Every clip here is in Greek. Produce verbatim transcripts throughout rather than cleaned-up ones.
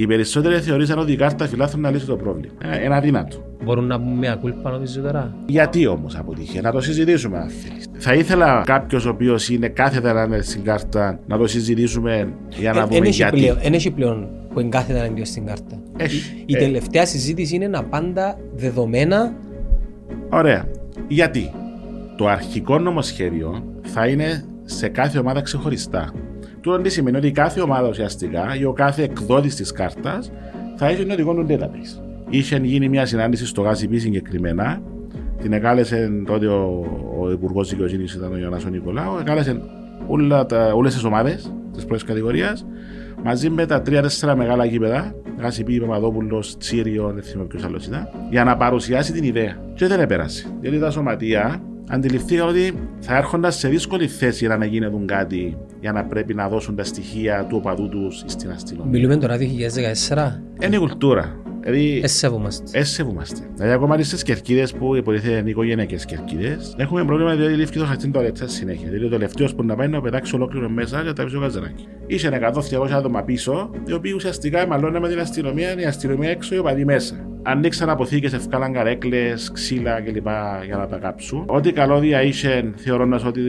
Οι περισσότεροι θεωρήσαν ότι η κάρτα φιλάθλου να λύσει το πρόβλημα. Είναι αδύνατο. Μπορούν να πούμε μια κούλπα, νομίζω τώρα. Γιατί όμως αποτύχει, να το συζητήσουμε αν θέλει. Θα ήθελα κάποιος ο οποίος είναι κάθετα να είναι στην κάρτα να το συζητήσουμε για να ε, πούμε γιατί. Δεν έχει πλέον που είναι κάθετα να είναι στην κάρτα. Έχει. Η ε. τελευταία συζήτηση είναι να πάντα δεδομένα. Ωραία. Γιατί το αρχικό νομοσχέδιο θα είναι σε κάθε ομάδα ξεχωριστά. Τούτον τι σημαίνει ότι κάθε ομάδα ουσιαστικά ή ο κάθε εκδότης της κάρτας θα έχει ένα δικό του database. Είχε γίνει μια συνάντηση στο ΓΑΣΥΠΗ συγκεκριμένα, την εκάλεσε τότε ο, ο Υπουργός Δικαιοσύνης, ήταν ο Ιωάννης Νικολάου, εκάλεσε όλες τις ομάδες της πρώτης κατηγορίας μαζί με τα τρία τέσσερα μεγάλα γήπεδα, ΓΑΣΥΠΗ, Παπαδόπουλος, Τσίριον, δεν θυμάμαι ποιος άλλος ήταν, για να παρουσιάσει την ιδέα. Και δεν επέρασε, γιατί τα σωματεία αντιληφθήκαν ότι θα έρχονταν σε δύσκολη θέση για να γίνουν κάτι, για να πρέπει να δώσουν τα στοιχεία του οπαδού τους στην αστυνομία. Μιλούμε τώρα δύο χιλιάδες δεκατέσσερα. Είναι η κουλτούρα. Δηλαδή, εσέβομαστε. Εσέβομαστε. Δηλαδή, ακόμα στις κερκίδες που υποτίθεται οικογενειακές κερκίδες, έχουμε πρόβλημα διότι λήφθηκε το χαρτί τουαλέτα συνέχεια. Δηλαδή, ο τελευταίος που να πάει να πετάξει ολόκληρο μέσα και τα πει ο καζανάκι. Ήσαν εκατό με διακόσια άτομα πίσω, οι οποίοι ουσιαστικά μαλώναμε την αστυνομία, η αστυνομία έξω, οι οπαδοί μέσα. Ανοίξαν αποθήκες, ευκάλαν καρέκλες, ξύλα κλπ. Για να τα κάψουν. Ό,τι καλώδια είχε, θεωρώντας ότι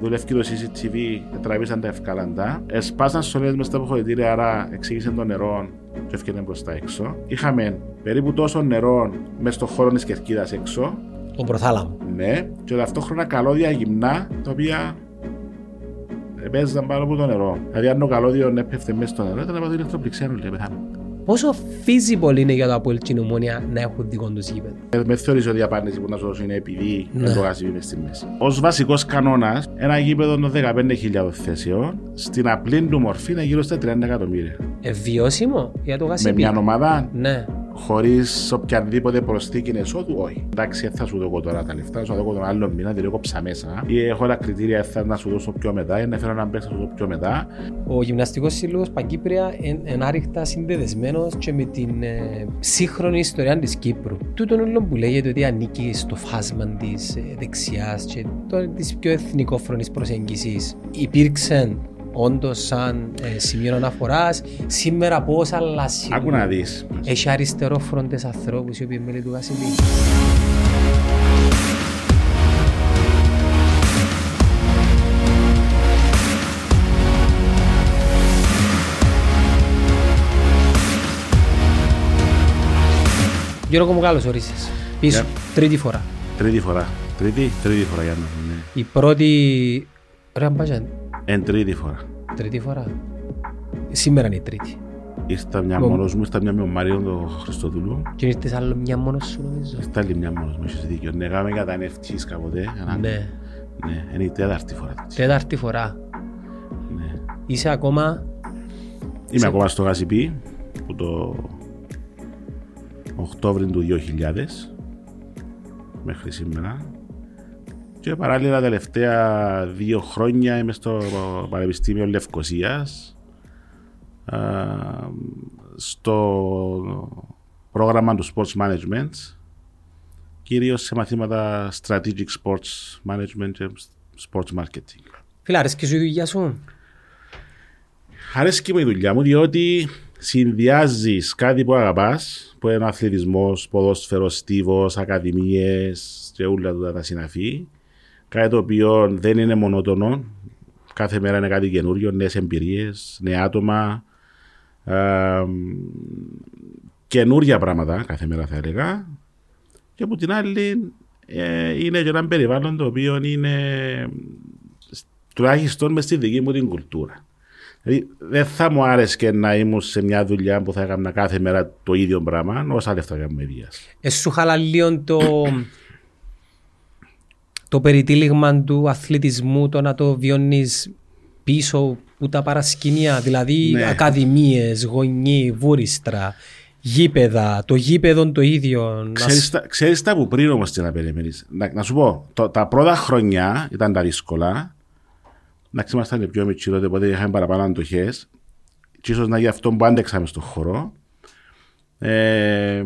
δουλεύει το σι σι τι βι, τραβήσαν τα ευκάλαντα. Εσπάσαν σωλήνες μέσα στα αποχωρητήρια, άρα εξήγησαν το νερό και έφυγαν μπροστά έξω. Είχαμε περίπου τόσο νερό μέσα στον χώρο της κερκίδας έξω. Τον προθάλαμο. Ναι, και ταυτόχρονα καλώδια γυμνά, τα οποία παίζαν πάνω από το νερό. Δηλαδή, αν το καλώδιο έπεφτε μέσα στο νερό, ήταν από το ηλεκτροπληξένου, λέει, πεθάνουν. Πόσο feasible είναι για το ΑΠΟΕΛ και η Ομόνοια να έχουν δικό τους γήπεδο? Ε, με θεωρείς ότι η απάντηση που να σου δώσω είναι επειδή ναι. το ΓΑΣΥΠΗ μες στη μέση. Ως βασικός κανόνας, ένα γήπεδο των δεκαπέντε χιλιάδες θέσεων στην απλή του μορφή είναι γύρω στα τριάντα εκατομμύρια. Ε, βιώσιμο για το ΓΑΣΥΠΗ? Με μια ομάδα, ναι. χωρίς οποιαδήποτε προσθήκη εσόδου, όχι. Εντάξει, θα σου δω τώρα τα λεφτά, θα σου δω τον άλλο μήνα, δεν έκοψα μέσα. Ή έχω άλλα κριτήρια, θα να σου δώσω πιο μετά, ή να φέρω να μπέξω να σου δω πιο μετά. Ο Γυμναστικός Σύλλογος Παγκύπρια είναι ενάρρηκτα συνδεδεσμένος και με την ε, σύγχρονη ιστορία της Κύπρου. Τούτον όλο που λέγεται ότι ανήκει στο φάσμα της ε, δεξιάς και της πιο εθνικόφρονης προσέγγισης. Υπήρξαν όντως σαν ε, σημείο αναφοράς, σήμερα πώς αλλά σίγουρα. Άκου να δεις. Έχει αριστερόφροντες ανθρώπους οι οποίοι μέλη του ΓΑΣΥΠΗ. Γιώργο μου, καλώς ορίσες. Πίσω, yeah. τρίτη φορά. Τρίτη φορά. Τρίτη, τρίτη φορά για να ναι. Η πρώτη... Ωραία μπάζαν. Εν τρίτη φορά. Τρίτη φορά. Σήμερα είναι η τρίτη. Ήρθα μια μόνος μου, ήρθα μια με ο Μάριον τον Χριστοδούλου. Και ήρθες άλλο μια μόνος σου νομίζω. Ήρθα άλλη μια μόνος μου, έχεις δίκιο. Νεγάμε για τα νευτής κάποτε. Ναι. Ναι, είναι η τέταρτη φορά. Τέταρτη φορά. Ναι. Είσαι ακόμα... Είμαι σε... ακόμα στο ΓΑΣΥΠΗ που το Οκτώβριο του δύο χιλιάδες μέχρι σήμερα. Και παράλληλα, τελευταία δύο χρόνια είμαι στο Πανεπιστήμιο Λευκωσίας, στο πρόγραμμα του Sports Management, κυρίως σε μαθήματα Strategic Sports Management και Sports Marketing. Φίλε, αρέσκει σου η δουλειά σου? Αρέσκει μου η δουλειά μου, διότι συνδυάζεις κάτι που αγαπάς, που είναι ο αθλητισμός, ποδόσφαιρος, στίβος, ακαδημίες και όλα αυτά τα συναφή. Κάτι το οποίο δεν είναι μονότονο, κάθε μέρα είναι κάτι καινούριο, νέες εμπειρίες, νέα άτομα, ε, καινούρια πράγματα κάθε μέρα θα έλεγα. Και από την άλλη ε, είναι και ένα περιβάλλον το οποίο είναι τουλάχιστον μες στη δική μου την κουλτούρα. Δηλαδή δεν θα μου άρεσε να ήμουν σε μια δουλειά που θα έκανα κάθε μέρα το ίδιο πράγμα, όσα λεφτά κάνουμε ιδίας. Εσού χαλαλίον το... το περιτύλιγμα του αθλητισμού, το να το βιώνεις πίσω από τα παρασκηνία, δηλαδή ναι. ακαδημίες, γονείς, βούριστρα, γήπεδα, το γήπεδο το ίδιο. Ξέρεις, να... τα, ξέρεις τα που πριν όμως τι να περιμένεις. Να, να σου πω, το, τα πρώτα χρόνια ήταν τα δύσκολα. Να ξήμασταν πιο μικροί τότε, οπότε είχαμε παραπάνω αντοχές. Και ίσως να γι' αυτό που άντεξαμε στον χώρο. Ε,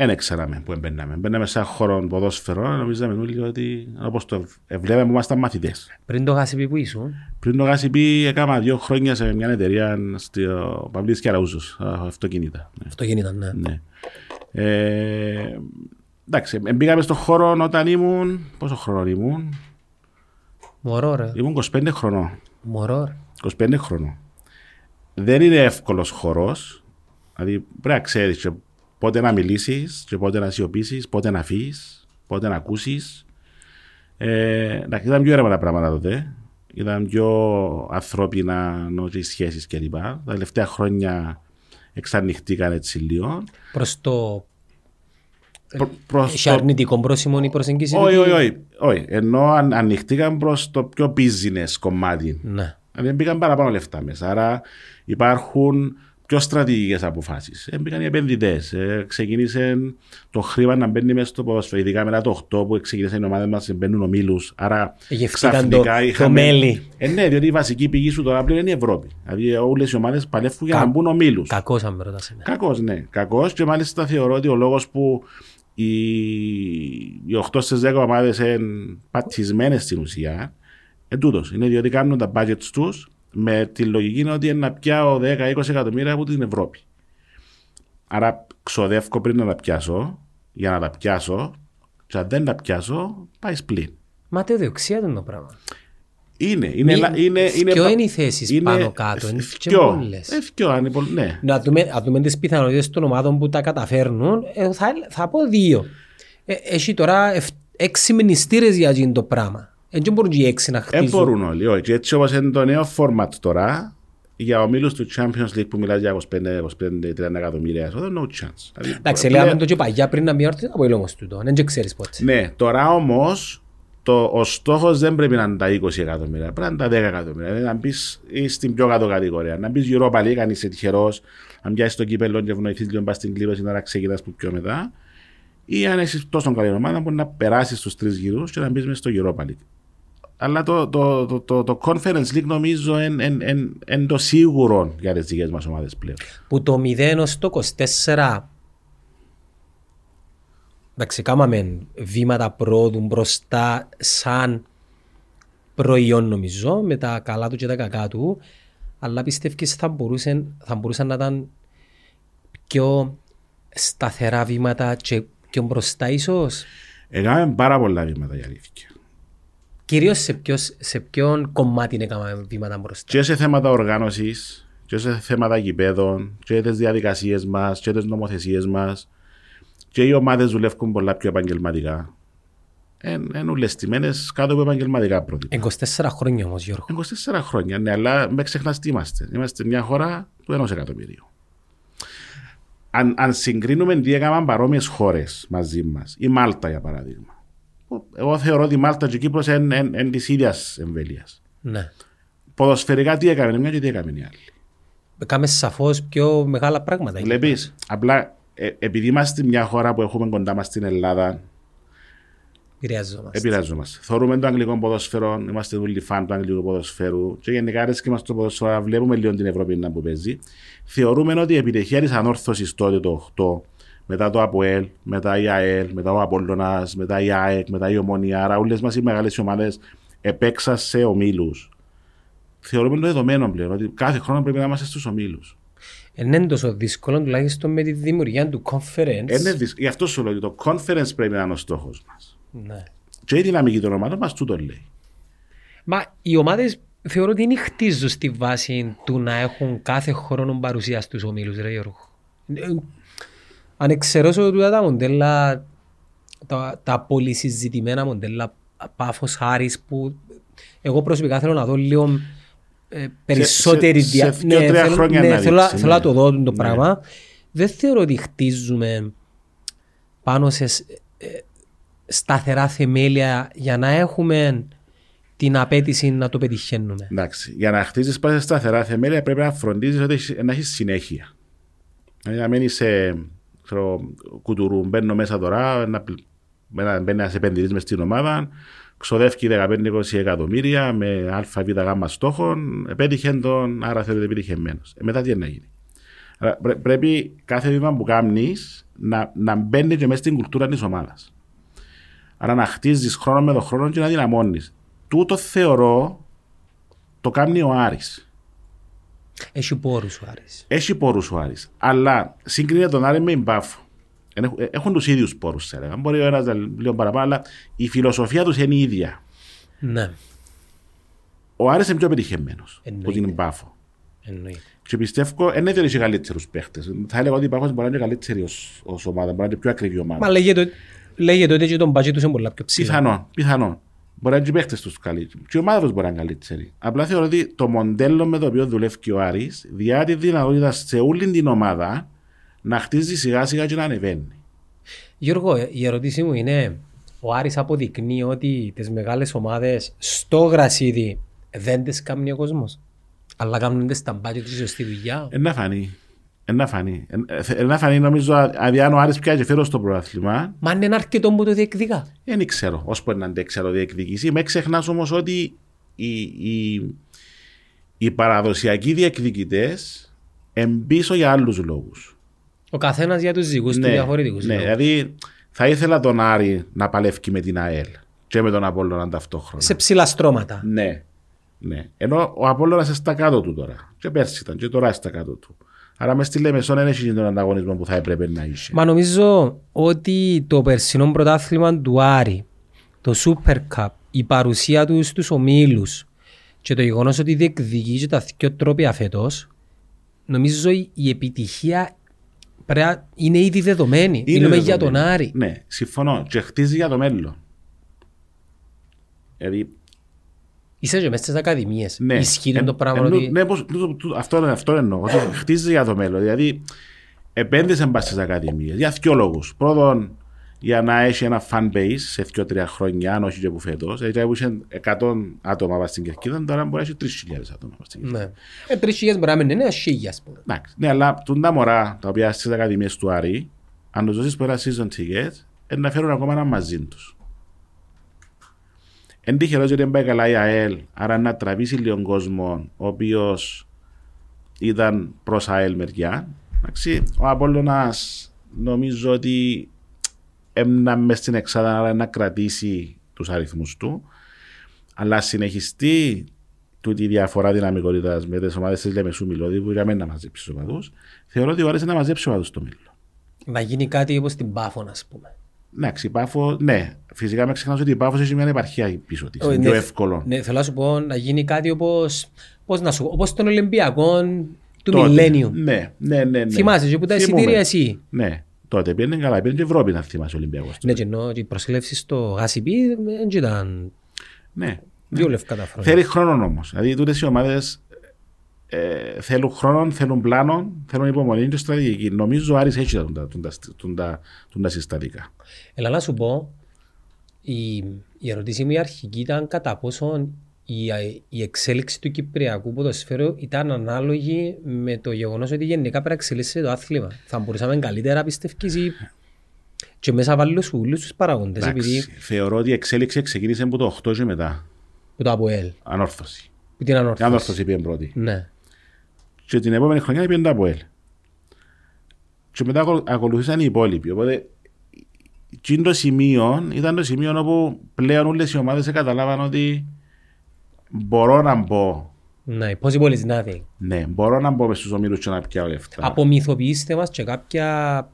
Δεν ξέραμε που έμπαιναμε. Μπαίναμε σαν χώρο ποδόσφαιρο, νομίζαμε όλοι ότι όπως το βλέπαμε που ήμασταν μαθητές. Πριν το Γασιπί που ήσουν. Πριν το Γασιπί έκανα δύο χρόνια σε μια εταιρεία στο Παυλίδης Κιαραούζος, αυτοκίνητα. Αυτοκίνητα, ναι. ναι. Ε, εντάξει, μπήκαμε στον χώρο όταν ήμουν. Πόσο χρόνο ήμουν. Μωρό, ρε. Ήμουν είκοσι πέντε χρονών. Μωρό. είκοσι πέντε χρονών. Δεν είναι εύκολος χώρος. Δηλαδή πρέπει να ξέρεις πότε να μιλήσεις και πότε να σιωπήσεις, πότε να αφήσεις, πότε να ακούσεις. Ε, ήταν πιο ήρεμα τα πράγματα τότε. Ήταν πιο ανθρώπινα οι σχέσεις κλπ. Τα τελευταία χρόνια εξανοιχτήκαν έτσι λίγο. Προς το. Έχει αρνητικό πρόσημο η προσέγγιση. Όχι, όχι, όχι. Ενώ ανοιχτήκαν προς το πιο business κομμάτι. Ναι. Δεν πήγαν παραπάνω λεφτά μέσα. Άρα υπάρχουν πιο στρατηγικές αποφάσεις. Μπήκαν οι επενδυτές. Ε, ξεκίνησε το χρήμα να μπαίνει μέσα στο ποδόσφαιρο. Ειδικά μετά το οκτώ που ξεκίνησε η ομάδα μας να μπαίνουν ομίλους. Άρα ξαφνικά είχαμε. Το μέλι. Ε, ναι, διότι η βασική πηγή σου τώρα πλέον είναι η Ευρώπη. Δηλαδή όλες οι ομάδες παλεύουν για Κα... να μπουν ομίλους. Κακός, αν με ρωτάς. Κακός, ναι. Κακός και μάλιστα θεωρώ ότι ο λόγος που οι, οι οκτώ στις δέκα ομάδες είναι πατισμένες στην ουσία. Εντούτος, είναι διότι κάνουν τα budgets τους με τη λογική είναι ότι να πιάω δέκα με είκοσι εκατομμύρια από την Ευρώπη. Άρα ξοδεύω πριν να τα πιάσω, για να τα πιάσω, και αν δεν τα πιάσω, πάει σπλήν. Μα το ιδιοξία είναι το πράγμα. Είναι. είναι, Μην, είναι, είναι ποιο είναι οι θέσεις πάνω κάτω, είναι πολλές. Ναι. Να δούμε τις πιθανότητες των ομάδων που τα καταφέρνουν, ε, θα, θα πω δύο. Ε, έχει τώρα έξι μηνιστήρες για γίνει το πράγμα. Δεν μπορούν και οι έξι να χτίζουν. Δεν μπορούν όλοι, όχι. Έτσι όπως είναι το νέο format τώρα, για ομίλους του Champions League που μιλάς για είκοσι πέντε με τριάντα εκατομμύρια, no chance. Εντάξει, λέγαμε το και παγιά πριν να μην έρθει, από ελόμως τούτο, δεν ξέρεις πότε. Ναι, τώρα όμως, ο στόχος δεν πρέπει να είναι τα είκοσι εκατομμύρια, πρέπει να είναι τα δέκα εκατομμύρια. Να μπεις στην πιο κάτω κατηγορία, να μπεις γύρω πάλι, αν είσαι τυχερός, αν πιάσεις το κύπελλο και ευνοηθείς λίγο πας στην κλίπεση, να ξεκινάς που πιο μετά. Ή αν έχεις τόσο καλή ομάδα, μπορεί να περάσεις στους τρεις γύρους και να μπεις μέσα στο Europa League. Αλλά το, το, το, το, το Conference League νομίζω είναι το σίγουρο για τις δικές μας ομάδες πλέον. Που το μηδέν έως το είκοσι τέσσερα. Εντάξει, κάμαμε βήματα πρόοδου μπροστά σαν προϊόν νομίζω, με τα καλά του και τα κακά του. Αλλά πιστεύεις θα μπορούσαν, θα μπορούσαν να ήταν πιο σταθερά βήματα και, και μπροστά ίσως. Έκαμε πάρα πολλά βήματα για αλήθεια. Κυρίως σε, ποιος, σε ποιον κομμάτι είναι έκανα βήματα μπροστά. Και σε θέματα οργάνωσης, και σε θέματα γηπέδων, και τις διαδικασίες μας, και τις νομοθεσίες μας. Και οι ομάδες δουλεύουν πολλά πιο επαγγελματικά. Είναι ουλεστημένες κάτω από επαγγελματικά πρότυπα. είκοσι τέσσερα χρόνια όμως, Γιώργο. είκοσι τέσσερα χρόνια, ναι, αλλά με ξεχνάς τι είμαστε. Είμαστε μια χώρα του ενός εκατομμυρίου. Αν, αν συγκρίνουμε τι έκαναν παρόμοιες χώρες μαζί μας, η Μάλτα για παράδειγμα. Εγώ θεωρώ ότι η Μάλτα και ο Κύπρος είναι της ίδιας εμβέλειας. Ναι. Ποδοσφαιρικά τι έκαμε μια και τι έκαμε η άλλη. Κάμε σαφώς πιο μεγάλα πράγματα. Βλέπεις, απλά ε, επειδή είμαστε μια χώρα που έχουμε κοντά μας στην Ελλάδα, επηρεάζομαστε. επηρεάζομαστε. Θεωρούμε το αγγλικό ποδοσφαιρό, είμαστε όλοι φαν του αγγλικού ποδοσφαίρου και γενικά αρέσκει μας το ποδοσφαιρό, βλέπουμε λίγο την Ευρώπη να που παίζει. Θεωρούμε ότι η επιτυχία της ανόρθωσης τότε το οκτώ. Μετά το ΑΠΟΕΛ, μετά η ΑΕΛ, μετά ο Απολλωνάς, μετά η ΑΕΚ, μετά η Ομόνοια. Άρα όλες μας οι μεγάλες ομάδες επέξαν σε ομίλους. Θεωρούμε το δεδομένο πλέον ότι κάθε χρόνο πρέπει να είμαστε στους ομίλους. Είναι τόσο δύσκολο τουλάχιστον με τη δημιουργία του conference. Είναι δύσκολο. Γι' αυτό σου λέω ότι το conference πρέπει να είναι ο στόχος μας. Ναι. Και η δυναμική των ομάδων μας τούτο λέει. Μα οι ομάδες θεωρώ ότι είναι χτίζουν στη βάση του να έχουν κάθε χρόνο παρουσία στους ομίλους, ρε Γιώργο. Αν εξαιρέσω τα μοντέλα, τα, τα πολύ συζητημένα μοντέλα Πάφος Χάρης που εγώ προσωπικά θέλω να δω λίγο ε, περισσότερη διάσταση. Ναι, ναι, θέλω, ναι, ναι, θέλω, ναι. θέλω να το δω το πράγμα. Ναι. Δεν θεωρώ ότι χτίζουμε πάνω σε ε, σταθερά θεμέλια για να έχουμε την απέτηση να το πετυχαίνουμε. Εντάξει, για να χτίζεις πάνω σε σταθερά θεμέλια πρέπει να φροντίζεις ότι να έχεις συνέχεια. Δηλαδή να μένεις σε... κουτουρού, μπαίνω μέσα τώρα, μπαίνει ένας επενδυτής μες στην ομάδα, ξοδεύει δεκαπέντε με είκοσι εκατομμύρια με ΑΒΓ στόχων, επέτυχε τον, άρα θεωρείται επιτυχημένος. Μετά τι είναι να γίνει. Πρέ, πρέπει κάθε βήμα που κάνεις να, να μπαίνει και μέσα στην κουλτούρα της ομάδας. Άρα να χτίζεις χρόνο με το χρόνο και να δυναμώνεις. Τούτο θεωρώ το κάνει ο Άρης. Έχει πόρους ο Άρης. Έχει πόρους ο Άρης. Αλλά σύγκρινε τον Άρη με Μπάφο. Έχουν τους ίδιους πόρους, έλεγα. Μπορεί ο ένας να λέει παραπάνω, αλλά η φιλοσοφία τους είναι η ίδια. Ναι. Ο Άρης είναι πιο πετυχημένος από την Μπάφο. Εννοείται. Και πιστεύω δεν είναι και καλύτερους παίχτες. Θα έλεγα ότι η Μπάφος μπορεί να είναι καλύτερη ως, ως ομάδα, μπορεί να είναι πιο ακριβή ομάδα. Μα λέγεται, λέγεται ότι και τον μπατζή τους είναι πολλά πιο ψηλά. Πιθανόν, πιθανόν. Μπορεί να είναι και οι παίχτες τους καλύτεροι. Και η ομάδα τους μπορεί να είναι καλύτερη. Απλά θεωρώ ότι το μοντέλο με το οποίο δουλεύει ο Άρης διά τη δυνατότητα σε όλη την ομάδα να χτίζει σιγά σιγά και να ανεβαίνει. Γιώργο, η ερώτησή μου είναι: ο Άρης αποδεικνύει ότι τις μεγάλες ομάδες στο γρασίδι δεν τις κάνει ο κόσμος, αλλά κάνουν τα μπάτια τους στη δουλειά? Ένα φανεί. Ένα φανεί. Ένα φανεί, νομίζω, αν ο Άρης πιάζει φέρος στο πρωτάθλημα. Μα είναι ένα αρκετό που το διεκδικά. Δεν ξέρω, ώσπου να δεν ξέρω διεκδικήσει. Με ξεχνάς όμως ότι οι, οι, οι παραδοσιακοί διεκδικητές εμπίσω για άλλους λόγους. Ο καθένας για τους δικούς του διαφορετικούς. Ναι, δηλαδή θα ήθελα τον Άρη να παλεύει με την ΑΕΛ και με τον Απόλλωνα ταυτόχρονα. Σε ψηλά στρώματα. Ναι, ναι. Ενώ ο Απόλλωνας στα κάτω του τώρα. Και πέρσι ήταν, και τώρα στα κάτω του. Άρα μες στη Λεμεσό δεν έχει τον ανταγωνισμό που θα έπρεπε να είσαι. Μα νομίζω ότι το περσινό πρωτάθλημα του Άρη, το Super Cup, η παρουσία του στους ομίλους και το γεγονός ότι διεκδικεί τα δύο τρόπια φέτος, νομίζω η επιτυχία είναι ήδη δεδομένη. Μιλούμε για τον Άρη. Ναι, συμφωνώ. Και χτίζει για το μέλλον. Δηλαδή... Είσαι και μέσα στις ακαδημίες. Ναι. Ισχύει το πράγμα. Εν, ότι... Ναι, πώς, αυτό, αυτό εννοώ. Χτίζει για το μέλλον. Δηλαδή, επένδυσε μπας στις ακαδημίες για δύο λόγους. Πρώτον, για να έχει ένα fan base σε δύο-τρία χρόνια, αν όχι και που φέτος. Δηλαδή, που είσαι εκατό άτομα στην κερκίδα, τώρα μπορεί να έχει τρεις χιλιάδες άτομα στην κερκίδα. Ναι. τρεις χιλιάδες μπορεί να μην είναι ένα χιλιάδες. Ναι, αλλά τα μωρά τα οποία στις ακαδημίες του Άρη, αν τους δώσεις πέρα season ticket, να φέρουν ακόμα ένα μαζί τους. Εν τυχερός γιατί δεν πάει καλά η ΑΕΛ, άρα να τραβήσει λίγο κόσμο, ο οποίος ήταν προς ΑΕΛ μεριά. Ο Απόλλωνας νομίζω ότι έμεινα μέσα στην εξάδα να κρατήσει τους αριθμούς του, αλλά συνεχιστεί τούτη η διαφορά δυναμικότητας με τις ομάδες της Λεμεσού Μιλώδη που είχαμε να μαζέψει οπαδούς. Θεωρώ ότι ώρες είναι να μαζέψει οπαδούς στο μέλλον. Να γίνει κάτι όπως την Πάφο, να πούμε. Εντάξει, η Πάφο, ναι. Φυσικά με ξεχνάς ότι η Πάφο έχει μια επαρχία πίσω της. Είναι ναι, πιο εύκολο. Ναι, θέλω να σου πω να γίνει κάτι όπως, πώς να σου πω, όπως των Ολυμπιακών του Millennium. Ναι, ναι, ναι, ναι. Θυμάσαι και που τα εισιτήρια εσύ. Ναι. Τότε πήγαινε καλά, πήγαινε και Ευρώπη να θυμάσαι ο Ολυμπιακός. Ναι, και ενώ οι προσκλήσεις στο Γασιπί δεν ήταν ναι, δύο λευκά τα χρόνια. Θέλει χρόνο όμως. Δηλαδή τούτες οι ομάδες ε, θέλουν χρόνο, θέλουν πλάνο, θέλουν υπομονή και στρατηγική. Νομίζω ο Άρης έχει τα συστατικά. Έλα να σου πω, η, η ερωτήση μου η αρχική ήταν κατά πόσο η, η εξέλιξη του Κυπριακού ποδοσφαίρου ήταν ανάλογη με το γεγονός ότι γενικά παραξελίσσεται το άθλημα. Θα μπορούσαμε καλύτερα, πιστεύεις, ή... και μέσα βάλει όλους τους παραγόντες. Επειδή... Θεωρώ ότι η εξέλιξη ξεκίνησε από το οκτώ και μετά. Που το ΑΠΟΕΛ. Ανόρθωση. Που την ανόρθωση. Η ανόρθωση πήγε πρώτη. Ναι. Και την επόμενη χρονιά πήγε το ΑΠΟΕΛ. Και μετά ακολουθήσαν οι υπόλοιποι. Οπότε... το σημείο ήταν το σημείο όπου πλέον όλες οι ομάδες καταλάβαν ότι μπορώ να μπω. Ναι, πώς οι πόλεις να δει. Ναι, μπορώ να μπω μες στους ομίλους και να πιάω λεφτά. Απομυθοποιήστε μας και κάποια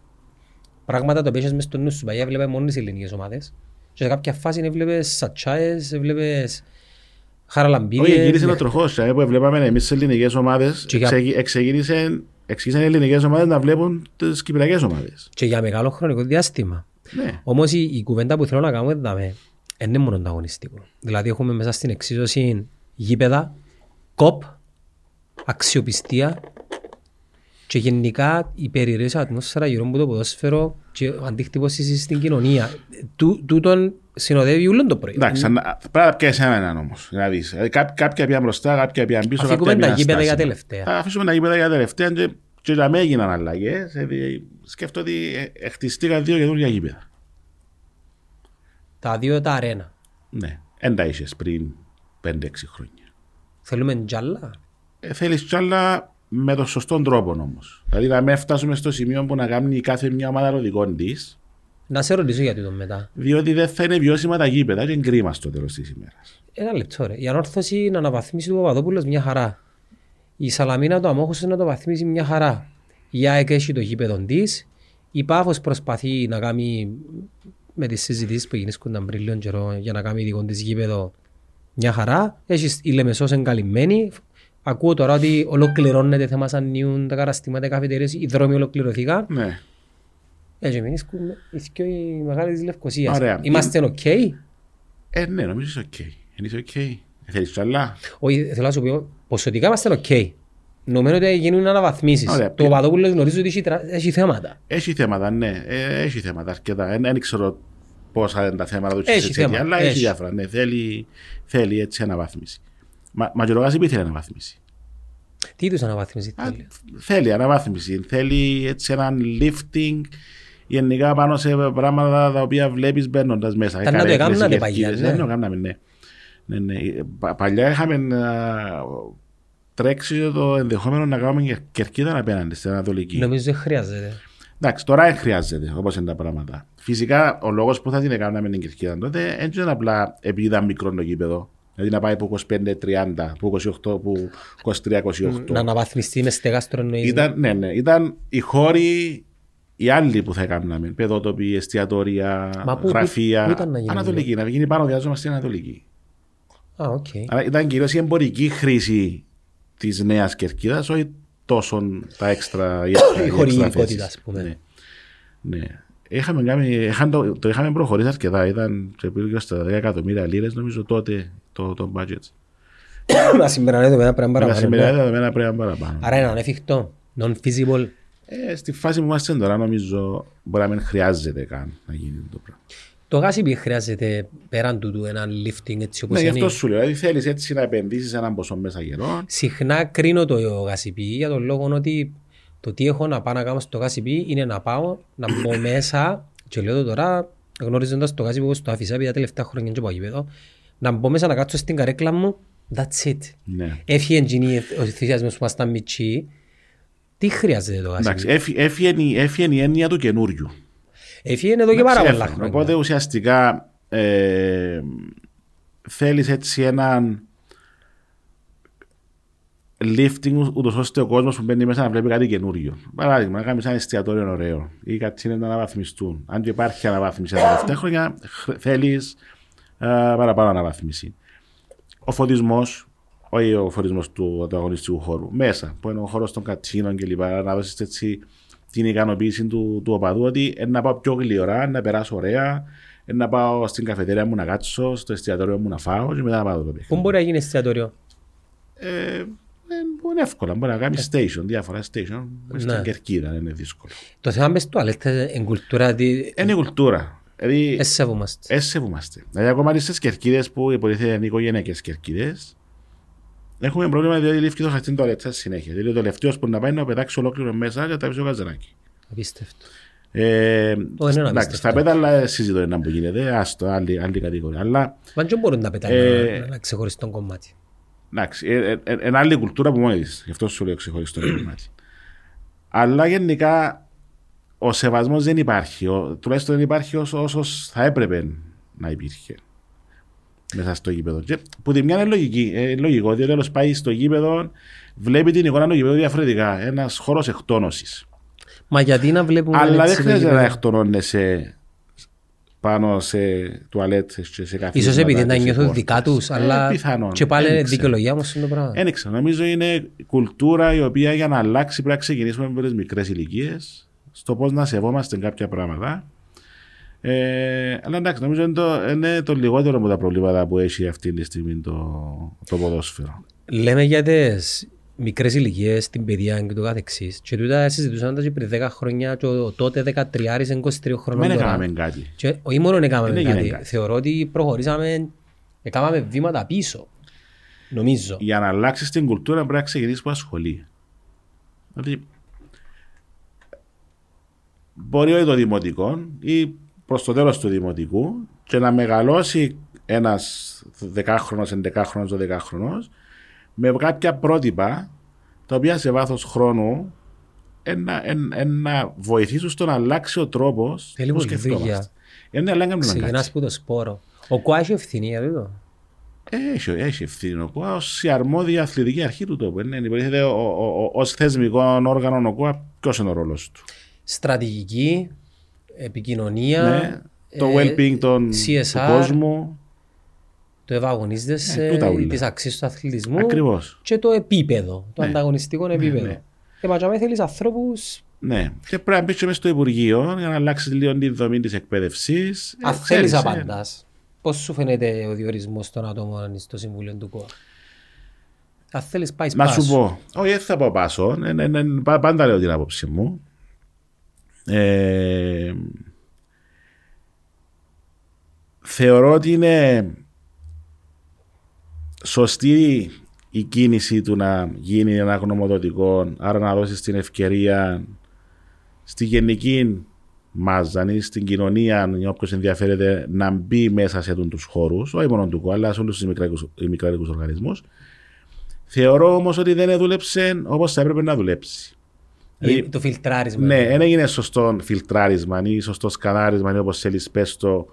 πράγματα τα οποία έχεις μες στο νου σου. Παλιά βλέπεις μόνο τις ελληνικές ομάδες. Και σε κάποια φάση βλέπεις σατσάες, βλέπεις χαραλαμπίδιες. Όχι, γύρισε το τροχός. Που βλέπαμε εμείς τις ελληνικές ομάδες, εξεγύρισαν οι ελληνικές ομάδες να βλέπουν τις κυπριακές ομάδες. Και για μεγάλο χρονικό διάστημα. Ναι. Όμως η, η κουβέντα που θέλω να κάνουμε είναι είναι μόνο ανταγωνιστικό. Δηλαδή έχουμε μέσα στην εξίσωση γήπεδα, κοπ, αξιοπιστία και γενικά η περιραίωση ατμόσφαιρα γύρω από το ποδόσφαιρο και ο αντίκτυπος στην κοινωνία. Του, τούτον συνοδεύει όλο το πρωί. Εντάξει, πρέπει να πιάσει έναν όμως. Δηλαδή, κάποια πια μπροστά, κάποια πια πίσω. Αφήκουμε τα γήπεδα για τελευταία. Αφήσουμε τα γήπεδα για τελευταία και, και τα έγιναν αλλαγές. Σκέφτομαι ότι χτιστήκαν δύο καινούργια γήπεδα. Τα δύο τα αρένα. Ναι, εν τα είσες πριν πέντε έξι χρόνια. Θέλουμε τζάλα. Ε, θέλεις τζάλα με τον σωστό τρόπο όμως. Δηλαδή να μην φτάσουμε στο σημείο που να κάνει κάθε μια ομάδα των δικών της. Να σε ρωτήσω γιατί το μετά. Διότι δεν θα είναι βιώσιμα τα γήπεδα και είναι κρίμα στο τέλος της ημέρας. Ένα λεπτό ρε. Η ανόρθωση να αναβαθμίσει του Παπαδόπουλος μια χαρά. Η Σαλαμίνα του Αμόχωσης να το βαθμίσει μια χαρά. Η ΑΕΚ έχει το γήπεδο της. Η Πάφος προσπαθεί να κάνει με τις συζητήσεις που γίνησκονταν πριν λίγο καιρό για να κάνει δικό της γήπεδο μια χαρά. Έχει η Λεμεσός εγκαλυμμένη. Ακούω τώρα ότι ολοκληρώνεται θέμα σαν νιούν τα καταστήματα, οι καφετέρειες, οι δρόμοι ολοκληρωθήκαν. Ναι. Έτσι, εμείς έχουμε οι μεγάλοι της Λευκοσίας. Είμαστε οκ. Okay? Ε, ναι, νομίζω είσαι οκ. Okay. Είσαι οκ. Okay. Θέλεις το άλλα. Όχι, θέλω να σου πω, ποσοτικά είμαστε οκ. Okay. Νομίζω ότι γίνουν αναβαθμίσεις. Ωραία. Το Παπαδόπουλος γνωρίζει ότι έχει, έχει θέματα. Έχει θέματα, ναι. Έχει θέματα αρκετά. Δεν ξέρω πόσα είναι τα θέματα του Τσιριτσέκη, αλλά έχει διάφορα. Ναι, θέλει, θέλει έτσι αναβάθμιση. Μα, μα και ο Ρογάς είπε θέλει αναβάθμιση. Τι είδους αναβάθμιση Α, θέλει. Θέλει αναβάθμιση. Θέλει έτσι έναν lifting γενικά πάνω σε πράγματα τα οποία βλέπεις μπαίνοντας μέσα. Ήταν να το έκανατε παλιά. Ναι. Ναι, το έκαναμε, ναι. Ναι, ναι. Παλιά είχαμε τρέξει το ενδεχόμενο να κάνουμε κερκίδα απέναντι στην Ανατολική. Νομίζω δεν χρειάζεται. Εντάξει, τώρα δεν χρειάζεται όπως είναι τα πράγματα. Φυσικά ο λόγος που θα την έκαναμε την κερκίδα τότε δεν ήταν απλά επειδή ήταν μικρό το γήπεδο. Δηλαδή να πάει από είκοσι πέντε τριάντα, από είκοσι οκτώ, από είκοσι τρία είκοσι οκτώ. Να αναβαθμιστεί με στεγάστρο εννοείται. Ναι, ναι. Ήταν οι χώροι, οι άλλοι που θα έκαναμε. Παιδότοποι, εστιατόρια, που, γραφεία. Πού, πού ήταν να γίνει, Ανατολική, δηλαδή. Να γίνει πάνω διάζομαι στην Ανατολική. Α, οκ. Okay. Ήταν κυρίως η εμπορική χρήση της νέας κερκίδας, όχι τόσο τα έξτρα. Η χορηγικότητα, ας πούμε. Ναι. ναι. Είχαμε κάνει, το, το είχαμε προχωρήσει αρκετά. Ήταν σε περίπου στα δέκα εκατομμύρια λίρες, νομίζω τότε το, το budget. Να συμπεριλαμβάνεται με ένα πράγμα παραπάνω. Να συμπεριλαμβάνεται με ένα πράγμα παραπάνω. Άρα είναι ανέφικτο, non-feasible. Ε, στη φάση που είμαστε τώρα, νομίζω μπορεί να μην χρειάζεται καν να γίνει το πράγμα. Το γάσιμπι χρειάζεται πέραν του, του ένα lifting έτσι όπως είναι. Ναι, γι' αυτό σου λέω. Δηλαδή θέλεις έτσι να επενδύσεις έναν ποσό μέσα καιρό. Συχνά κρίνω το γάσιμπι για τον λόγο ότι. Το τι έχω να πάω να κάνω στο ΚΑΣΙΠΗ είναι να πάω, να μπω μέσα και λέω το τώρα γνωρίζοντας το ΚΑΣΙΠΗ όπως το άφησα επειδή τα τελευταία χρόνια και πάω γήπεδο, να μπω μέσα να κάτσω στην καρέκλα μου, that's it. Έφυγε εγγυνή ο θυσιασμός που ήμασταν μητσί, τι χρειάζεται το ΚΑΣΙΠΗ. Έφυγε η έννοια του καινούριου. Έφυγε εδώ και πάρα πολλά χρόνια. Οπότε ουσιαστικά ε, θέλεις έτσι έναν lifting ούτως ώστε ο κόσμος που μπαίνει μέσα να βλέπει κάτι καινούριο. Παράδειγμα, να κάνεις ένα εστιατόριο ωραίο ή κάτι είναι να αναβαθμιστούν. Αν και υπάρχει αναβάθμιση τα τελευταία χρόνια, θέλεις α, παραπάνω αναβάθμιση. Ο φωτισμός, όχι ο φωτισμός του ανταγωνιστικού χώρου, μέσα, που είναι ο χώρος των κατσίνων κλπ. Να δώσεις έτσι την ικανοποίηση του, του οπαδού ότι να πάω πιο γλυωρά, να περάσω ωραία. Να πάω στην καφετέρια μου να κάτσω, στο εστιατόριο μου να φάω και μετά να πάω το παιχνίδι. Πού μπορεί να γίνει εστιατόριο? Ε, Είναι εύκολα, μπορεί να κάνει station, διάφορα station. Στην κερκίδα δεν είναι δύσκολο. Το θέμα μες τουαλέτες, εν κουλτούρα. Είναι κουλτούρα. Εσέβουμαστε. Εσέβουμαστε. Δηλαδή, ακόμα στις κερκίδες που υποτίθεται είναι οικογενειακές κερκίδες, έχουμε πρόβλημα διότι λήφθηκε το χαρτί τουαλέτσα συνέχεια. Δηλαδή, ο τελευταίος που να πάει να πετάξει ολόκληρο μέσα και τα πει ο καζανάκι. Απίστευτο. Ε, εντάξει, στα πέταλα συζητώ ένα που γίνεται, άστο, άλλη κατηγορία. Αλλά. Μα δεν μπορούν να πετάνε να ξεχωριστούν κομμάτι. Εντάξει, είναι άλλη κουλτούρα που μόνη της, γι' αυτό σου λέω ξεχωριστό κομμάτι. Αλλά γενικά ο σεβασμός δεν υπάρχει, ο, τουλάχιστον δεν υπάρχει όσο, όσο θα έπρεπε να υπήρχε μέσα στο γήπεδο. Και, που τη μια είναι λογική, ε, λογικό, διότι όλος πάει στο γήπεδο, βλέπει την εικόνα του γήπεδου διαφορετικά, ένας χώρος εκτόνωσης. Μα γιατί να βλέπουμε. Αλλά δεν χρειάζεται να εκτονώνεσαι πάνω σε τουαλέτες και σε καφέ. Ίσως επειδή να νιώθω δικά τους, αλλά πιθανόν, και πάλι δικαιολογία μας είναι το πράγμα. Ένιξα. Νομίζω είναι κουλτούρα η οποία για να αλλάξει πρέπει να ξεκινήσουμε με τις μικρές ηλικίες, στο πώς να σεβόμαστε κάποια πράγματα. Ε, αλλά εντάξει, νομίζω είναι το, είναι το λιγότερο από τα προβλήματα που έχει αυτή τη στιγμή το, το ποδόσφαιρο. Λέμε για τις μικρές ηλικίες, την παιδεία και το καθεξής. Και τούτα συζητούσαν τα πριν δέκα χρόνια και τότε δεκατρία είκοσι τρία χρόνια. Δεν έκαναμε κάτι. Και, όχι μόνο έκαναμε κάτι. κάτι. Θεωρώ ότι προχωρήσαμε, έκαναμε βήματα πίσω. Νομίζω. Για να αλλάξεις την κουλτούρα πρέπει να ξεκινήσεις από σχολή. Δηλαδή, μπορεί όχι το δημοτικό ή προς το τέλος του δημοτικού και να μεγαλώσει ένας δεκάχρονος, ενδεκάχρονος, δωδεκάχρονος με κάποια πρότυπα τα οποία σε βάθος χρόνου να βοηθήσουν στο να αλλάξει ο τρόπος. Θέλει πολύ δουλειά. Ξεκινάς που το σπόρο. Ο ΚΟΑ έχει ευθυνία, βέβαια. Έχει, έχει ευθύνη ο ΚΟΑ ως η αρμόδια αθλητική αρχή του τόπου. Ως θεσμικό όργανο ο ΚΟΑ, ποιος είναι ο ρόλος του. Στρατηγική, επικοινωνία, ναι, το ε, well-being των, σι ες αρ, του κόσμου. Το ευαγωνίζεσαι ε, τις αξίες του αθλητισμού. Ακριβώς. Και το επίπεδο, το ναι, ανταγωνιστικό επίπεδο. Ναι, ναι. Και ματσαμέ θέλεις ανθρώπους. Ναι, και πρέπει να μπεις και μέσα στο Υπουργείο για να αλλάξεις λίγο τη δομή της εκπαίδευσης. Αν θέλεις να απαντάς, πώς σου φαίνεται ο διορισμός των ατόμων στο Συμβούλιο του ΚΟΑ? Αν θέλεις πάει πάσο. Να σου πω, όχι δεν θα πω πάσο, ε, ε, ε, πάντα λέω την άποψη μου. Ε, θεωρώ ότι είναι σωστή η κίνηση του να γίνει ένα γνωμοδοτικό, άρα να δώσεις την ευκαιρία στη γενική μάζα ή στην κοινωνία, όποιος ενδιαφέρεται, να μπει μέσα σε τους χώρους, όχι μόνο του ΚΟΑ, αλλά σε όλους τους μικροοικονομικούς οργανισμούς. Θεωρώ όμως ότι δεν δούλεψε όπως θα έπρεπε να δουλέψει. Δηλαδή, το φιλτράρισμα. Ναι, δεν έγινε σωστό φιλτράρισμα ή σωστό σκανάρισμα ή όπως θέλεις πες το,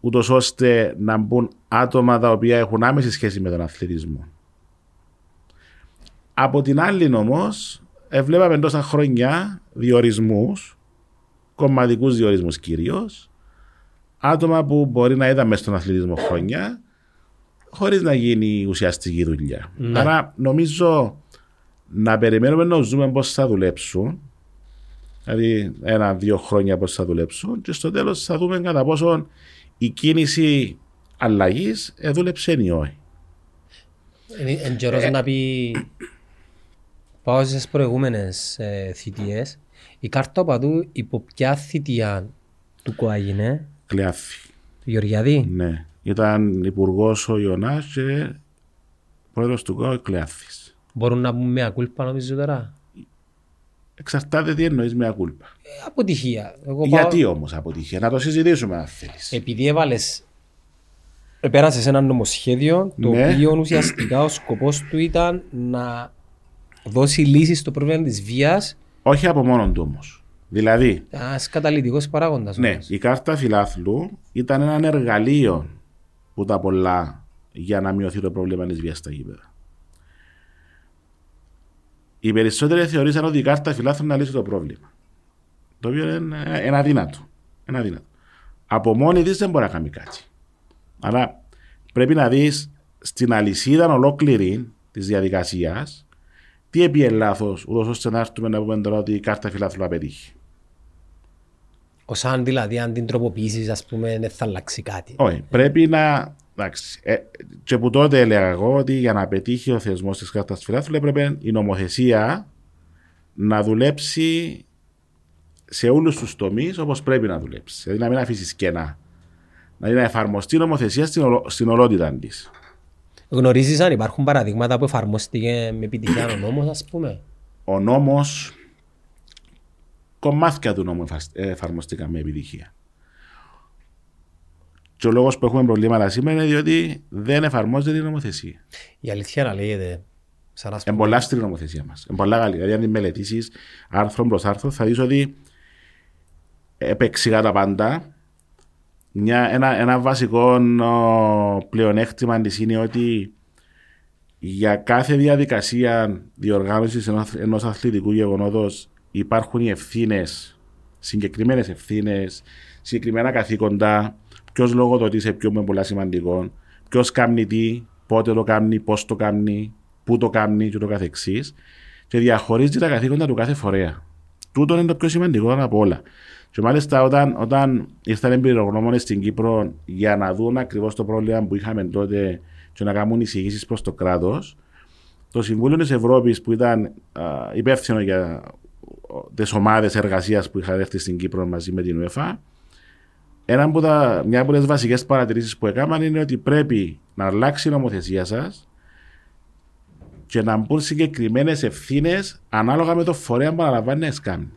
ούτως ώστε να μπουν άτομα τα οποία έχουν άμεση σχέση με τον αθλητισμό. Από την άλλη όμως, βλέπαμε τόσα χρόνια διορισμούς, κομματικούς διορισμούς κυρίως, άτομα που μπορεί να είδαμε στον αθλητισμό χρόνια, χωρίς να γίνει ουσιαστική δουλειά. Ναι. Άρα νομίζω να περιμένουμε να ζούμε πώς θα δουλέψουν, δηλαδή ένα-δύο χρόνια πώς θα δουλέψουν και στο τέλος θα δούμε κατά πόσο η κίνηση αλλαγής δούλεψε ή όχι. Εν καιρός να πει, πάω στις προηγούμενες ε, θητείες, η κάρτα παντού υπό ποια θητεία του ΚΟΑ έγινε? Κλειάφη. Γεωργιάδη. Ναι. Ήταν υπουργός ο Ιωνάς και πρόεδρος του ΚΟΑ ο Κλειάφης. Μπορούν να πούμε μια κούλπα νομίζω τώρα. Εξαρτάται τι εννοείς μια κούλπα. Ε, αποτυχία. Εγώ Γιατί πάω... όμως αποτυχία, να το συζητήσουμε αν θέλεις. Επειδή έβαλες... Πέρασε ένα νομοσχέδιο το ναι. οποίο ουσιαστικά ο σκοπός του ήταν να δώσει λύση στο πρόβλημα της βίας. Όχι από μόνον του όμως. Δηλαδή. Ένας καταλυτικός παράγοντας. Ναι, όμως. Η κάρτα φιλάθλου ήταν ένα εργαλείο που τα πολλά για να μειωθεί το πρόβλημα της βίας στα γήπεδα. Οι περισσότεροι θεωρήσαν ότι η κάρτα φιλάθλου να λύσει το πρόβλημα. Το οποίο είναι ένα δύνατο. Ένα δύνατο. Από μόνη της δεν μπορεί να κάνει κάτι. Αλλά πρέπει να δεις στην αλυσίδα ολόκληρη της διαδικασίας τι επί ελάθος, ούτως ώστε να έρθουμε να πούμε τώρα ότι η κάρτα φιλάθλου απετύχει. Ως αν δηλαδή, αν την τροποποιήσεις, ας πούμε, δεν θα αλλάξει κάτι. Όχι, πρέπει να. Εντάξει. Ε, και που τότε έλεγα εγώ ότι για να πετύχει ο θεσμός της κάρτας φιλάθλου έπρεπε η νομοθεσία να δουλέψει σε όλους τους τομείς όπως πρέπει να δουλέψει. Δηλαδή να μην αφήσεις κενά. Δηλαδή να εφαρμοστεί η νομοθεσία στην, ολο... στην ολότητα της. Γνωρίζεις αν υπάρχουν παραδείγματα που εφαρμόστηκε με επιτυχία ο νόμος, ας πούμε? Ο νόμος, κομμάτια του νόμου εφαρμοστήκαν με επιτυχία. Και ο λόγος που έχουμε προβλήματα σήμερα είναι διότι δεν εφαρμόζεται η νομοθεσία. Η αλήθεια να λέγεται. Είναι πολλά αυστηρή η νομοθεσία μας. Είναι πολλά καλή. Δηλαδή αν την μελετήσεις άρθρο προς άρθρο θα δεις ότι επεξηγά τα πάντα. Μια, ένα, ένα βασικό ο, πλεονέκτημα της είναι ότι για κάθε διαδικασία διοργάνωσης ενός, ενός αθλητικού γεγονότος υπάρχουν οι ευθύνες, συγκεκριμένες ευθύνες, συγκεκριμένα καθήκοντα, ποιος λογοδοτεί σε ποιο με πολλά σημαντικό, ποιος κάνει τι, πότε το κάνει, πώς το κάνει, πού το κάνει και το καθεξής, και διαχωρίζει τα καθήκοντα του κάθε φορέα. Τούτο είναι το πιο σημαντικό από όλα. Και μάλιστα όταν, όταν ήρθαν εμπειρογνώμονες στην Κύπρο για να δουν ακριβώς το πρόβλημα που είχαμε τότε και να κάνουν εισηγήσεις προς το κράτος, το Συμβούλιο της Ευρώπης που ήταν α, υπεύθυνο για τις ομάδες εργασίας που είχαν έρθει στην Κύπρο μαζί με την UEFA, ένα από τα, μια από τις βασικές παρατηρήσεις που έκαναν είναι ότι πρέπει να αλλάξει η νομοθεσία σας και να μπουν συγκεκριμένες ευθύνες ανάλογα με το φορέα που αναλαμβάνει να εσκάμει.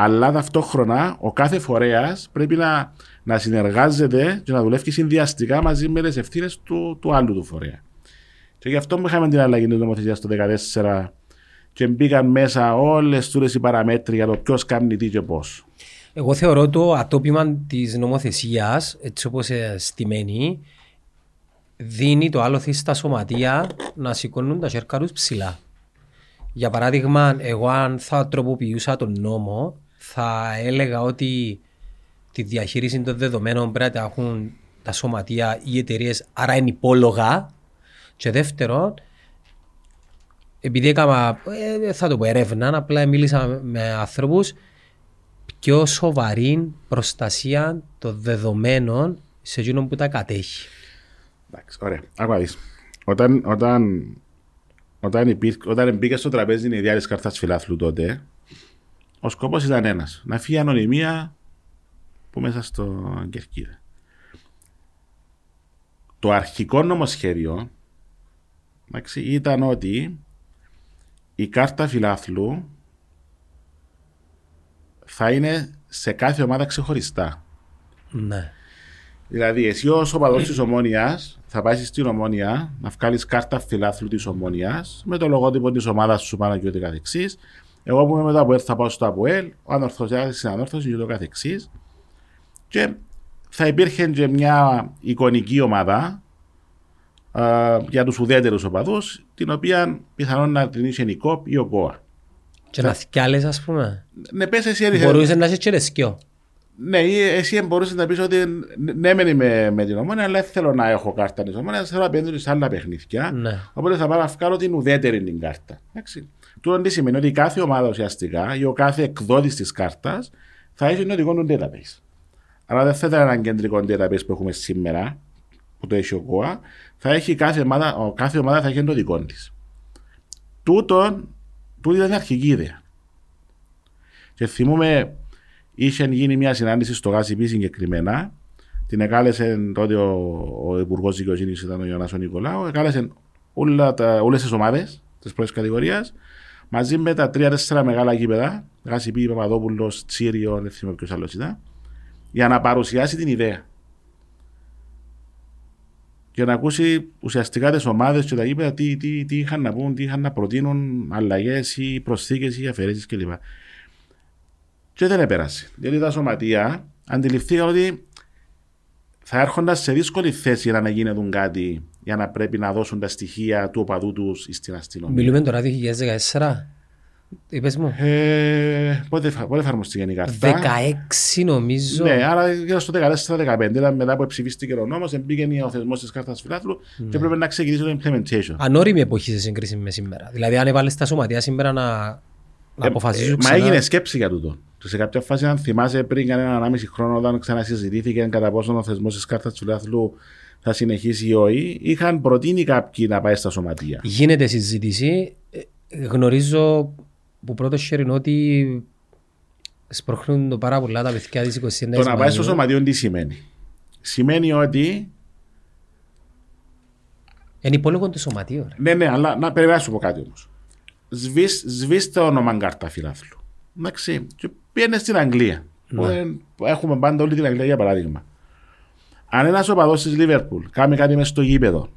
Αλλά ταυτόχρονα ο κάθε φορέας πρέπει να, να συνεργάζεται και να δουλεύει συνδυαστικά μαζί με τις ευθύνες του, του άλλου του φορέα. Και γι' αυτό είχαμε την αλλαγή της νομοθεσίας το δύο χιλιάδες δεκατέσσερα και μπήκαν μέσα όλες τούτες οι παραμέτροι για το ποιος κάνει τι και πώς. Εγώ θεωρώ το ατόπιμα της νομοθεσίας, έτσι όπως στημένη, δίνει το άλοθη στα σωματεία να σηκώνουν τα σέρκα τους ψηλά. Για παράδειγμα, εγώ αν θα τροποποιούσα τον νόμο, θα έλεγα ότι τη διαχείριση των δεδομένων πρέπει να έχουν τα σωματεία ή εταιρείες, άρα είναι υπόλογα. Και δεύτερον, επειδή έκανα, θα το πω ερευνά, απλά μίλησα με ανθρώπους, πιο σοβαρή προστασία των δεδομένων σε εκείνον που τα κατέχει. Εντάξει, ωραία. Άκουα δεις. Όταν, όταν, όταν, υπήρ, όταν μπήκα στο τραπέζι είναι η ιδέα της κάρτας φιλάθλου τότε, ο σκοπός ήταν ένας. Να φύγει η ανωνυμία που μέσα στο κερκίδα. Το αρχικό νομοσχέδιο, εντάξει, ήταν ότι η κάρτα φιλάθλου θα είναι σε κάθε ομάδα ξεχωριστά. Ναι. Δηλαδή, εσύ ως οπαδός της Ομόνοιας θα πάει στην Ομόνια να βγάλεις κάρτα φιλάθλου της Ομόνοιας με το λογότυπο της ομάδας σου πάνω και ούτε καθεξής. Εγώ που είμαι μετά από ΑΠΟΕΛ θα πάω στο ΑΠΟΕΛ, ο ανορθωσιάς στην ανόρθωση και το καθεξής. Και θα υπήρχε και μια εικονική ομάδα α, για τους ουδέτερους οπαδούς, την οποία πιθανόν να την είχε η ΕΝΙΚΟΠ ή ο ΚΟΑ. Και να θυκιάλες, ας πούμε. Ναι, πες εσύ έρχεσαι. Μπορούσες να είσαι τσιρεσκιό. Ναι, εσύ μπορούσες να πεις ότι ναι, μεν είμαι με την Ομόνοια, αλλά δεν θέλω να έχω κάρτα της Ομόνοιας, θέλω να πηγαίνω σε άλλα παιχνίδια. Ναι. Οπότε θα πάω να βγάλω την ουδέτερη την κάρτα. Τούτον τι σημαίνει ότι κάθε ομάδα ουσιαστικά ή ο κάθε εκδότης της κάρτας θα έχει ένα οδηγό database. Αλλά δεν θα ήταν έναν κεντρικό database που έχουμε σήμερα, που το έχει ο ΚΟΑ, θα έχει κάθε ομάδα, κάθε ομάδα θα έχει το δικό της. Τούτον. Τούτη ήταν η αρχική ιδέα. Και θυμούμε, είχε γίνει μια συνάντηση στο ΓΑΣΥΠΗ συγκεκριμένα. Την εκάλεσε τότε ο, ο Υπουργός Δικαιοσύνης, ήταν ο Ιωάννης Νικολάου. Εκάλεσε όλες τις ομάδες της πρώτης κατηγορίας μαζί με τα τρία-τέσσερα μεγάλα γήπεδα, ΓΑΣΥΠΗ, Παπαδόπουλος, Τσίριον, δεν θυμάμαι ποιος άλλος ήταν, για να παρουσιάσει την ιδέα. Και να ακούσει ουσιαστικά τις ομάδες και τα γήπεδα τι, τι, τι είχαν να πούν, τι είχαν να προτείνουν, αλλαγές ή προσθήκες ή αφαιρέσεις κλπ. Και δεν επέρασε. Διότι τα σωματεία αντιληφθήκαν ότι θα έρχονταν σε δύσκολη θέση για να γίνουν κάτι, για να πρέπει να δώσουν τα στοιχεία του οπαδού τους στην αστυνομία. Μιλούμε τώρα δύο χιλιάδες δεκατέσσερα. Είπες μου. Ε, πότε, πότε εφαρμοστεί γενικά αυτά. δεκαέξι νομίζω. Ναι, άρα γύρω στο δεκατέσσερα δεκαπέντε. Ήταν μετά που ψηφίστηκε ο νόμος, εμπήκε ο θεσμός της κάρτας φιλάθλου ναι. Και πρέπει να ξεκινήσει το implementation. Ανώριμη εποχή σε σύγκριση με σήμερα. Δηλαδή, αν έβαλες τα σωματεία σήμερα να, να ε, αποφασίζουν. Ε, ξανά... Μα έγινε σκέψη για τούτο. Σε κάποια φάση, αν θυμάσαι, πριν κανέναν ενάμιση χρόνο, όταν ξανασυζητήθηκε κατά πόσο ο θεσμός της κάρτας φιλάθλου θα συνεχίσει ή όχι, είχαν προτείνει κάποιοι να πάει στα σωματεία. Γίνεται συζήτηση. Γνωρίζω. Που πρώτο χαίρον ότι σπρώχνουν το πάρα πολλά τα παιδιά της εικοσιέντα. Το να πάει στο σωματείο τι σημαίνει. Σημαίνει ότι... Είναι υπόλογο το σωματείο. Ρε. Ναι, ναι, αλλά να πρέπει να σου πω κάτι όμως. Σβήσ, σβήσ το όνομα κάρτα φιλάθλου. Εντάξει, και πήγαινε στην Αγγλία. Ναι. Έχουμε πάντα όλη την Αγγλία για παράδειγμα. Αν ένας οπαδός της Λίβερπουλ κάνει κάτι μέσα στο γήπεδο,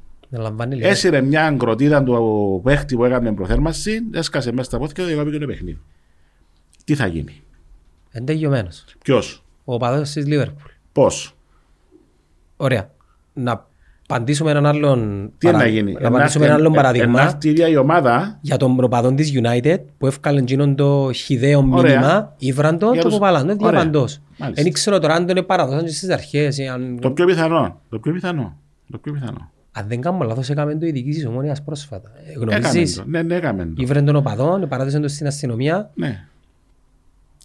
έσυρε μια αγκροτίδα του παίχτη που έκανε προθέρμανση, έσκασε μέσα στα πόδια και οδηγάπηκε το παιχνίδι. Τι θα γίνει. Εντεγιωμένος. Ποιος. Ο οπαδός της Λίβερπουλ. Πώς. Ωραία. Να απαντήσουμε έναν άλλον παραδείγμα. Ενάρτη ίδια η ομάδα. Για τον προπαδόν της United που έφκαλαν γίνον το χυδαίο μήνυμα ήβραν τον το κουβαλάν. Δεν διαπαντός. Δεν ξέρω τώρα αν τον επαραδόσαν στις αρχές. Το πιο πιθανό. Το πιο πιθανό. Αν δεν κάνω λάθος, έκαμε το η διοίκηση της Ομόνοιας πρόσφατα. Γνωρίζεις. Ναι, ναι, έκαμε το. Ήβραν των οπαδών, παράδεσαν το στην αστυνομία. Ναι.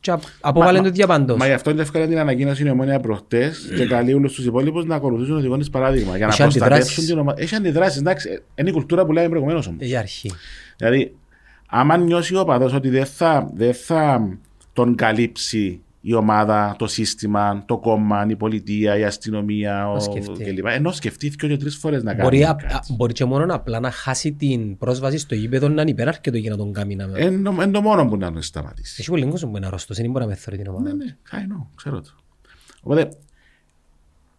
Και αποβάλλαν το διαπαντός. Μα γι' αυτό έφερε την ανακοίνωση η Ομόνια προχτές και καλεί όλους τους υπόλοιπους να ακολουθήσουν το δικό της παράδειγμα. Για να προστατεύσουν την ομάδα. Έχει αντιδράσεις. Εντάξει, είναι η κουλτούρα που λέμε προηγουμένως όμως. Για αρχή. Δηλαδή, άμα νιώσει ο οπαδός ότι δεν θα, δεν θα τον καλύψει η ομάδα, το σύστημα, το κόμμα, η πολιτεία, η αστυνομία ο... κλπ. Ενώ σκεφτήθηκε και τρεις φορές να κάνει. Μπορεί, μπορεί και μόνο απλά να χάσει την πρόσβαση στο γήπεδο να είναι υπεράρκετο για να τον κάνει. Να... Είναι εν, το μόνο που να τον σταματήσει. Έχει πολύ κόσμο που είναι αρρώστος, δεν μπορεί να μεθώρει την ομάδα. Ναι, ναι, χαϊνό, ξέρω το. Οπότε,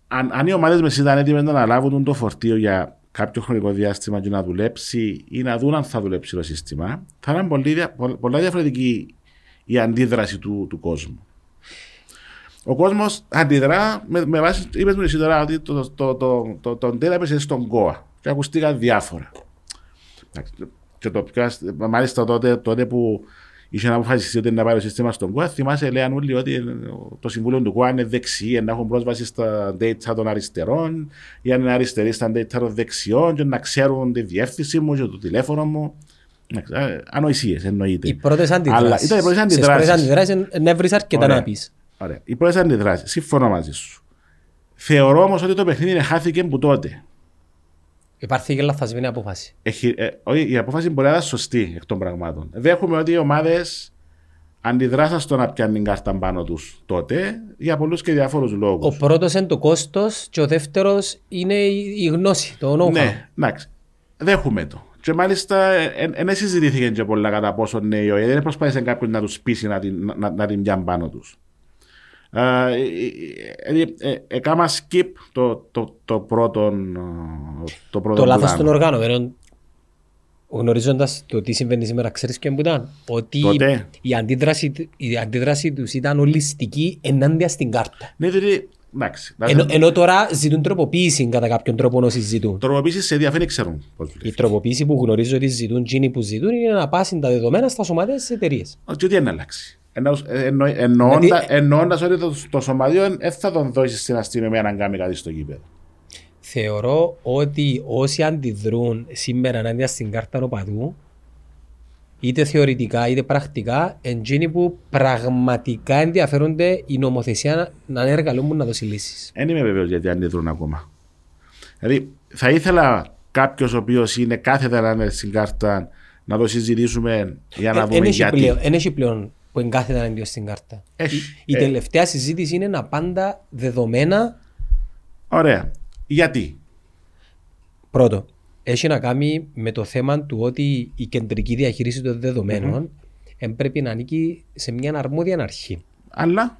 αν, αν οι ομάδες μες ήταν έτοιμες να αναλάβουν το φορτίο για κάποιο χρονικό διάστημα και να δουλέψει ή να δουν αν θα δουλέψει το σύστημα, θα είναι πολύ, πολλά διαφορετική η αντίδραση του, του κόσμου. Ο κόσμος αντιδρά με, με βάση, είπες μου εσύ τώρα ότι το, το, το, το, τον τέλα έπεσε στον ΚΟΑ και ακουστήκαν διάφορα. Και το, μάλιστα τότε, τότε που είχε να αποφασιστεί ότι να πάει το σύστημα στον ΚΟΑ, θυμάσαι λέει όλοι ότι το Συμβούλιο του ΚΟΑ είναι δεξιοί, να έχουν πρόσβαση στα data των αριστερών ή αν είναι αριστεροί στα data των δεξιών και να ξέρουν τη διεύθυνση μου και το τηλέφωνο μου. Ανοησίες εννοείται. Οι πρώτες αντιδράσεις. Αλλά, οι πρώτες αντιδράσεις νεύρεις αρκετά να πεις. Ωραία. Οι πρώτες αντιδράσεις, συμφωνώ μαζί σου. Θεωρώ όμως ότι το παιχνίδι χάθηκε που τότε. Υπάρχει και λαθασμένη απόφαση. Έχει, ε, όχι, η απόφαση μπορεί να είναι σωστή εκ των πραγμάτων. Δέχομαι ότι οι ομάδες αντιδράσαν στο να πιάνουν την κάρτα πάνω τους τότε για πολλούς και διάφορους λόγους. Ο πρώτος είναι το κόστος και ο δεύτερος είναι η γνώση, το know-how. Ναι, εντάξει. Δέχομαι το. Και μάλιστα δεν ε, ε, ε, συζητήθηκε και πολλά κατά πόσο ναι ή όχι. Δεν προσπάθησε κάποιος να τους πείσει να την, να, να την πιάνουν πάνω τους. Έκανα uh, skip το, το, το πρώτο. Το, το λάθος των οργάνων. Γνωρίζοντας το τι συμβαίνει σήμερα, ξέρεις και που ήταν. Ότι η αντίδραση, η αντίδραση τους ήταν ολιστική ενάντια στην κάρτα. Ναι, δηλαδή. Εντάξει, Εν, ενώ τώρα ζητούν τροποποίηση κατά κάποιον τρόπο όσοι ζητούν. Τροποποίηση σε διαφαίνει ξέρουν. Η τροποποίηση που γνωρίζω ότι ζητούν, εκείνοι που ζητούν, είναι να πάσουν τα δεδομένα στα σωματεία της εταιρείας. Και τι είναι αλλάξει. Εννοώντας ότι το, το σωματείο δεν θα τον δώσει στην αστυνομία να κάνει κάτι στο γήπεδο. Θεωρώ ότι όσοι αντιδρούν σήμερα ενάντια στην κάρτα οπαδού, είτε θεωρητικά είτε πρακτικά, εντζήνοι που πραγματικά ενδιαφέρονται η νομοθεσία να είναι εργαλείο μου να δώσει λύσεις. Δεν είμαι βέβαιος γιατί αντιδρούν ακόμα. Δηλαδή, θα ήθελα κάποιος ο οποίος είναι κάθετα ενάντια στην κάρτα να το συζητήσουμε για να ε, δούμε γιατί. Δεν έχει πλέον που εγκάθετα ενάντια στην κάρτα. Έχει, η, ε, η τελευταία συζήτηση είναι να πάντα δεδομένα. Ωραία. Γιατί. Πρώτο. Έχει να κάνει με το θέμα του ότι η κεντρική διαχείριση των δεδομένων mm-hmm. πρέπει να ανήκει σε μια αρμόδια αρχή. Αλλά.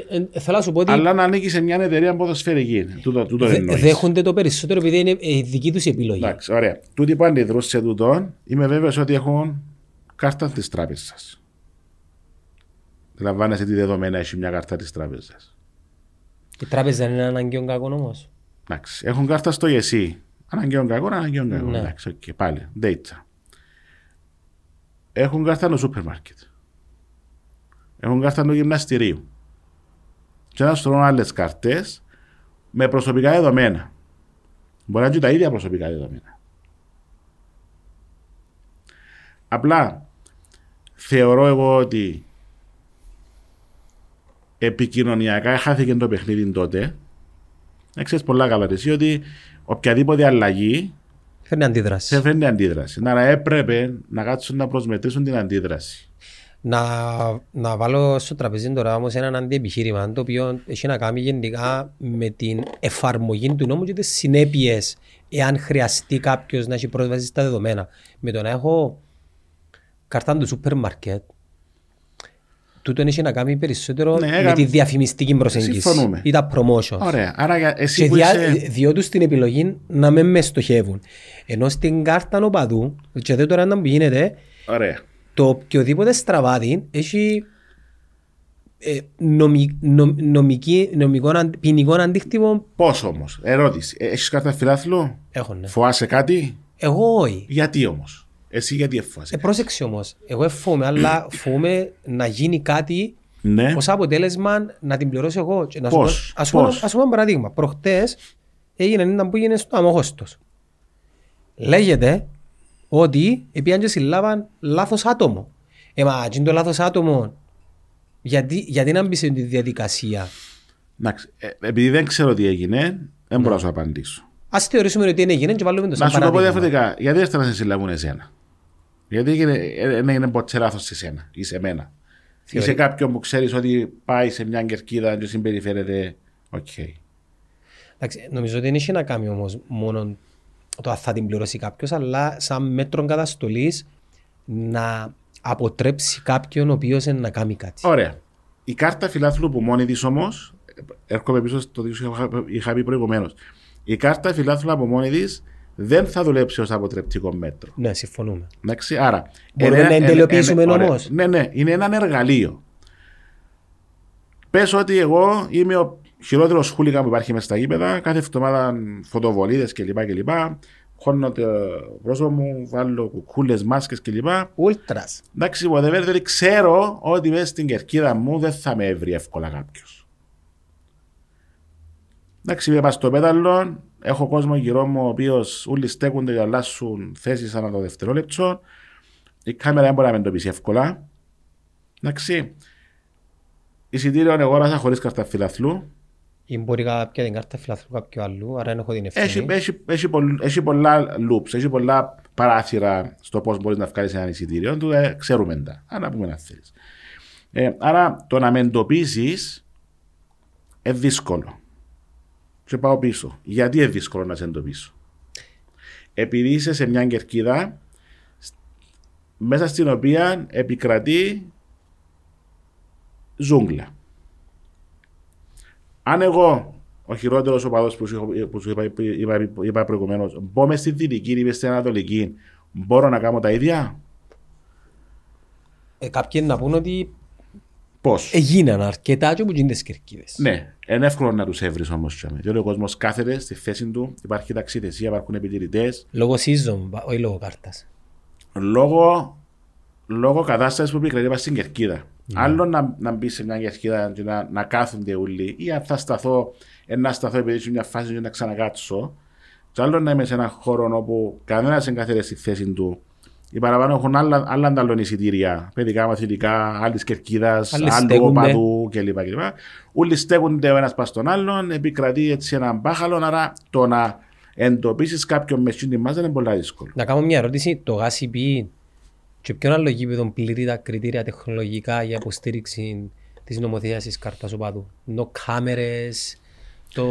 Ε, ε, ε, θέλω να σου πω ότι. Αλλά να ανήκει σε μια εταιρεία ποδοσφαιρική. Τούτο, τούτο δε, δέχονται το περισσότερο επειδή είναι η δική του επιλογή. Εντάξει, ωραία. Τούτοι που αντιδρούν σε τούτον, είμαι βέβαιο ότι έχουν κάρτα τη τράπεζα. Λαμβάνεσαι τι δεδομένα έχει μια κάρτα τη τράπεζα. Η τράπεζα είναι ένα αναγκαίο κακό όμως. Εντάξει, έχουν κάρτα στο ΙΕΣΥ. Αναγκαίων κακών, αναγκαίων κακών. Ναι. Εντάξει, okay, πάλι. Data. Έχουν κάρτα στο σούπερ μάρκετ. Έχουν κάρτα στο γυμναστηρίο. Και να στρώνουν άλλες κάρτες με προσωπικά δεδομένα. Μπορεί να είναι τα ίδια προσωπικά δεδομένα. Απλά θεωρώ εγώ ότι επικοινωνιακά χάθηκε το παιχνίδι τότε. Ξέρεις πολλά καλά εσύ ότι οποιαδήποτε αλλαγή φέρνει αντίδραση. Φέρνει αντίδραση. Να έπρεπε να κάτσουν να προσμετρήσουν την αντίδραση. Να, να βάλω στο τραπέζι τώρα όμως έναν αντιεπιχείρημα το οποίο έχει να κάνει γενικά με την εφαρμογή του νόμου και τις συνέπειες εάν χρειαστεί κάποιος να έχει πρόσβαση στα δεδομένα. Με το να έχω καρτάν του σούπερ μάρκετ, τούτο έχει να κάνει περισσότερο ναι, με έκαμε... τη διαφημιστική προσέγγιση. Συμφωνούμε. Ή τα promotions. Ωραία. Άρα εσύ που είσαι... Διό τους την επιλογή να με με στοχεύουν. Ενώ στην κάρτα νοπαδού, και δεν τώρα να μου γίνεται, ωραία. Το οποιοδήποτε στραβάδι έχει ε, νομι, νο, νομική, νομικό, ποινικό αντίκτυπο. Πώς όμως, ερώτηση. Έχεις κάρτα φιλάθλου, έχω, ναι. Φοάσαι κάτι. Εγώ όχι. Γιατί όμως. Εσύ γιατί εφάσαι. Ε, πρόσεξε όμως. Εγώ εφόμαι, αλλά φοβούμαι να γίνει κάτι ναι. Ως αποτέλεσμα να την πληρώσω εγώ. Πώς. Ας πούμε ένα παραδείγμα. Προχτές έγινε ένα που έγινε στο Αμμοχώστος. Λέγεται ότι επειδή και συλλάβαν λάθος άτομο. Ε, μα είναι το λάθος άτομο. Γιατί, γιατί να μπει σε τη διαδικασία. Εντάξει, ε, επειδή δεν ξέρω τι έγινε, δεν ναι. Μπορώ να σου απαντήσω. Ας θεωρήσουμε ότι έγινε και βάλουμε το σαν παράδειγμα. Να σου το πω διαφορετικά. Γιατί δεν θα σε συλλάβουν εσένα. Γιατί δεν είναι ποτέ λάθος σε σένα ή σε μένα. Ή σε κάποιον που ξέρεις ότι πάει σε μια κερκίδα και συμπεριφέρεται. Οκ. Okay. Νομίζω ότι δεν έχει να κάνει όμως μόνο το αν θα την πληρώσει κάποιος, αλλά σαν μέτρο καταστολής να αποτρέψει κάποιον ο οποίος να κάνει κάτι. Ωραία. Η κάρτα φιλάθλου που μόνη της όμως, έρχομαι πίσω στο ότι είχα πει προηγουμένως. Η κάρτα φιλάθλου από μόνη της δεν θα δουλέψει ως αποτρεπτικό μέτρο. Ναι, συμφωνούμε. Εντάξει, άρα. Μπορούμε ένα, να εντελειοποιήσουμε εν, εν, εν, όμως. Ναι, ναι, είναι ένα εργαλείο. Πες ότι εγώ είμαι ο χειρότερος χούλιγκαν που υπάρχει μέσα στα γήπεδα, κάθε εβδομάδα φωτοβολίδες κλπ. Χώνω το πρόσωπο μου, βάλω κουκούλες, μάσκες κλπ. Ούλτρας. Εντάξει, whatever, δηλαδή ξέρω ότι μέσα στην κερκίδα μου δεν θα με έβρει εύκολα κάποιος. Εντάξει, είμαι στο πέταλο, έχω κόσμο γύρω μου ο οποίος όλοι στέκονται και αλλάσουν θέσεις ανά το δευτερόλεπτο. Η κάμερα δεν μπορεί να με εντοπίσει εύκολα. Εντάξει. Εισιτήριο αγόρασα χωρίς κάρτα φιλαθλού. Ή μπορεί κάποια την κάρτα φιλαθλού κάποιου αλλού, άρα δεν έχω την ευθύνη. Έχει, έχει, έχει, πολλ, έχει πολλά loops, έχει πολλά παράθυρα στο πώς μπορείς να βγάλεις ένα εισιτήριο. Του ε, ξέρουμε τα. Άρα πούμε να θέλεις. Ε, άρα το να με εντοπίσεις είναι δύσκολο. Και πάω πίσω. Γιατί είναι δύσκολο να σε εντοπίσω? Επειδή είσαι σε μια κερκίδα μέσα στην οποία επικρατεί ζούγκλα. Αν εγώ, ο χειρότερος οπαδός που σου είπα, είπα, είπα προηγουμένως, μπω μες στη δυτική ή μες στην ανατολική, μπορώ να κάνω τα ίδια? Ε, κάποιοι να πούν ότι πώς. Έγιναν αρκετά και που γίνονται στις κερκίδες. Ναι, είναι εύκολο να τους έβρεις όμως. Διότι ο κόσμος κάθεται στη θέση του, υπάρχει ταξίδεσία, υπάρχουν επιτηρητές. Λόγω season, όχι λόγω κάρτας. Λόγω, λόγω κατάστασης που επικρατεί στην κερκίδα. Mm. Άλλο να, να μπει σε μια κερκίδα και να, να κάθονται όλοι, ή αν θα σταθώ, να σταθώ επειδή σε μια φάση και να ξανακάτσω. Και άλλο να είμαι σε έναν χώρο όπου κανένα δεν κάθεται στη θέση του. Οι παραπάνω έχουν άλλα, άλλα ανταλλών εισιτήρια, παιδικά, μαθητικά, άλλη κερκίδα, άλλου οπαδού κλπ. Όλοι στέκονται ο ένας πας στον άλλον, επικρατεί έτσι έναν μπάχαλο. Άρα το να εντοπίσει κάποιον μεσίνη μας δεν είναι πολύ δύσκολο. Να κάνω μια ερώτηση. Το ΓΑΣΥΠΗ και ποιον άλλο γήπεδο πληρεί τα κριτήρια τεχνολογικά για υποστήριξη τη νομοθεσία τη κάρτα οπαδού? Νο κάμερες, το,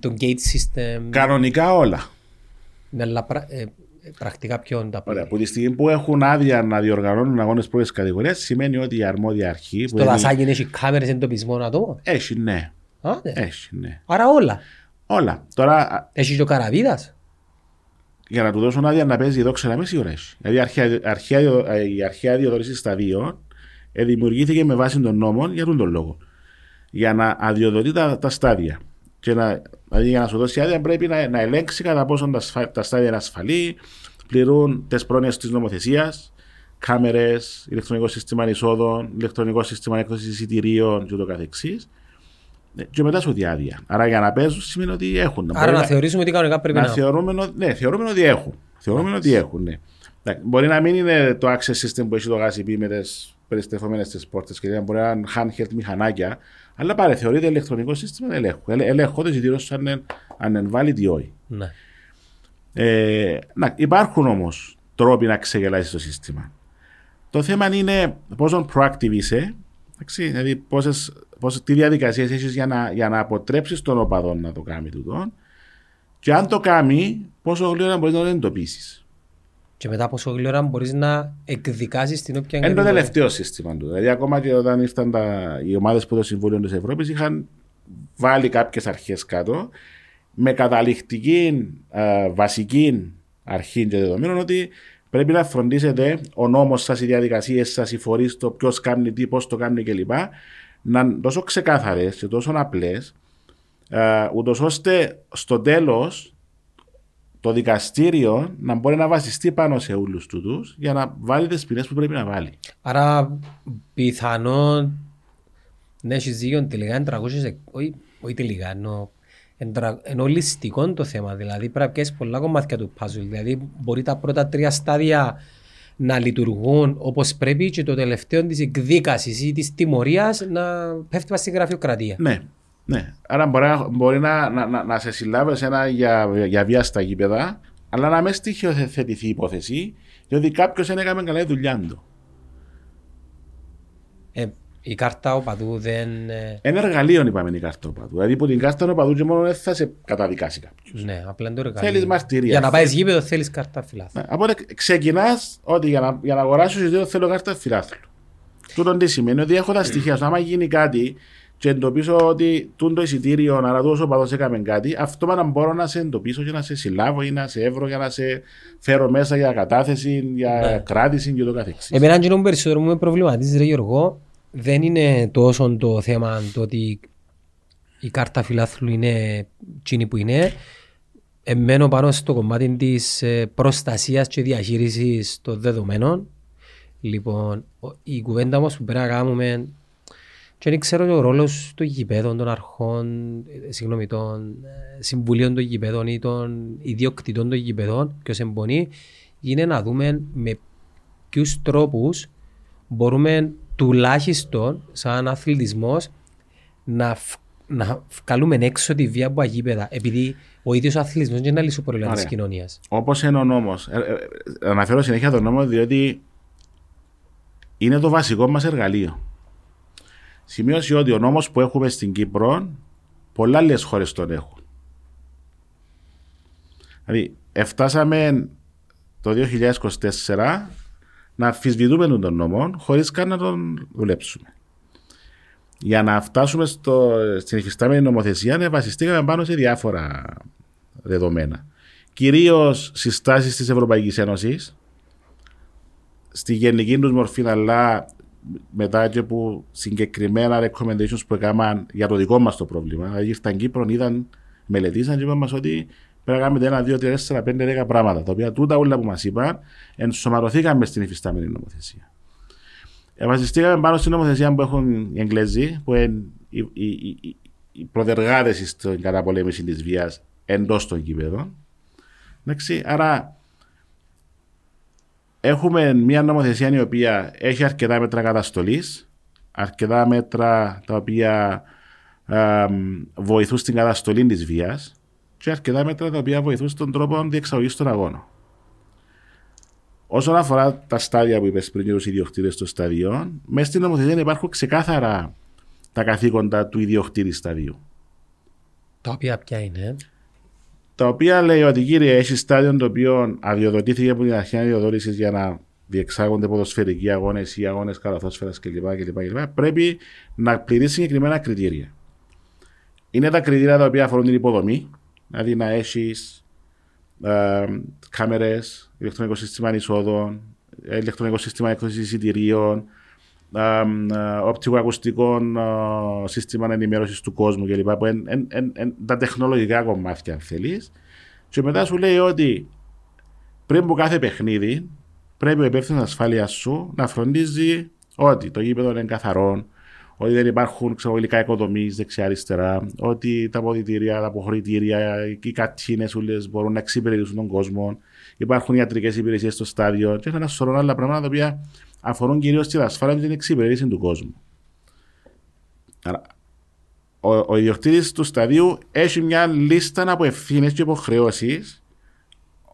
το gate system. Κανονικά όλα. Ναι, αλλά ε, πρακτικά ποιον τα πληρεί? Από τη στιγμή που έχουν άδεια να διοργανώνουν αγώνες πρώτης κατηγορίας, σημαίνει ότι η αρμόδια αρχή. Στο δασάκι έχει κάμερες εντοπισμών ατόμων? Έχει, ναι. Α, ναι. Έχει, ναι. Άρα όλα. Όλα. Τώρα... Έχει και ο καραβίδας. Για να του δώσουν άδεια να παίζει εδώ ξανά, σίγουρα έχει. Δηλαδή η αρχαία αδειοδότηση σταδίων δημιουργήθηκε με βάση των νόμων για τον λόγο. Για να αδειοδοτεί τα, τα στάδια. Και να, δηλαδή για να σου δώσει άδεια πρέπει να, να ελέγξει κατά πόσο τα, τα στάδια είναι ασφαλή, πληρούν τις πρόνοιες της νομοθεσίας, κάμερες, ηλεκτρονικό σύστημα εισόδων, ηλεκτρονικό σύστημα έκδοσης εισιτηρίων κ.ο.κ. Και μετά σου διάδεια. Άρα για να παίζουν σημαίνει ότι έχουν. Άρα να, να θεωρήσουμε ότι κανονικά πρέπει να, να θεωρούμε... Ναι, θεωρούμε ότι έχουν. Θεωρούμε ότι έχουν, ναι. Μπορεί να μην είναι το access system που έχει το ΓΑΣΥΠΗ με τις περιστρεφόμενες τις πόρτες και δηλαδή μπορεί να είναι handheld μηχανάκια. Αλλά πάλι θεωρείται ηλεκτρονικό σύστημα ελέγχου. Ελέγχονται οι δηλώσεις αν είναι valid ή όχι. Ναι. Ε, να, υπάρχουν όμως τρόποι να ξεγελάσεις το σύστημα. Το θέμα είναι πόσο proactive είσαι, δηλαδή πόσες. Πώς, τι διαδικασίες έχεις για να, για να αποτρέψεις τον οπαδό να το κάνει τούτο, και αν το κάνει, πόσο γλυόρα μπορείς να το εντοπίσεις. Και μετά, πόσο γλυόρα μπορείς να εκδικάσεις την όποια εγκαταλείψει. Είναι το τελευταίο σύστημα του. Δηλαδή, ακόμα και όταν ήρθαν τα, οι ομάδες που το Συμβούλιο της Ευρώπης, είχαν βάλει κάποιες αρχές κάτω, με καταληκτική ε, βασική αρχή και δεδομένων ότι πρέπει να φροντίσετε ο νόμος σας, οι διαδικασίες σας, οι φορείς, το ποιος κάνει τι, πώς το κάνει κλπ. Να είναι τόσο ξεκάθαρες και τόσο απλές, ούτως ώστε στο τέλος το δικαστήριο να μπορεί να βασιστεί πάνω σε όλους τούτους για να βάλει τις ποινές που πρέπει να βάλει. Άρα πιθανόν να έχεις δίκιο, τελικά είναι τραγούδι, όχι τελικά, είναι ολιστικό το θέμα. Δηλαδή πρέπει να έχεις πολλά κομμάτια του παζλ. Δηλαδή μπορεί τα πρώτα τρία στάδια να λειτουργούν όπως πρέπει και το τελευταίο της εκδίκασης ή της τιμωρίας να πέφτει στην γραφειοκρατία. Ναι, ναι. Άρα μπορεί, μπορεί να, να, να σε συλλάβεις ένα για, για βία στα γήπεδα, αλλά να μην στοιχειοθετηθεί η υπόθεση, διότι κάποιος δεν έκανε καλά η δουλειά του. Ε, η κάρτα οπαδού δεν... Ένα εργαλείο είπαμε η κάρτα οπαδού. Δηλαδή που την κάρτα οπαδού και μόνο δεν θα σε καταδικάσει κάποιος. Ναι, απλά το εργαλείο. Θέλεις μαρτυρία. Για να πάει γήπεδο θέλεις κάρτα φιλάθλου. Ναι, οπότε ξεκινάς ότι για να, για να αγοράσεις θέλω κάρτα φιλάθλου. Τούτον τι σημαίνει ότι έχω τα στοιχεία σου. Άμα γίνει κάτι και εντοπίσω ότι το εισιτήριο, άρα τόσο παντός έκαμε κάτι, αυτόματα μπορώ να σε εντοπίσω και να σε συλλάβω ή να σε εύρω για να σε φέρω μέσα για κατάθεση, για ναι. κράτηση και το καθεξής. Εμένα και τον περισσότερο μου με προβληματίζει, ρε Γιώργο, δεν είναι τόσο το θέμα το ότι η κάρτα φιλάθλου είναι εκείνη που είναι. Εμένω πάνω στο κομμάτι της προστασίας και διαχείρισης των δεδομένων. Λοιπόν, η κουβέντα όμως που πρέπει να κάνουμε, και δεν ξέρω ο ρόλος των γηπέδων, των αρχών, συγγνώμη, των συμβουλίων των γηπέδων ή των ιδιοκτητών των γηπέδων, ποιος εμπονεί, είναι να δούμε με ποιους τρόπους μπορούμε τουλάχιστον σαν αθλητισμός να να βγάλουμε έξω τη βία από αγίπεδα, επειδή ο ίδιος ο αθλητισμός δεν είναι λύση προβλήματος της κοινωνίας. Όπως είναι ο νόμος. Ε, ε, αναφέρω συνέχεια τον νόμο, διότι είναι το βασικό μας εργαλείο. Σημείωση ότι ο νόμος που έχουμε στην Κύπρο, πολλά άλλες χώρες τον έχουν. Δηλαδή, εφτάσαμε το δύο χιλιάδες είκοσι τέσσερα να αμφισβητούμε τον νόμο χωρίς καν να τον δουλέψουμε. Για να φτάσουμε στο, στην υφιστάμενη νομοθεσία, βασιστήκαμε πάνω σε διάφορα δεδομένα. Κυρίως συστάσεις της Ευρωπαϊκής Ένωσης, στη γενική τους μορφή, αλλά μετά και που συγκεκριμένα recommendations που έκαναν για το δικό μας το πρόβλημα. Δηλαδή, ήρθαν Κύπρον, είδαν, μελετήσαν και είπαν μας ότι πρέπει να κάνουμε ένα, δύο, τρία, τέσσερα, πέντε, δέκα πράγματα. Τα οποία τούτα όλα που μας είπαν, ενσωματωθήκαμε στην υφιστάμενη νομοθεσία. Βασιστήκαμε πάνω στην νομοθεσία που έχουν οι Εγγλέζοι, που είναι οι, οι, οι, οι προδεργάτες στην καταπολέμηση της βίας εντός των γηπέδων. Άρα, έχουμε μια νομοθεσία η οποία έχει αρκετά μέτρα καταστολής, αρκετά μέτρα τα οποία α, βοηθούν στην καταστολή της βίας και αρκετά μέτρα τα οποία βοηθούν στον τρόπο διεξαγωγής των αγώνων. Όσον αφορά τα στάδια που είπες πριν για τους ιδιοκτήτες των σταδιών, μέσα στην νομοθεσία υπάρχουν ξεκάθαρα τα καθήκοντα του ιδιοκτήτη σταδίου. Τα οποία ποια είναι? Τα οποία λέει ότι κύριε, έχει στάδιο το οποίο αδειοδοτήθηκε από την αρχή αδειοδότησης για να διεξάγονται ποδοσφαιρικοί αγώνες ή αγώνες καλαθόσφαιρας κλπ. Πρέπει να πληρεί συγκεκριμένα κριτήρια. Είναι τα κριτήρια τα οποία αφορούν την υποδομή, δηλαδή να έχει κάμερες, ηλεκτρονικό σύστημα ανεισόδων, ηλεκτρονικό σύστημα έκδοσης εισιτηρίων, οπτικοακουστικό σύστημα ενημέρωσης του κόσμου κλπ. Που είναι τα τεχνολογικά κομμάτια, αν θέλεις. Και μετά σου λέει ότι πριν από κάθε παιχνίδι πρέπει ο υπεύθυνος ασφάλειας σου να φροντίζει ότι το γήπεδο είναι καθαρό, ότι δεν υπάρχουν ξαγωγικά οικοδομής δεξιά-αριστερά, ότι τα ποδητήρια, τα αποχωρητήρια, οι κατσίνες ούλες μπορούν να εξυπηρετήσουν τον κόσμο, υπάρχουν ιατρικές υπηρεσίες στο στάδιο και ένα σωρό άλλα πράγματα τα οποία αφορούν κυρίως την ασφάλεια και την εξυπηρέτηση του κόσμου. Άρα, ο, ο ιδιοκτήτης του σταδίου έχει μια λίστα από ευθύνες και υποχρεώσεις,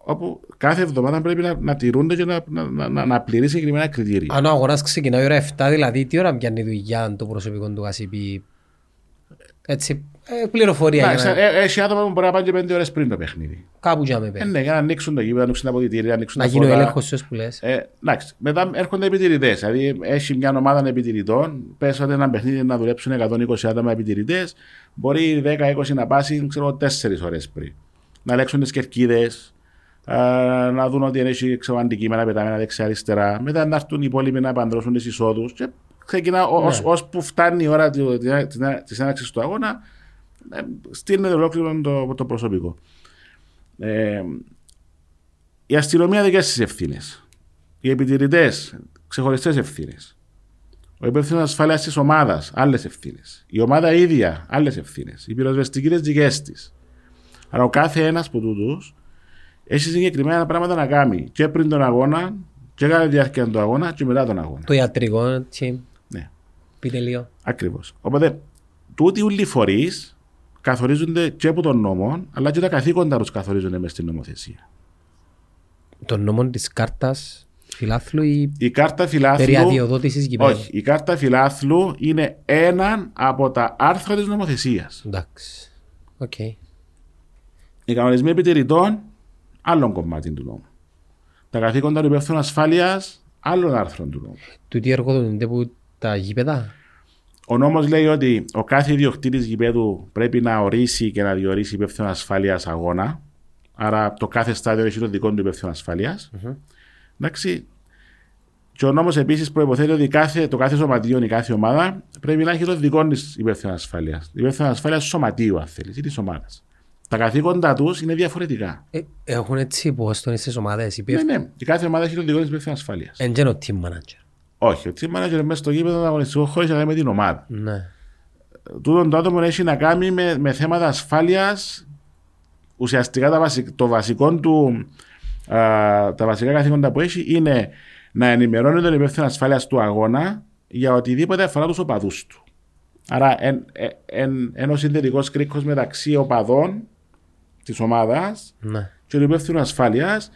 όπου κάθε εβδομάδα πρέπει να, να τηρούνται και να, να, να, να πληρεί συγκεκριμένα κριτήρια. Αν ο αγώνας ξεκινάει ώρα εφτά, δηλαδή τι ώρα πιάνει δουλειά το προσωπικό του Γασίπη, έτσι, ε, πληροφορία. Να, να... Έχει άτομα που μπορεί να πάνε και πέντε ώρες πριν το παιχνίδι. Κάπου για με πέντε. Ναι, για να ανοίξουν το γήπεδο, να ανοίξουν τα αποδυτήρια, να ανοίξουν τα φώτα. Να γίνει ο έλεγχος, όπως που λες. Ε, μετά έρχονται επιτηρητές. Δηλαδή, έχει μια ομάδα επιτηρητών. Πες ότι ένα παιχνίδι να δουλέψουν εκατόν είκοσι άτομα επιτηρητές. Μπορεί δέκα είκοσι να πάσει, ξέρω, τέσσερις ώρες πριν. Να αλλάξουν τις κερκίδες. Uh, να δουν ότι έχει αντικείμενα πεταμένα δεξιά-αριστερά. Μετά να έρθουν οι υπόλοιποι να παντρώσουν τις εισόδους. Και ξεκινά, yeah. ώσπου φτάνει η ώρα της έναρξης του αγώνα, στείλνεται ολόκληρο το, το προσωπικό. Ε, η αστυνομία δικές τις ευθύνες. Οι επιτηρητές, ξεχωριστές ευθύνες. Ο υπεύθυνος ασφάλειας της ομάδας, άλλες ευθύνες. Η ομάδα ίδια, άλλες ευθύνες. Οι πυροσβεστικοί τις δικές της. Άρα ο κάθε ένας από τούτους έχει συγκεκριμένα πράγματα να κάνει και πριν τον αγώνα, και κατά τη διάρκεια του αγώνα, και μετά τον αγώνα. Το ιατρικό, έτσι. Ναι. Επιτελείο. Ακριβώς. Οπότε, τούτοι όλοι οι φορείς καθορίζονται και από τον νόμο, αλλά και τα καθήκοντα τους καθορίζονται μέσα στην νομοθεσία. Τον νόμο της κάρτας φιλάθλου ή η κάρτα φιλάθλου, περί αδειοδότησης γηπέδου? Όχι. Η κάρτα φιλάθλου είναι ένα από τα άρθρα της νομοθεσίας. Εντάξει. Οκ. Okay. Οι κανονισμοί επιτηρητών. Άλλον κομμάτι του νόμου. Τα καθήκοντα του υπεύθυνου ασφάλειας, άλλων άρθρων του νόμου. Του τι εργοδοτούνται που τα γήπεδα? Ο νόμος λέει ότι ο κάθε ιδιοκτήτης γηπέδου πρέπει να ορίσει και να διορίσει υπεύθυνο ασφάλειας αγώνα. Άρα το κάθε στάδιο έχει το δικό του υπεύθυνο ασφάλειας. Mm-hmm. Εντάξει. Και ο νόμος επίσης προϋποθέτει ότι κάθε, το κάθε σωματείο, η κάθε ομάδα πρέπει να έχει το δικό της υπεύθυνο ασφάλειας. Υπεύθυνο ασφάλειας σωματείου, αν θέλει, ή της ομάδας. Τα καθήκοντα τους είναι διαφορετικά. Ε, έχουν έτσι υποστονίσει στις ομάδες. Υπεύθυν... Ναι, ναι. Η κάθε ομάδα έχει το δικό της υπεύθυνο ασφάλειας. Εν γένω team manager. Όχι, ο team manager μέσα στο γήπεδο του αγωνιστικού χώρισε να κάνει με την ομάδα. Ναι. Τούτον το άτομο έχει να κάνει με, με θέματα ασφάλειας. Ουσιαστικά τα βασι, το βασικό του, α, τα βασικά καθήκοντα που έχει είναι να ενημερώνει τον υπεύθυνο ασφάλειας του αγώνα για οτιδήποτε αφορά τους οπαδούς του. Άρα εν, εν, εν, ένας συνδετικός κρίκος μεταξύ οπαδών της ομάδας, ναι, και του υπεύθυνου ασφάλειας.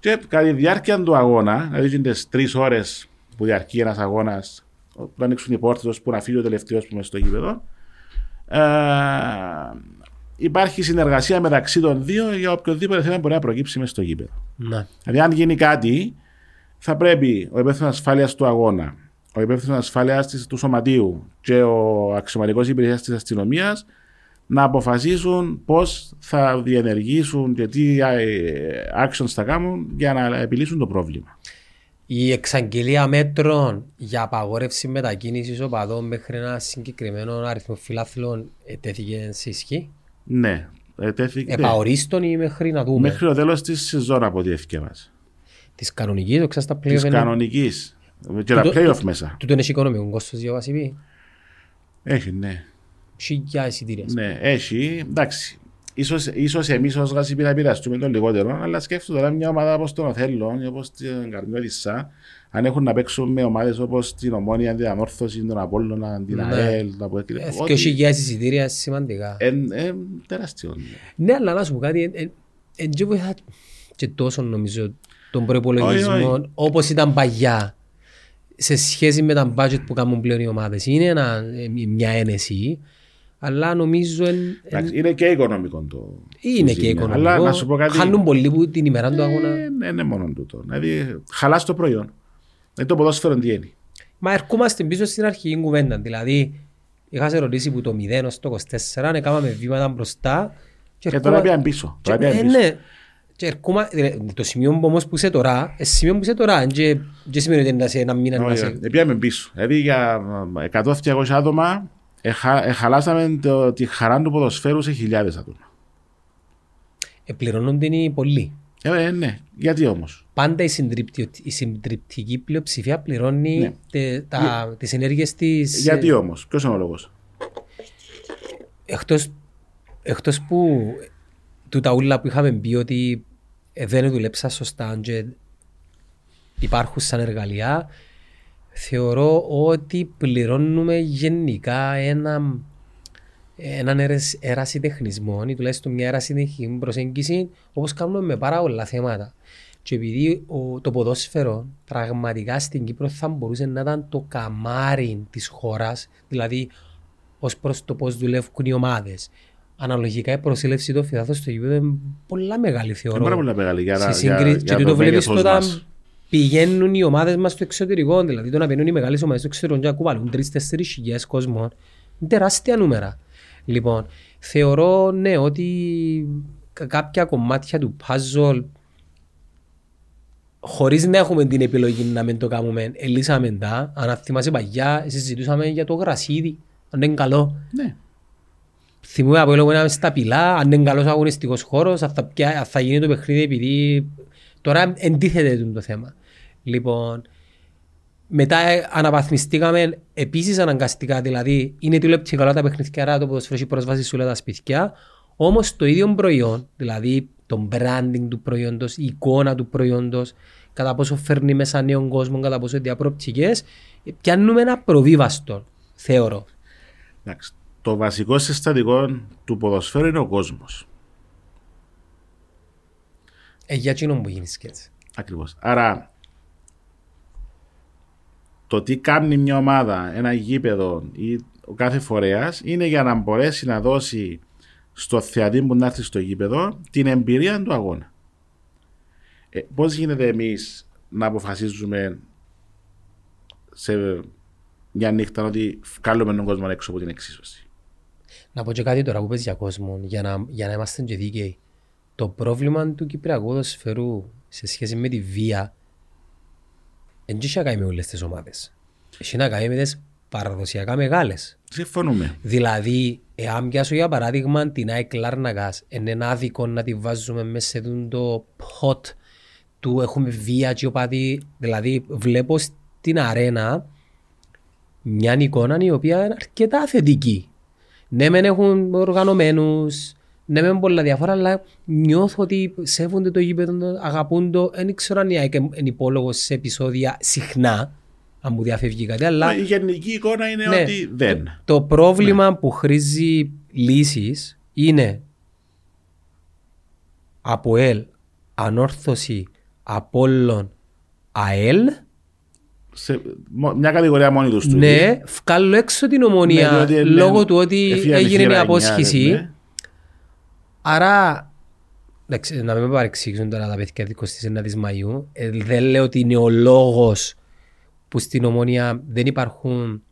Και κατά τη διάρκεια του αγώνα, δηλαδή τις τρεις ώρες που διαρκεί ένας αγώνας, που ανοίξουν οι πόρτες, που να φύγει ο τελευταίος που μέσα στο γήπεδο, ε, υπάρχει συνεργασία μεταξύ των δύο για οποιοδήποτε θέμα μπορεί να προκύψει μέσα στο γήπεδο. Ναι. Δηλαδή, αν γίνει κάτι, θα πρέπει ο υπεύθυνος ασφάλειας του αγώνα, ο υπεύθυνος ασφάλειας του σωματείου και ο αξιωματικός υπηρεσίας της αστυνομίας να αποφασίσουν πώς θα διενεργήσουν και τι actions θα κάνουν για να επιλύσουν το πρόβλημα. Η εξαγγελία μέτρων για απαγόρευση μετακίνησης οπαδών μέχρι ένα συγκεκριμένο αριθμό φιλάθλων τέθηκε σε ισχύ. Ναι. Ετέθηκε... Επαορίστον ή μέχρι να δούμε. Μέχρι το τέλος της σεζόν από τη ευκαιρία. Της κανονικής, το ξέρεις τα πλέον. Της κανονικής. Και τα playoff μέσα. Τούτο είναι οικονομικό κόστος για βασιβή. Έχει, ναι. Χιλιάδες εισιτήρες. Ναι, έχει. Εντάξει. Ίσως, ίσως εμείς ως Γασιπή να πειραστούμε τον λιγότερο, αλλά σκέφτομαι τώρα μια ομάδα όπως τον Οθέλλον ή όπως την Καρμιώδισσα, αν έχουν να παίξουν με ομάδες όπως την Ομόνοια, την Ανόρθωση, τον Απόλλωνα, την ΑΕΛ, τα που έκλεινε. Και όχι για εισιτήρια σημαντικά. Είναι τεράστιο. Ναι, αλλά να σου πω κάτι, δεν βοηθά και τόσο νομίζω τον προϋπολογισμό όπως ήταν παλιά σε σχέση με τα budget που κάνουν πλέον οι ομάδες. Είναι μια ένεση. Αλλά νομίζω. Εν, εν... Είναι και οικονομικό το. Είναι το και οικονομικό. Αλλά να σου πω κάτι. Χάνουν πολύ που την ημέρα του ε, αγώνα. Ναι, ναι, μόνο τούτο. Δηλαδή, χαλάς το προϊόν. Δηλαδή, το ποδόσφαιρο τι είναι. Μα ερχόμαστε πίσω στην αρχική κουβέντα. Δηλαδή, είχα σε ρωτήσει που το μηδέν ως το είκοσι τέσσερα, έκαναμε βήματα μπροστά. Και, και ερχόμα... τώρα πήγαν πίσω. Και, τώρα ε, πίσω. Ναι. Και ερχόμα... δηλαδή, το σημείο όμως που είσαι τώρα, ε, σημείο που είσαι τώρα, και, και σημαίνει ότι είναι ένα μήνα. Όχι, σε... πήγαμε πίσω. Δηλαδή, για εκατό με διακόσια άτομα. Εχα, εχαλάσαμε το, τη χαρά του ποδοσφαίρου σε χιλιάδες άτομα. Επληρώνονται είναι πολλοί. Ε, ναι, γιατί όμως. Πάντα η, η συντριπτική πλειοψηφία πληρώνει, ναι, τε, τα, ναι, τις ενέργειες της. Γιατί όμως, ποιος είναι ο λόγος. Εκτός, εκτός που του ταούλα που είχαμε πει ότι δεν δουλέψα σωστά και υπάρχουν σαν εργαλεία. Θεωρώ ότι πληρώνουμε γενικά ένα, έναν ερασιτεχνισμό ή τουλάχιστον μια ερασιτεχνική προσέγγιση όπως κάνουμε με πάρα πολλά θέματα. Και επειδή ο, το ποδόσφαιρο πραγματικά στην Κύπρο θα μπορούσε να ήταν το καμάρι της χώρας, δηλαδή ως προς το πώς δουλεύουν οι ομάδες. Αναλογικά η προσέλευση των φιλάθλων στο γήπεδο είναι πολλά μεγάλη, θεωρώ. Είναι πάρα πολύ μεγάλη για να συγκρίνει. Πηγαίνουν οι ομάδες μας στο εξωτερικό, δηλαδή το να πηγαίνουν οι μεγάλες ομάδες στο εξωτερικό και να κουβαλούν τρεις τέσσερις χιλιάδες κόσμων. Είναι τεράστια νούμερα. Λοιπόν, θεωρώ, ναι, ότι κάποια κομμάτια του puzzle, χωρίς να έχουμε την επιλογή να μην το κάνουμε, ελύσαμε τα. Αν θυμάσαι παγιά, συζητούσαμε για το γρασίδι, αν είναι καλό. Ναι. Θυμούμε από έλεγχο να είμαι στα πυλά, αν είναι καλός αγωνιστικός χώρος, αν θα, αν θα γίνει το παιχνίδι επειδή... Τώρα εντίθεται το θέμα. Λοιπόν, μετά αναβαθμιστήκαμε επίσης αναγκαστικά, δηλαδή είναι τηλεοπτικά όλα τα παιχνίδια, άρα το ποδόσφαιρο έχει πρόσβαση σε όλα τα σπιτιά. Όμως το ίδιο προϊόν, δηλαδή το branding του προϊόντος, η εικόνα του προϊόντος, κατά πόσο φέρνει μέσα νέων κόσμων, κατά πόσο διαπροπτικές, πιάνουμε ένα προβίβαστο, θεωρώ. Το βασικό συστατικό του ποδοσφαίρου είναι ο κόσμος. Ε, για εκείνον που γίνεις και έτσι. Ακριβώς. Άρα, το τι κάνει μια ομάδα, ένα γήπεδο ή ο κάθε φορέας είναι για να μπορέσει να δώσει στο θεατή που να έρθει στο γήπεδο την εμπειρία του αγώνα. Ε, πώς γίνεται εμείς να αποφασίζουμε σε μια νύχτα ότι βγάλουμε τον κόσμο έξω από την εξίσωση. Να πω και κάτι τώρα που πες για κόσμο, για να, για να είμαστε και δίκαιοι. Το πρόβλημα του Κυπριακού ποδοσφαιρού σε σχέση με τη βία δεν έχει να κάνει με όλες τις ομάδες. Έχει να κάνει με τις παραδοσιακά μεγάλες. Συμφωνούμε. Δηλαδή, εάν πιάσω για παράδειγμα την ΑΕΚ Λάρνακας, είναι άδικο να τη βάζουμε μέσα σε το pot του έχουμε βία και οπαδί. Δηλαδή, βλέπω στην αρένα μια εικόνα η οποία είναι αρκετά θετική. Ναι, μεν έχουν οργανωμένους, ναι, μεν πολλά διάφορα, αλλά νιώθω ότι σέβονται το γήπεδο, αγαπούν το. Δεν ξέρω αν είναι υπόλογος σε επεισόδια συχνά, αν μου διαφεύγει κάτι. Αλλά... Η γενική εικόνα είναι ναι, ότι δεν. Το πρόβλημα ναι. που χρήζει λύσεις είναι ΑΠΟΕΛ, Ανόρθωση, Απόλλων, ΑΕΛ. Σε μια κατηγορία μόνη του στου. Ναι, βγάλω έξω την Ομόνοια ναι, δηλαδή, λόγω ναι, του ότι εφία, έγινε εφία, μια απόσχηση. Ναι. Άρα, να μην με παρεξήγησουν τώρα τα παιδιά εικοστή ένατη Μαΐου, ε, δεν λέω ότι είναι ο λόγος που στην Ομόνοια δεν υπάρχουν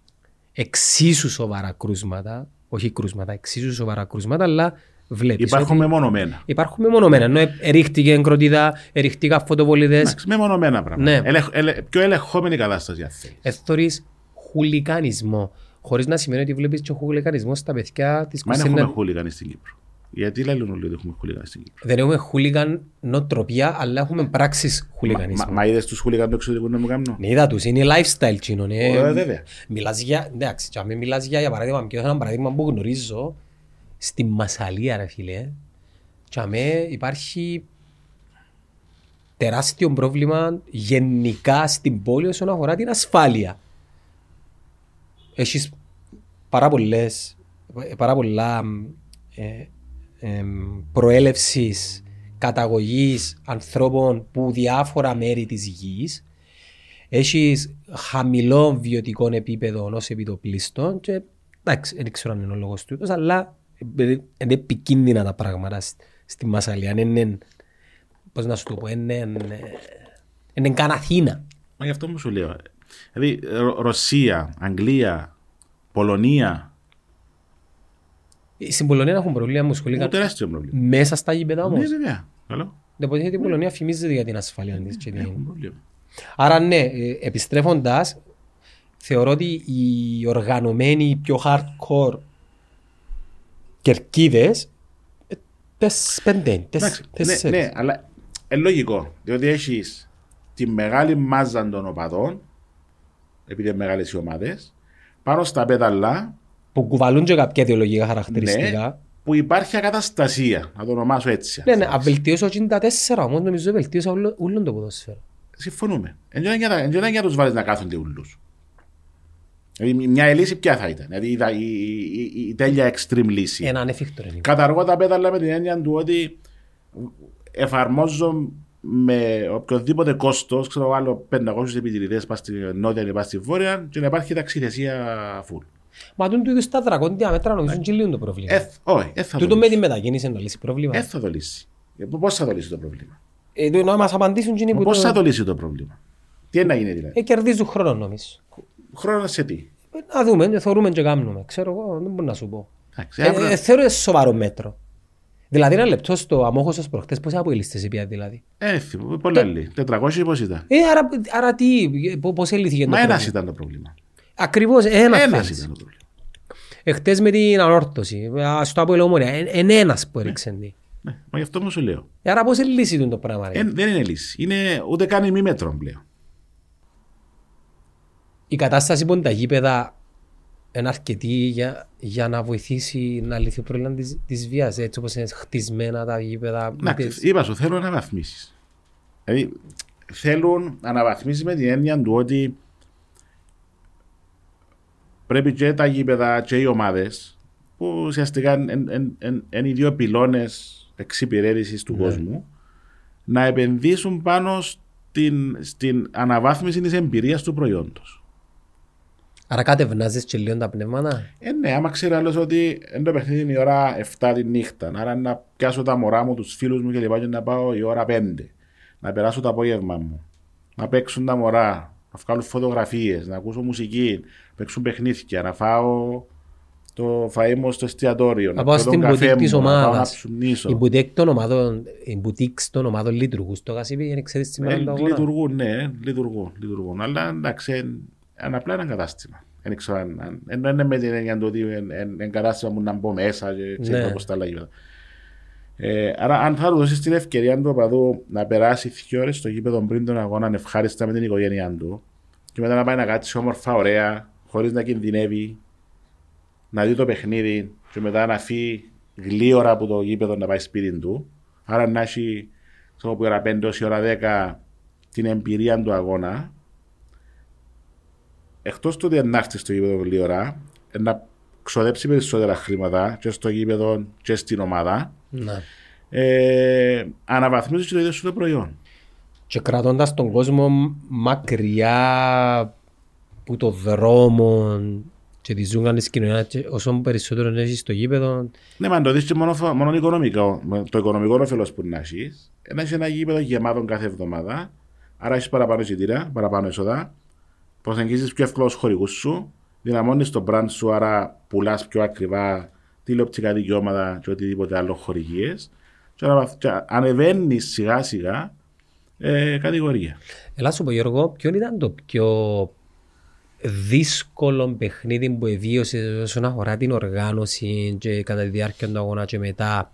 εξίσου σοβαρά κρούσματα, όχι κρούσματα, εξίσου σοβαρά κρούσματα, αλλά βλέπεις. Υπάρχουν μεμονωμένα. Υπάρχουν μεμονωμένα. Ενώ ρίχτηκε εγκροτίδα, ρίχτηκαν φωτοβολίδες. Μεμονωμένα πράγματα. Ναι. Ελεγ, ελε, πιο ελεγχόμενη κατάσταση. Εθωρείς χουλικανισμό. Χωρίς να σημαίνει ότι βλέπεις και χουλικανισμό στα παιδιά της κουστινά. Μα δεν έχουμε χουλικαν στην Κύπρο. Γιατί λένε όλοι ότι έχουμε χουλικαν στην Κύπρο. Δεν έχουμε χουλικαν νοτροπία, αλλά έχουμε πράξεις χουλικανισμού. Μα, μα είδες τους χουλικαν το εξωτερικό να μου κάνουν. Ναι, είδα τους. Είναι lifestyle τσίνο. Μιλάς για, εντάξει, μιλάς για, για παράδειγμα, και ένα παράδειγμα που γνωρίζω. Στη Μασαλία, ρε φίλε, τσαμέ, υπάρχει τεράστιο πρόβλημα γενικά στην πόλη όσον αφορά την ασφάλεια. Έχεις πάρα, πολλές, πάρα πολλά ε, ε, προέλευσης, καταγωγής ανθρώπων που διάφορα μέρη της γης. Έχεις χαμηλό βιωτικό επίπεδο ως επιτοπλίστων και εντάξει, δεν ξέρω αν είναι ο λόγος του, αλλά είναι επικίνδυνα τα πράγματα στη Μασαλία. Είναι, πώς να σου το πω, είναι, είναι καν Αθήνα. Μα γι' αυτό μου σου λέω. Δηλαδή, Ρωσία, Αγγλία, Πολωνία. Στην Πολωνία έχουν προβλήματα με σχολεία. Τεράστιο προβλήμα. Μέσα στα γήπεδα όμως. Ναι, βέβαια. Δεν ποτέ γιατί η Πολωνία φημίζεται για την ασφάλεια της. Άρα, ναι, επιστρέφοντας, θεωρώ ότι οι οργανωμένοι, οι πιο hardcore κερκίδες, τες πεντέν, τες τέσσερις. Ναι, αλλά είναι λογικό, διότι έχεις τη μεγάλη μάζα των οπαδών, επειδή είναι μεγάλες οι ομάδες, πάνω στα πέταλα... Που κουβαλούν και κάποια ιδεολογικά χαρακτηριστικά. Ναι, που υπάρχει ακαταστασία, να το ονομάσω έτσι. Ναι, ναι, αβελτίωσα ογδόντα τέσσερα, όμως νομίζω αβελτίωσα όλον το ποδόσφαιρο. Συμφωνούμε. Εν τότε για να τους βάλεις να κάθονται ούλους. Μια λύση ποια θα ήταν, δηλαδή η, η, η, η τέλεια extreme λύση. Ένα ανεφίκτο. Καταργώ τα πέταλα με την έννοια του ότι εφαρμόζω με οποιοδήποτε κόστος, ξέρω βάλω πεντακόσιους επιτηρητές πας στη νότια και πας στη βόρεια και να υπάρχει ταξιθεσία full. Μα τον του είδους τα δρακόντια μέτρα νομίζουν και λύουν το πρόβλημα. Όχι, θα το λύσει. Του με τη μετακίνηση να λύσει πρόβλημα. Ε, θα το λύσει. Πώς θα το λύσει το πρόβλημα. Ε, το, να μας απαντήσουν και είναι που... Πώς θα το λύσει το πρόβλημα. Τι είναι να γίνει δηλαδή. Ε, κερδίζουν χρόνο νομίζω. Χρόνο σε τι. Να δούμε, δεν θεωρούμε και κάνουμε. Ξέρω εγώ, δεν μπορώ να σου πω. Ε, ε, θεωρώ σοβαρό μέτρο. Δηλαδή ένα λεπτό στο αμόχωστος προχτές, πόσα από οι λίστες είπε δηλαδή. Έφυγε, πολλά λέει. τετρακόσια πώς ήταν. Ε, άρα, άρα τι, πώς έλυθηκε το πρόβλημα. Μα ένας ήταν το πρόβλημα. Ακριβώς, ένας, ένας ήταν το πρόβλημα. Εχτες με την Ανόρθωση, στο ΑΠΟΕΛ Ομόνοια, εν ένας που έριξε. Ναι, μα γι' αυτό μου σου λέω. Άρα πώς λύσει το πράγμα. Ε, δεν είναι λύση. Είναι ούτε καν μη μέτρο πλέον. Η κατάσταση που είναι τα γήπεδα είναι αρκετή για, για να βοηθήσει να λυθεί ο πρόβλημα της, της βίας, έτσι όπως είναι χτισμένα τα γήπεδα. Να, τις... Είπα σου, θέλουν αναβαθμίσεις. Δηλαδή, θέλουν αναβαθμίσεις με την έννοια του ότι πρέπει και τα γήπεδα και οι ομάδες, που ουσιαστικά είναι οι δύο πυλώνες εξυπηρέτησης του ναι. κόσμου, να επενδύσουν πάνω στην, στην αναβάθμιση της εμπειρίας του προϊόντος. Άρα κατευνάζεις και λίγο τα πνεύματα. Ε, ναι, άμα ξέρει άλλος ότι εν το παιχνίδι είναι η ώρα εφτά τη νύχτα. Άρα να πιάσω τα μωρά μου, τους φίλους μου και λοιπά και να πάω η ώρα πέντε. Να περάσω το απόγευμα μου. Να παίξουν τα μωρά. να βγάλω φωτογραφίες, να ακούσω μουσική, να παίξουν παιχνίδια, να φάω το φαΐ μου στο εστιατόριο, να πάω στην μπουτίκ της ομάδας. Οι μπουτίκ των ομάδων, οι μπουτίκς των ομάδων λειτουργούν στο Κασίπι, για να ξέρεις σήμερα ε, το αγώνα. Λειτουργούν, ναι, λειτουργούν, λειτουργούν. Αλλά εντάξει, είναι απλά ένα κατάστημα. Δεν ξέρω αν είναι με την έννοια ότι είναι κατάστημα που να μπω μέσα και ξέρω πώς τα λέγει. Ε, άρα, αν θα του δώσει την ευκαιρία του παδού να περάσει δύο ώρες στο γήπεδο πριν τον αγώνα ευχάριστα με την οικογένειά του, και μετά να πάει να κάτσει όμορφα, ωραία, χωρίς να κινδυνεύει, να δει το παιχνίδι, και μετά να φύγει γλύωρα από το γήπεδο να πάει σπίτι του. Άρα, να έχει από η ώρα πέντε έως η ώρα δέκα την εμπειρία του αγώνα. Εκτός του ότι να έρθει στο γήπεδο γλύωρα, να ξοδέψει περισσότερα χρήματα και στο γήπεδο και στην ομάδα. Ναι. Ε, αναβαθμίζεις το ίδιο σου το προϊόν και κρατώντας τον κόσμο μακριά που το δρόμο και τη ζούγκλα της κοινωνίας, όσο περισσότερο έχεις στο γήπεδο. Ναι, μα αν το δεις και μόνο, μόνο οικονομικό, το οικονομικό όφελος που να έχεις, να έχεις ένα γήπεδο γεμάτο κάθε εβδομάδα, άρα έχεις παραπάνω εισιτήρα, παραπάνω έσοδα, προσεγγίζεις πιο εύκολα τους χορηγούς σου, δυναμώνεις το brand σου, άρα πουλάς πιο ακριβά τηλεοπτικά δικαιώματα και οτιδήποτε άλλο χορηγίες, και ανεβαίνει σιγά σιγά ε, κατηγορία. Ελά σου πω, Γιώργο, ποιο ήταν το πιο δύσκολο παιχνίδι που εβίωσες όσον αφορά την οργάνωση και κατά τη διάρκεια του αγώνα και μετά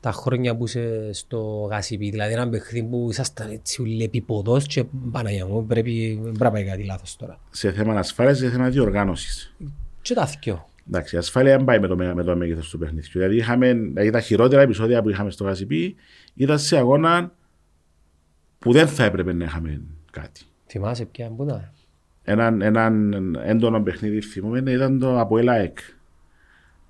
τα χρόνια που είσαι στο Γασιπί? Δηλαδή ένα παιχνίδι που ήσασταν έτσι λεπιποδός και Παναγιά μου, πρέπει να πάει κάτι λάθος τώρα. Σε θέμα ασφάλειας, σε θέμα διοργάνωσης. Και τα θυκιο. Εντάξει, η ασφάλεια δεν πάει με το, με το μέγεθος του παιχνιδιού. Δηλαδή, είχαμε, δηλαδή τα χειρότερα επεισόδια που είχαμε στο Γασιπί ήταν σε αγώνα που δεν θα έπρεπε να είχαμε κάτι. Θυμάσαι πια πού ήταν? Έναν ένα έντονο παιχνίδι θυμούμενο ήταν το ΑΠΟΕΛ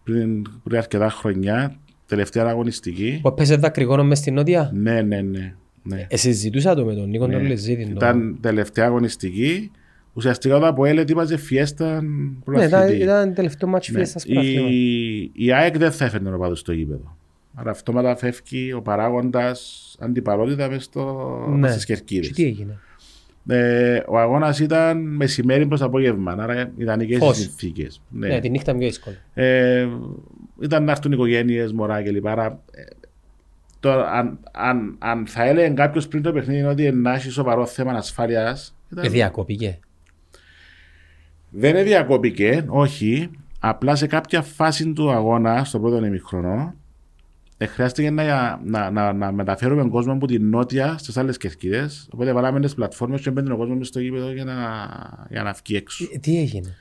πριν, πριν αρκετά χρονιά, τελευταία αγωνιστική. Που έπαιζε δακρυγόνο μες στην Νότια. Ναι, ναι, ναι. ναι. Ε, συζητούσα το με τον Νίκο ναι. Λεζίδη. Ήταν τελευταία αγωνιστική. Ουσιαστικά το ΑΠΟΕΛ ετοίμαζε φιέστα προαθλητή. Ναι, ήταν τελευταίο μάτσι φιέστας προαθλητή. Η, η ΑΕΚ δεν θα έφερνε ο παδός στο γήπεδο. Άρα αυτόματα φεύγει ο παράγοντας αντιπαλότητα μες στις κερκίδες. Και τι έγινε? Ε, ο αγώνας ήταν μεσημέρι προς απόγευμα. Άρα ιδανικές συνθήκες. Ναι. ναι, τη νύχτα πιο δύσκολη. Ε, ήταν να έρθουν οικογένειες, μωρά κλπ. Άρα, το, αν, αν, αν θα έλεγε κάποιος πριν το παιχνίδι ότι να έχει σοβαρό θέμα ασφάλειας. Διακόπηκε. Δεν διακόπηκε, όχι. Απλά σε κάποια φάση του αγώνα, στον πρώτο ημιχρονό, χρειάστηκε να, να, να, να μεταφέρουμε τον κόσμο από την νότια στις άλλες κερκίδες. Οπότε βάλαμε τις πλατφόρμες και μπαίνει ο κόσμος στο γήπεδο για να, για να βγει έξω. Τι έγινε?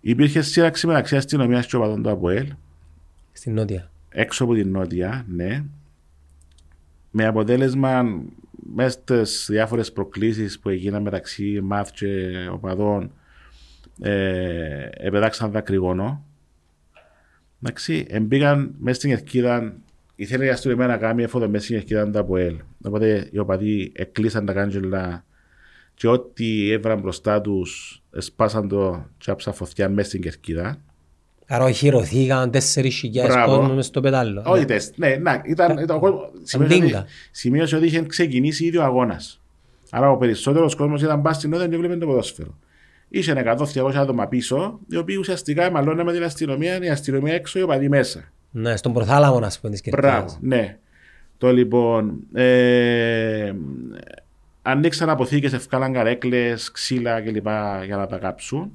Υπήρχε σύραξη μεταξύ αστυνομίας και οπαδών του ΑΠΟΕΛ. Στην νότια. Έξω από την νότια, ναι. Με αποτέλεσμα μέσα στις διάφορες προκλήσεις που έγιναν μεταξύ ΜΑΘ και οπαδών, ε, επετάξαν δακρυγόνο. Εντάξει, εμπήκαν μέσα στην κερκίδα, ήθελε η αστυνομία να κάνει έφοδο μέσα στην κερκίδα του ΑΠΟΕΛ. Οπότε οι οπαδοί εκλείσαν τα κάγκελα και ό,τι έβραν μπροστά τους σπάσαν το τσάψα φωτιά μέσα στην κερκίδα. Άρα χειρωθήκαν τέσσερις χιλιάδες κόσμο στο πετάλλο. Όχι, ναι, ναι, ναι ήταν, ήταν ο κόσμος, σημείωσε, σημείωσε ότι είχε ξεκινήσει ήδη ο αγώνας. Άρα ο περισσότερος κόσμος ήταν πας στην νότια και βλέπε το ποδόσφαιρο. Ήσαν εκατό με διακόσια άτομα πίσω, οι οποίοι ουσιαστικά μαλώναν με την αστυνομία, η αστυνομία έξω, οι οπαδοί μέσα. Ναι, στον προθάλαμο να σου πω. Μπράβο, ναι. Το λοιπόν, ε, ανοίξαν αποθήκες, ευκάλαν καρέκλες, ξύλα κλπ. Για να τα κάψουν.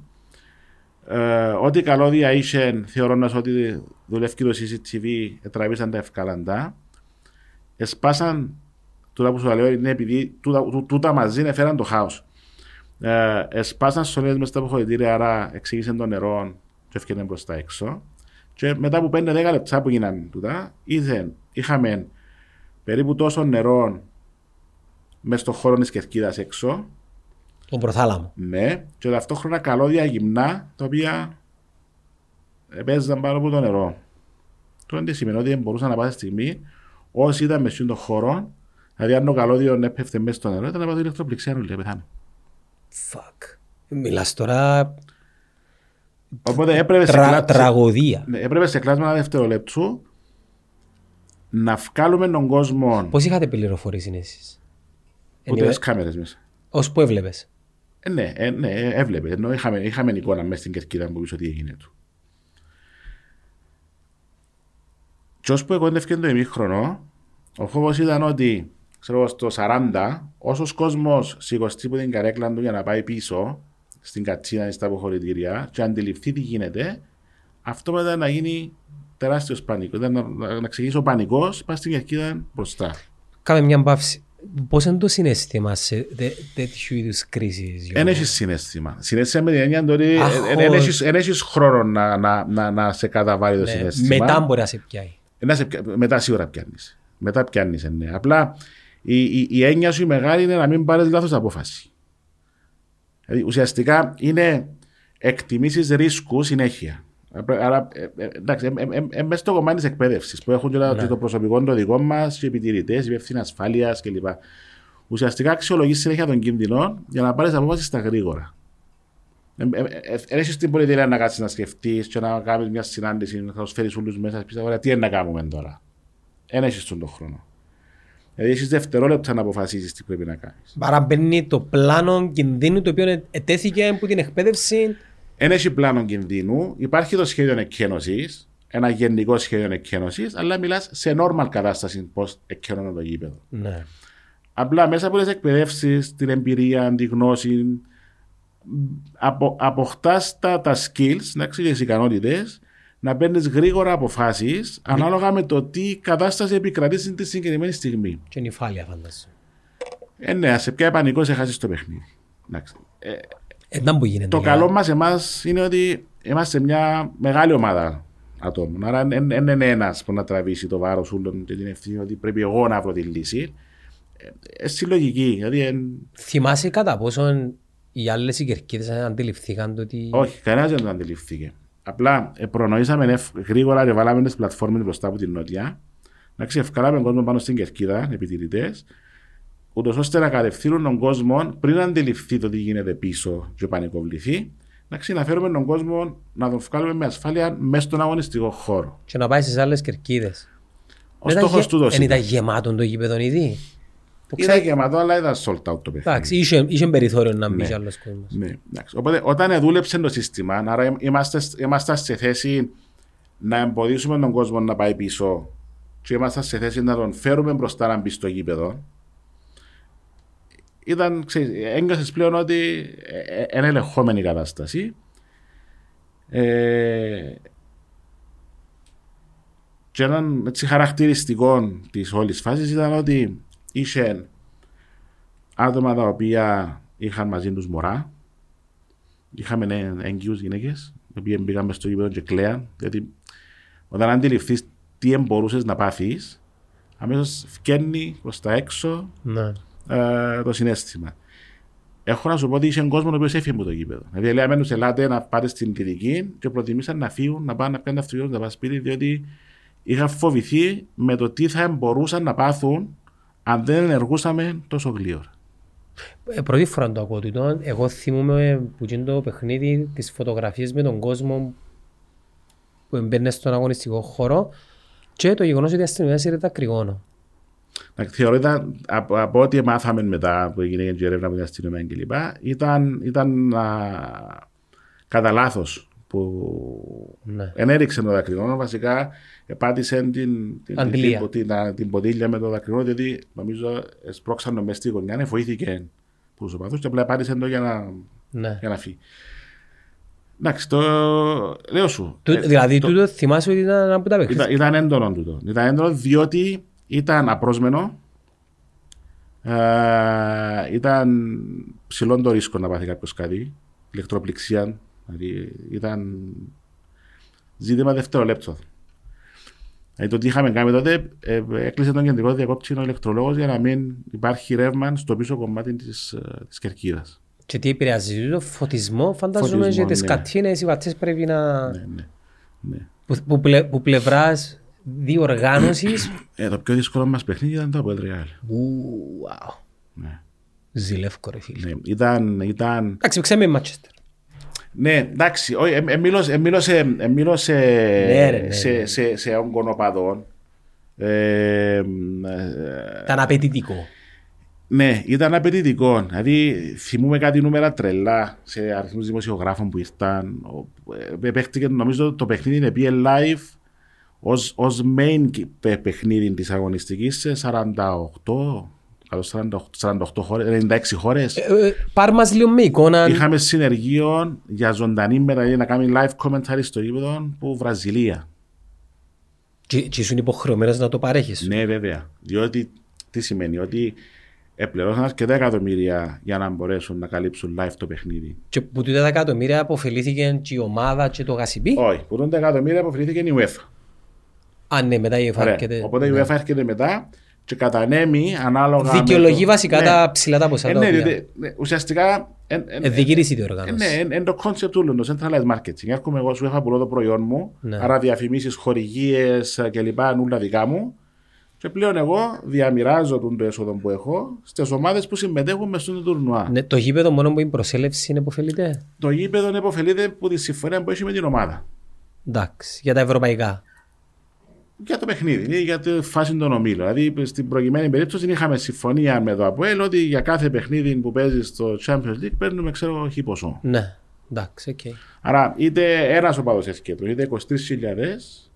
Ε, ό,τι καλώδια είχε, θεωρώντας ότι δουλεύει το σι σι τι βι, τραβήσαν τα ευκαλαντά. Εσπάσαν, τούτα που σου τα λέω είναι επειδή τούτα, τούτα, τούτα μαζί έφεραν το χάος. Ε, εσπάσαν σωλές μέσα στα αποχωρητήρια, άρα εξήγησαν το νερό και έφυγαν προς τα έξω. Και μετά από πέντε δέκα λεπτά που γίνανε τούτα, είδεν, είχαμε περίπου τόσο νερό μες στον χώρο της κερκίδας έξω. Τον προθάλαμο. Ναι, και ταυτόχρονα καλώδια γυμνά τα οποία παίζαν πάνω από το νερό. Τώρα τι σημαίνει? Ότι μπορούσαν να πάει στη στιγμή όσοι ήταν μεσούν των χωρών, δηλαδή αν το καλώδιο έπεφτε μέσα στο νερό, ήταν να πάει το ηλεκτροπληξία να πεθάνει. Φακ. Μιλάς τώρα. Οπότε έπρεπε Τρα... σε κλά... τραγωδία. Ναι, έπρεπε σε κλάσμα ένα δευτερόλεπτο να βγάλουμε τον κόσμο. Πώς είχατε πληροφορίες εσείς? Ούτε τις κάμερες μέσα. Ως που έβλεπες. Ε, ναι, ε, ναι, έβλεπε. Ενώ είχαμε, είχαμε εικόνα μέσα στην κερκίδα που πίσω τι έγινε του. Και ώσπου εγώ εντεύχε το ημίχρονο, ο φόβος ήταν ότι ξέρω, στο σαράντα, όσος κόσμος σηκωστεί που την καρέκλα του για να πάει πίσω, στην κατσίνα ή στα αποχωρητήρια, και αντιληφθεί τι γίνεται, αυτό μετά να γίνει τεράστιος πανικός. Να, να, να ξεκινήσει ο πανικός, πάει στην κερκίδα μπροστά. Κάμε μια παύση. Πώς είναι το συναίσθημα σε τέτοιου είδους κρίσεις? Δεν έχεις συναίσθημα. Συναίσθημα με την έννοια ότι δεν έχεις χρόνο να, να, να, να σε καταβάλει το ναι, συναίσθημα. Μετά μπορεί να σε πιάει. Να σε, μετά σίγουρα πιάνεις. Μετά πιάνεις, ναι. Απλά η, η, η έννοια σου η μεγάλη είναι να μην πάρεις λάθος απόφαση. Δηλαδή ουσιαστικά είναι εκτιμήσεις ρίσκου συνέχεια. Άρα, εντάξει, μέσα στο κομμάτι της εκπαίδευσης που έχουν και το προσωπικό το δικό μας, οι επιτηρητές, οι υπεύθυνοι ασφάλειας κλπ. Ουσιαστικά αξιολογείς συνέχεια των κινδυνών για να πάρεις απόφαση στα γρήγορα. Έχεις την πολυτέλεια να κάτσεις να σκεφτείς και να κάνεις μια συνάντηση, να τους φέρεις όλους μέσα πίσω, τι είναι να κάνουμε τώρα. Δεν έχεις τον χρόνο. Δηλαδή έχεις δευτερόλεπτα να αποφασίσεις τι πρέπει να κάνεις. Παραμπαίνει το πλάνο κινδύνου το οποίο ετέθηκε από την εκπαίδευση. Εν έχει πλάνο κινδύνου, υπάρχει το σχέδιο εκκένωσης, ένα γενικό σχέδιο εκκένωσης, αλλά μιλάς σε normal κατάσταση πώς εκκένωνε το γήπεδο. Ναι. Απλά μέσα από τις εκπαιδεύσεις, την εμπειρία, την γνώση, απο, αποκτάς τα, τα skills και τις ικανότητες να παίρνεις γρήγορα αποφάσεις ναι. ανάλογα με το τι κατάσταση επικρατεί τη συγκεκριμένη στιγμή. Και νυφάλια, φαντάζομαι. Ε, ναι, σε ποια πανικός έχασες το παιχνίδι. Ε, Γίνεται, το καλό μας εμάς είναι ότι είμαστε μια μεγάλη ομάδα ατόμων. Άρα δεν είναι ένας που να τραβήσει το βάρος όλων και την ευθύνη ότι πρέπει εγώ να βρω τη λύση. Ε, συλλογική. Δηλαδή, ε... Θυμάσαι κατά πόσον οι άλλες οι κερκίδες αντιληφθήκαν το ότι. Όχι, κανένας δεν το αντιληφθήκε. Απλά ε, προνοήσαμε γρήγορα και βάλαμε τις πλατφόρμες μπροστά από την νότια. Να ξεφκάλαμε κόσμο πάνω στην κερκίδα, επιτηρητές. Ούτως ώστε να κατευθύνουν τον κόσμο πριν αντιληφθεί το τι γίνεται πίσω και πανικοβληθεί, να ξαναφέρουμε τον κόσμο να τον βγάλουμε με ασφάλεια μέσα στον αγωνιστικό χώρο. Και να πάει στις άλλες κερκίδες. Ο στόχος του δόση. Δεν ήταν γεμάτο το γήπεδο ήδη. Ήταν γεμάτο, αλλά ήταν sold out το παιχνίδι. Εντάξει, είχε περιθώριο να μπει άλλο κόσμο. Ναι, οπότε όταν δούλεψε το σύστημα, άρα ήμασταν σε θέση να εμποδίσουμε τον κόσμο να πάει πίσω, και ήμασταν σε θέση να τον φέρουμε μπροστά να μπει στο γήπεδο. Ήταν, ξέρεις, έγκασες πλέον ότι είναι ελεγχόμενη κατάσταση ε, και έναν έτσι, χαρακτηριστικό της όλης φάσης ήταν ότι είχε άτομα τα οποία είχαν μαζί τους μωρά, είχαμε έγκυους γυναίκες, οι οποίοι μπήκαμε στο γήπεδο και κλαίαν, διότι όταν αντιληφθείς τι μπορούσες να πάθεις, αμέσως φκένει προς τα έξω. Ναι. Το συνέστημα. Έχω να σου πω ότι είχε κόσμο ο οποίος έφυγε από το γήπεδο. Δηλαδή, λέμε τους ελάτε να πάτε στην Κυριακή και προτιμήσαν να φύγουν, να πάνε να πιάνουν αυτοκίνητο, να πάνε σπίτι, διότι είχαν φοβηθεί με το τι θα μπορούσαν να πάθουν αν δεν ενεργούσαμε τόσο γλύωρα. Ε, πρώτη φορά το ακούω τούτο. Εγώ θυμούμαι που γίνει το παιχνίδι, τις φωτογραφίες με τον κόσμο που μπαίνει στον αγωνιστικό χώρο και το γεγονός ότι η αστυνομία σύρεται τα κρυγόνα. Θεωρώ ήταν, από, από ό,τι μάθαμε μετά που έγινε η έρευνα από την αστυνομία κλπ. Ήταν, ήταν α, κατά λάθος που ναι. ενέριξε το δακρυγόνο. Βασικά επάτησε την, την, την, την, την ποτήλια με το δακρυγόνο, διότι νομίζω σπρώξαν το μέσα στη γωνιά. Βοήθηκε που σου παθούσε και απλά επάτησε το για να, ναι. για να φύγει. Εντάξει, το λέω σου. Του, ε, δηλαδή, το, τούτο θυμάσαι ότι ήταν από τα παιχνίδια. Ήταν, ήταν έντονο τούτο. Ήταν έντονο διότι. Ήταν απρόσμενο, ε, ήταν ψηλό το ρίσκο να πάθει κάποιος κάτι, ηλεκτροπληξία, δηλαδή ήταν ζήτημα δευτερολέπτων. Δηλαδή το τι είχαμε κάνει τότε, ε, έκλεισε τον κεντρικό διακόπτη ο ηλεκτρολόγος για να μην υπάρχει ρεύμα στο πίσω κομμάτι της, της κερκίδας. Και τι επηρεάζει το φωτισμό, φαντάζομαι ότι τις ναι. κατσίνες, οι βατσές πρέπει να... Ναι, ναι, ναι. Που, που, πλε, που πλευράς... διοργάνωσης. Ε, το πιο δύσκολο μας παιχνίδι ήταν το ΑΠΟΕΛ. Wow. Ναι. Ζηλεύκο ρε φίλε. Ναι, ήταν... ήταν... Εντάξει, ξέρουμε Μάντσεστερ. Ναι, εντάξει, εμίλω σε όγκων οπαδών. Ήταν απαιτητικό. Ναι, ήταν απαιτητικό. Δηλαδή, θυμούμε κάτι νούμερα τρελά σε αριθμούς δημοσιογράφων που ήρθαν. Παίχτηκε, νομίζω το παιχνίδι είναι πήγε live ως, ως main παιχνίδι της αγωνιστικής σε σαράντα οκτώ, σαράντα οκτώ, σαράντα οκτώ χώρες, ενενήντα έξι χώρες. Ε, Πάρ' μας λίγο με εικόνα. Είχαμε συνεργείο για ζωντανή μεταδίδα να κάνει live commentary στο γήπεδο που Βραζιλία. Και, και ήσουν υποχρεωμένος να το παρέχεις. Ναι, βέβαια. Διότι τι σημαίνει, ότι επληρώσαν αρκετά εκατομμύρια για να μπορέσουν να καλύψουν live το παιχνίδι. Και που τούτα τα εκατομμύρια αποφελήθηκε και η ομάδα και το γασιμπί. Όχι, που τούτα τα εκατομμύρια αποφελήθηκε η UEFA. Α, ναι, μετά η UEFA έρχεται. Οπότε ναι. Η UEFA έρχεται μετά και κατανέμει ανάλογα. Δικαιολογεί το... βασικά ναι. τα ψηλά τα ποσά. Ε, ναι, ναι, ναι, ουσιαστικά. Διοικητήρισε την οργάνωση. Ε, ναι, είναι το concept του το centralized marketing. Έρχομαι εγώ στη UEFA, πουλώ το προϊόν μου. Ναι. Άρα διαφημίσεις, χορηγίες κλπ. Νούλα δικά μου. Και πλέον εγώ διαμοιράζω τον το έσοδο που έχω στις ομάδες που συμμετέχουν μες στον τουρνουά. Ναι, το γήπεδο μόνο που είναι προσέλευση είναι υποφελείται. Το γήπεδο είναι υποφελείται από τη συμφωνία που έχει με την ομάδα. Εντάξει, για τα ευρωπαϊκά. Για το παιχνίδι, για τη φάση των ομίλων. Δηλαδή στην προκειμένη περίπτωση είχαμε συμφωνία με το ΑΠΟΕΛ ότι για κάθε παιχνίδι που παίζει στο Champions League παίρνουμε ξέρω χι ποσό. Ναι, εντάξει, okay. Άρα είτε ένα οπαδός ευκέτρου, είτε είκοσι τρεις χιλιάδες.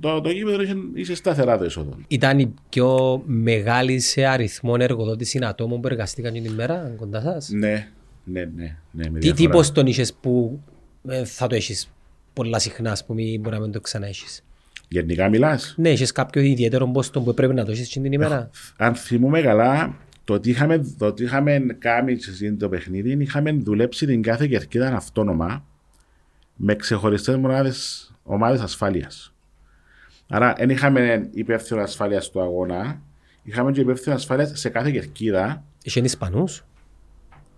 Το, το γήπεδο είσαι σταθερά το έσοδο. Ήταν η πιο μεγάλη σε αριθμό εργοδότηση ατόμων που εργαστήκαν την ημέρα κοντά σας. Ναι, ναι, ναι. ναι Τι τύπος τον είσαι που ε, θα το έχεις πολλά συχνά, ας πούμε, ή μπορεί να μην το ξανά έχεις. Γενικά μιλάς. Ναι, έχεις κάποιο ιδιαίτερο πόστο που πρέπει να το έχεις την ημέρα. Αν θυμούμε καλά, το ότι είχαμε, είχαμε κάνει το παιχνίδι, είχαμε δουλέψει την κάθε κερκίδα αυτόνομα με ξεχωριστές μονάδες ομάδες ασφάλειας. Άρα, δεν είχαμε υπεύθυνο ασφάλεια στο αγώνα, είχαμε και υπεύθυνο ασφάλεια σε κάθε κερκίδα. Είχε Ισπανούς,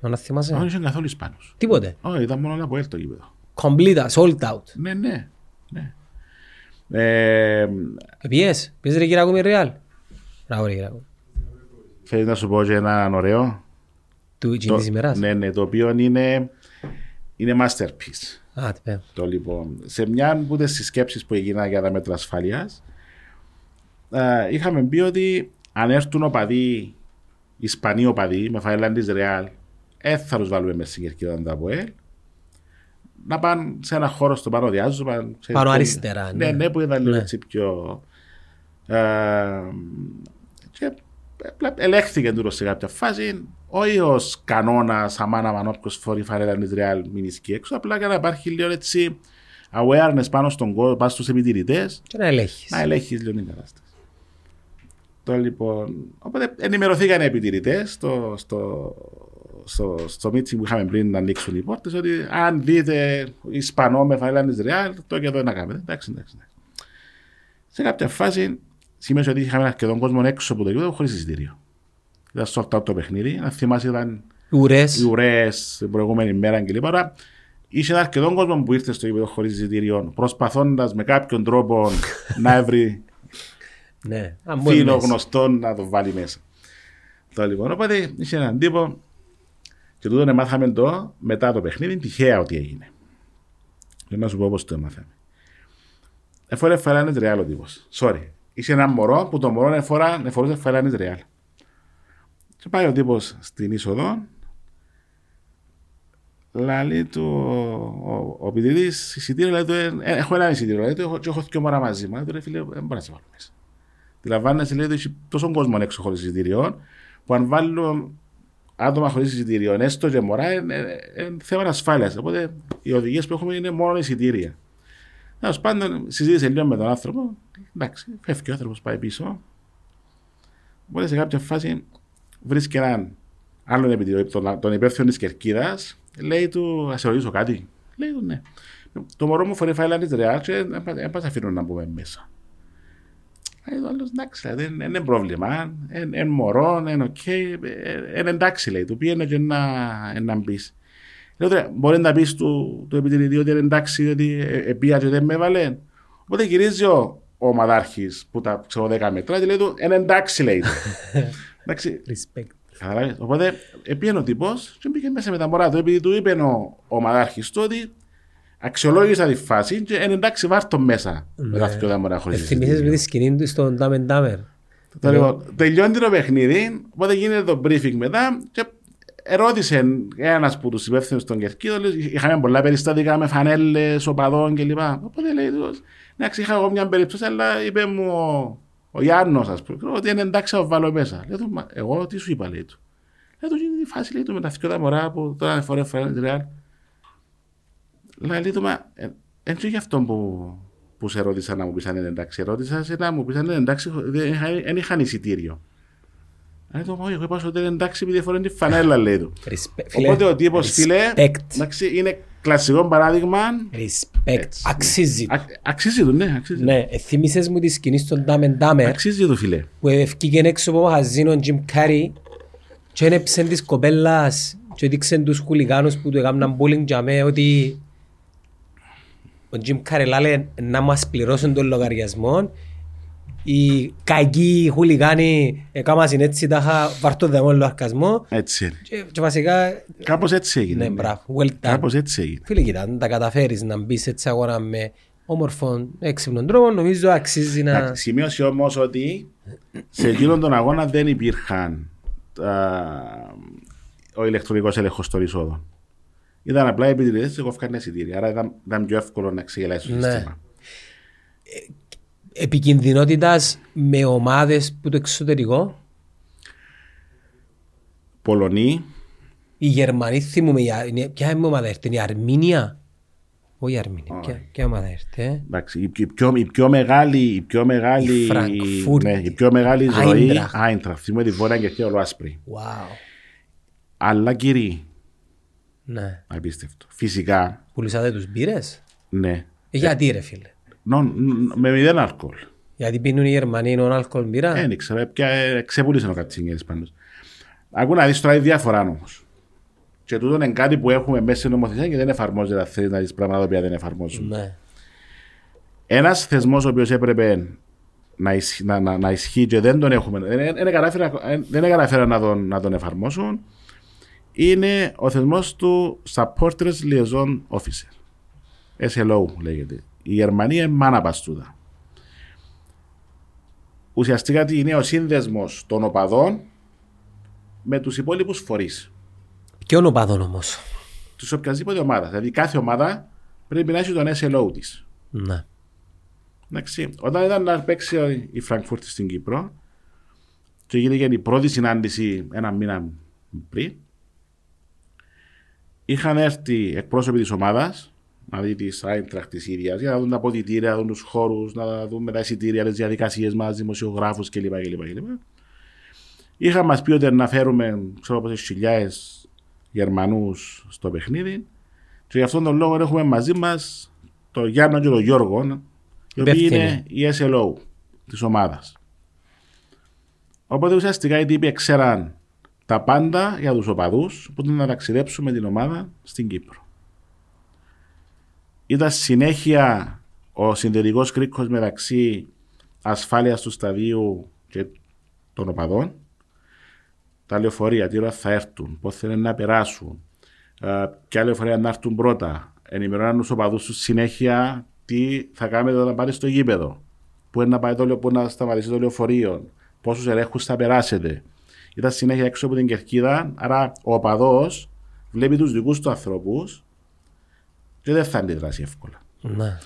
να θυμάσαι. Όχι, είχε καθόλου Ισπανούς. Τίποτε. Όχι, ήταν μόνο ένα από το γήπεδο. Complete, sold out. Ναι, ναι. ναι. Ε, Πιες, πιες ρε κυράκο με Ρεάλ. Μπράβο ρε κυράκο. Θέλεις να σου πω και έναν ωραίο. Του εκείνης ημεράς. Ναι, ναι, το οποίο είναι, είναι masterpiece. Α, το λοιπόν, σε μια από τις συσκέψεις που έγιναν για τα μέτρα ασφαλείας, ε, είχαμε πει ότι αν έρθουν οπαδοί, Ισπανοί οπαδοί, με φανελάν της Ρεάλ, ε, θα τους βάλουμε μέσα στην κερκίδα του ΑΠΟΕΛ, να πάνε σε ένα χώρο στο πάνω διάζο, πάνε, ξέρεις, πάνω αριστερά. Ναι, ναι, ναι που ήταν λίγο ναι. έτσι πιο. Ε, και ελέγχθηκε τούτο σε κάποια φάση. Όχι ως κανόνας, αμάνα μανόπιος φορεί φανέλα της Ρεάλ μην ισχύει έξω, απλά για να υπάρχει λίγο έτσι awareness πάνω στον κόσμο, πάνω στους επιτηρητές και να ελέγχεις. Να ελέγχεις λίγο την κατάσταση. Το λοιπόν, οπότε ενημερωθήκαν οι επιτηρητές στο, στο, στο, στο meeting που είχαμε πριν να ανοίξουν οι πόρτες ότι αν δείτε Ισπανό με φανέλα της Ρεάλ, το και εδώ να κάνετε. Εντάξει, εντάξει, εντάξει. Σε κάποια φάση σημαίνει ότι είχαμε αρκετόν κόσμο έξω από το γήπεδο χωρίς εισιτήριο. Ήταν sold out το παιχνίδι, να θυμάσαι ήταν οι ουρές την προηγούμενη μέρα κλπ. Άρα είχε αρκετόν κόσμο που ήρθε στο γήπεδο χωρίς εισιτήριων, προσπαθώντας με κάποιον τρόπο να βρει φίλο γνωστό να το βάλει μέσα. Το λοιπόν, οπότε είχε έναν τύπο και τούτον μάθαμε το μετά το παιχνίδι, τυχαία ότι έγινε. Δεν να σου πω πώς το μάθαμε. Εφόρε φαλάνε Ρεάλ ο τύπος. Sorry. Είχε έναν μωρό που το μωρό εφορούσε φαλάνε Ρεάλ. Και πάει ο τύπος στην είσοδο, λέει του ο επιτηρητής εισιτήριο, λέει του έχω ένα εισιτήριο, λέει του έχω και μόρα μαζί μου, λέει του ρε φίλε, δεν μπορεί να σε βάλω μέσα. Τη λαμβάνεσαι, λέει του έχει τόσο κόσμο έξω χωρίς εισιτήριο, που αν βάλουν άτομα χωρίς εισιτήριο, έστω και μόρα, είναι θέμα ασφάλειας. Οπότε οι οδηγίες που έχουμε είναι μόνο εισιτήρια. Τέλος πάντων, συζήτησε λίγο με τον άνθρωπο, εντάξει, φεύγει ο άνθρωπος, πάει πίσω. Οπότε σε κάποια φάση. Βρίσκει έναν άλλον επιτηρητή, τον υπεύθυνο της κερκίδας, λέει του «Ας σε ρωτήσω κάτι». Λέει του «Ναι». Το μωρό μου φορεί φάιλα της Ρεάλ και δεν μας αφήνουν να μπούμε μέσα. Λέει του άλλος «Εντάξει, δεν είναι πρόβλημα, είναι μωρό, είναι οκ, είναι εντάξει», λέει του «Πήγαινε και να μπεις». Λέω του «Μπορεί να πεις του επιτηρητή ότι είναι εντάξει, ότι πήγα και δεν με έβαλε». Οπότε γυρίζει ο ομαδάρχης που τα ξέρω δέκα μέτρα και λέει του «Είναι εντάξει», λέει του. Εντάξει, οπότε πήγαινε ο τύπος και πήγε μέσα με τα μωρά του, επειδή του είπε ο, ο μαδάρχης του ότι αξιολόγησα τη φάση και εν εντάξει βάρτο μέσα με τα μωρά χωρίς. Θυμήθες με τη σκηνή του στον Ντάμεν Ντάμερ Τελειώνει το παιχνίδι, οπότε γίνεται το briefing μετά και ερώτησε ένας που τους υπεύθυνους των κερκίδων, είχαμε πολλά περιστατικά με φανέλες, οπαδών κλπ. Οπότε λέει, εντάξει, είχα εγώ μια περίπτωση, αλλά είπε μου ο Γιάννος, ας πούμε, ότι είναι εντάξει, θα βάλω μέσα. Λέω, εγώ τι σου είπα, λέει του. Λέω, είναι η φάση, λέει του, με τα θυκιώτα μωρά που τώρα φορέ φορέ τη ρεάλ. Λέει του, μα έτσι για αυτό που... που σε ρώτησα να μου πεις αν είναι εντάξει. Ρώτησα σε να μου πεις αν είναι εντάξει, δεν είχαν εισιτήριο. Αν το πω, εγώ είπα ότι είναι εντάξει, επειδή φοράει τη φανέλα, λέει του. Οπότε ο τύπος, φίλε, είναι κλασικό παράδειγμα. Respect. Αξίζει του. Αξίζει του, ναι. Ναι, θύμισες μου τη σκηνή στον Ντάμεν Ντάμερ. Αξίζει του, φίλε. Που ευκήκε έξω από μαγαζίνο Jim Carrey και ένεψε τις κοπέλας και έδειξαν τους χουλιγάνους που του έκαναν bullying για μέ ότι ο Jim Carrey λέει να μας πληρώσουν τον λογαριασμό. Οι κακοί, οι χουλιγάνοι έκαναν έτσι τάχα βαρτό δαιμόν λογαριασμό. Έτσι είναι. Και βασικά... Κάπως έτσι έγινε. Ναι, μπράβο. Well done. Κάπως έτσι έγινε. Φίλε, κοίτα, αν τα καταφέρεις να μπεις έτσι αγορά με όμορφων έξυπνων τρόπων, νομίζω αξίζει να... Σημείωσε όμως ότι σε εκείνον τον αγώνα δεν υπήρχαν τα... ο ηλεκτρονικός έλεγχος των εισόδων. Ήταν απλά επιτηρητές, εγώ έφυγαν εισιτήρια. Άρα ήταν, ήταν πιο εύκολο να ξεγελάσει το ναι. σύστημα. Ε, επικινδυνότητας με ομάδες που το εξωτερικό. Πολωνοί. Οι Γερμανοί θυμούμε. Ποια είναι η ομάδα έρθει, η Αρμίνια. Όχι η Αρμίνια. Oh. Ποια ομάδα έρθει. Ε? Εντάξει, η, η, πιο, η πιο μεγάλη. Η πιο μεγάλη. Η Φρανκφούρτη. Ναι, η πιο μεγάλη ζωή. Άιντραχτ. Θυμούμε τη Βόρεια Αγγλία ολοάσπρη. Wow. Αλλά κύριοι. Ναι. Απίστευτο. Φυσικά. Πουλήσατε τους μπύρες. Ναι. Γιατί ρε φίλε. No, no, με μηδέν αλκοόλ. Γιατί πίνουν οι Γερμανοί νον αλκοόλ μπύρα. Δεν ήξερα. Ξεπούλησαν ο κατσίνγκερς πάντως. Ακού να δεις τώρα η διαφορά όμως. Και τούτο είναι κάτι που έχουμε μέσα στην νομοθεσία και δεν εφαρμόζεται. Θέλεις να δεις πράγματα που δεν εφαρμόζουν. Ναι. Ένας θεσμός ο οποίος έπρεπε να, ισχύ, να, να, να ισχύει και δεν τον έχουμε. Δεν καταφέραν να τον, να τον εφαρμόσουν. Είναι ο θεσμός του Supporters Liaison Officer. Ες Ελ Ο λέγεται. Η Γερμανία είναι μάνα παστούδα. Ουσιαστικά είναι ο σύνδεσμος των οπαδών με τους υπόλοιπους φορείς. Ποιον οπαδών όμως? Τους οποιασδήποτε ομάδα. Δηλαδή κάθε ομάδα πρέπει να έχει τον Ες Ελ Ο της. Ναι. Εντάξει. Όταν ήταν να παίξει η Φραγκφούρτη στην Κύπρο και γίνεται η πρώτη συνάντηση ένα μήνα πριν, είχαν έρθει εκπρόσωποι της ομάδας, δηλαδή της Άιντραχτ της ίδιας, για να δουν τα αποδυτήρια, να δουν τους χώρους, να δούμε τα εισιτήρια, τις διαδικασίες μας, δημοσιογράφους κλπ. Είχαν μας πει ότι να φέρουμε ξέρω πόσες χιλιάδες Γερμανούς στο παιχνίδι και γι' αυτόν τον λόγο έχουμε μαζί μας τον Γιάννο και τον Γιώργο, οι οποίοι είναι η Ες Ελ Ο της ομάδας. Οπότε ουσιαστικά οι τύποι ξέραν τα πάντα για τους οπαδούς, που ήταν να ταξιδέψουμε την ομάδα στην Κύπρο. Ήταν συνέχεια ο συνδετικός κρίκος μεταξύ ασφάλειας του σταδίου και των οπαδών. Τα λεωφορεία, τι ώρα θα έρθουν, πώς θέλουν να περάσουν, ποια λεωφορεία να έρθουν πρώτα. Ενημερώναν τους οπαδούς τους συνέχεια τι θα κάνετε όταν πάρει στο γήπεδο, πού είναι να πάει το λεωφορείο, πού να σταματήσει το λεωφορείο, πόσους ελέγχους θα περάσετε. Ήταν συνέχεια έξω από την κερκίδα, άρα ο οπαδός βλέπει τους δικούς του ανθρώπους και δεν θα αντιδράσει εύκολα. Ναι.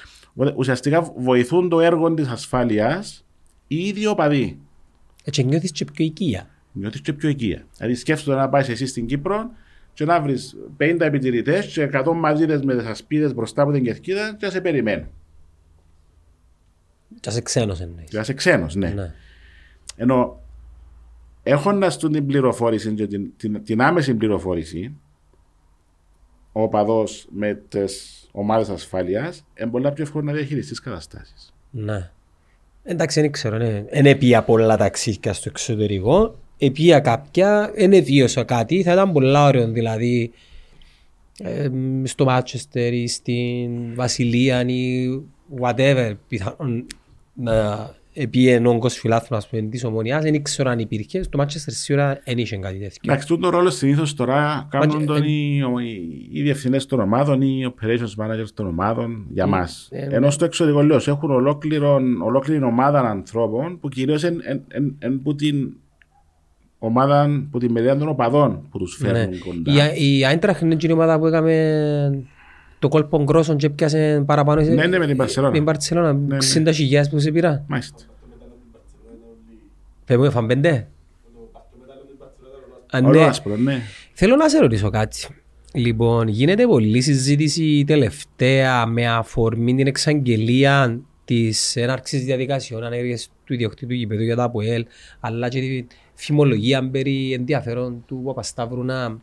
Ουσιαστικά βοηθούν το έργο της ασφάλειας οι ίδιοι οπαδοί. Έτσι νιώθεις και πιο οικία. Νιώθεις και πιο οικία. Δηλαδή σκέφτονται να πάει εσύ στην Κύπρο και να βρει πενήντα επιτηρητές και εκατό μαζίδες με τις ασπίδες μπροστά από την κερκίδα και να σε περιμένουν. Και να σε ξένος εννοείς. Και να σε ξένος, ναι. ναι. Ενώ έχοντας την πληροφόρηση και την, την, την άμεση πληροφόρηση, ο οπαδός με τις ομάδες ασφάλειας, είναι πολλά πιο εύκολο να διαχειριστεί τις καταστάσεις. Ναι. Εντάξει, δεν ξέρω, ναι. Είναι πια πολλά ταξίδια στο εξωτερικό, επία κάποια, είναι βίωσα κάτι, θα ήταν πολλά ωραίο, δηλαδή ε, στο Μάντσεστερ ή στην Βασιλεία ή whatever, πιθανόν να επί ενόγκος φιλάθλων της Ομονιάς, δεν ήξερα αν υπήρχε, στο Μάντσεστερ σίγουρα δεν είχε κάτι τέτοιο. Εντάξει, τούτο ρόλο συνήθως τώρα κάνουν τον οι, οι διευθυντές των ομάδων ή οι operations managers των ομάδων για μας. Ε, ενώ στο εξωτερικό λέω, έχουν ολόκληρη ομάδα ανθρώπων που κυρίως είναι που την ομάδα που την μερίδα των οπαδών που τους φέρνουν ναι. κοντά. Η, η Άιντραχτ είναι η ομάδα που έκαμε το κόλπο γκρόσον και έπιασε παραπάνω ναι, ναι, με την Μπαρτσελώνα. Ναι, ναι. εξήντα χιλιάδες που σε πήρα. Μάλιστα. Πες μου έφαν πέντε. Θέλω να σε ρωτήσω κάτι. Λοιπόν, γίνεται πολλή συζήτηση τελευταία με αφορμή την εξαγγελία της έναρξης διαδικασιών ανέργειας του ιδιοκτήτου γηπέδου για τα ΑΠΟΕΛ, αλλά και τη φημολογία περί ενδιαφέρον του Παπασταύρου να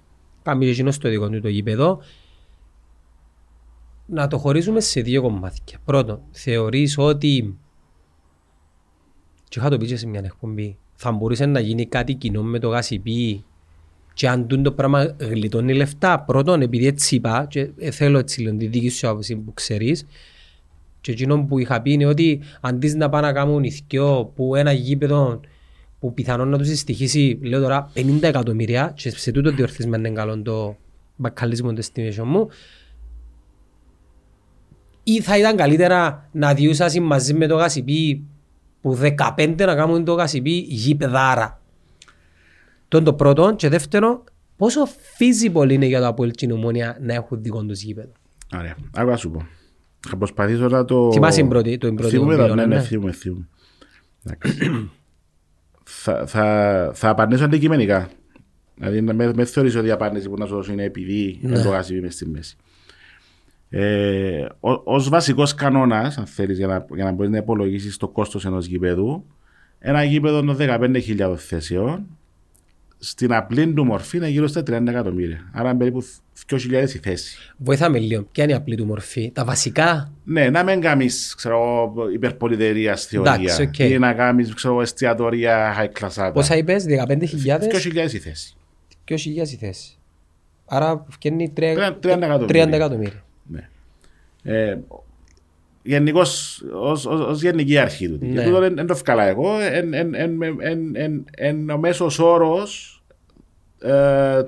κάνει εκείνο στο δικό του το γήπεδο. Να το χωρίζουμε σε δύο κομμάτια. Πρώτον, θεωρείς ότι, και είχα το πει και σε μια εκπομπή, θα μπορούσε να γίνει κάτι κοινό με το ΓΑΣΥΠΗ και αν τούν το πράγμα γλιτώνει λεφτά. Πρώτον, επειδή έτσι είπα, και θέλω έτσι λέω τη δική σου άποψη που ξέρεις, και εκείνο που είχα πει είναι ότι αντί να πάνε να κάνουν ηθικιό που ένα γήπεδο που πιθανόν να τους συστοιχίσει, λέω τώρα, πενήντα εκατομμύρια, και σε τούτο διορθίσμα είναι καλό το μπακαλίσμο της τιμήσεων μου, ή θα ήταν καλύτερα να διούσασαι μαζί με το ΓΑΣΥΠΗ που δεκαπέντε να κάνουν το ΓΑΣΥΠΗ γήπεδάρα. Το είναι το πρώτο. Και δεύτερο, πόσο feasible είναι για το ΑΠΟΕΛ και η Ομόνοια να έχουν δικό τους γήπεδο. Ωραία. Άκουα σου πω. Θα προσπαθήσω να το... Θυμάσαι την πρώτη. Θυμούμε το, ναι, ναι, θυμούμε, θυμούμε. θα, θα, θα απαντήσω αντικειμενικά. Δηλαδή, με, με θεωρήσω ότι η απάντηση που να σου δώσω είναι επειδή ναι. το ΓΑΣΥΠΗ μες στη μέση. Ε, ως βασικός κανόνας, αν θέλεις, για να, για να μπορείς να υπολογίσεις το κόστος ενός γηπέδου, ένα γήπεδο των δεκαπέντε χιλιάδων θέσεων, στην απλή του μορφή είναι γύρω στα τριάντα εκατομμύρια. Άρα περίπου δύο χιλιάδες η θέση. Βοηθάμε λίγο. Ποια είναι η απλή του μορφή, τα βασικά. Ναι, να μην κάνεις υπερπολιτερία θεωρία okay. ή να κάνεις εστιατόρια high class. Πόσα είπες, δεκαπέντε χιλιάδες. δύο χιλιάδες η θέση. δύο χιλιάδες η θέση. Άρα βγαίνει τριάντα εκατομμύρια. Ε, γενικώς, ως, ως, ως γενική αρχή του. Ναι. Και τούτο δεν το φκαλά εγώ. Εν, εν, εν, εν, εν, εν ο μέσος όρος ε,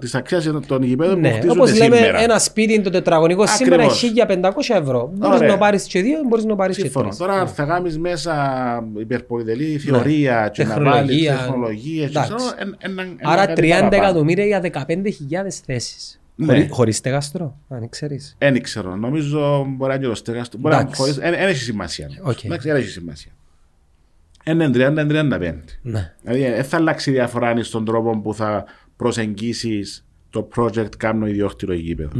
της αξίας των γηπέδων ναι. που χτίζονται όπως σήμερα. Όπως λέμε ένα σπίτι το τετραγωνικό σήμερα χίλια πεντακόσια ευρώ. Μπορείς να πάρεις και δύο, μπορείς να πάρεις και τρεις. Τώρα θα κάνεις μέσα υπερπολιτελή θεωρία ναι. και τεχνολογία, να τεχνολογίες. Άρα τριάντα εκατομμύρια για δεκαπέντε χιλιάδες θέσεις. Ναι. Χωρίς στεγαστρό, αν ξέρεις. Δεν ξέρω. Νομίζω μπορεί να είναι το στεγαστρό. Δεν έχει σημασία. Δεν έχει σημασία. Είναι τριάντα με τριάντα πέντε. Δηλαδή θα αλλάξει διαφορά στον τρόπο που θα προσεγγίσεις το project κάμνο ιδιόκτητο γήπεδο.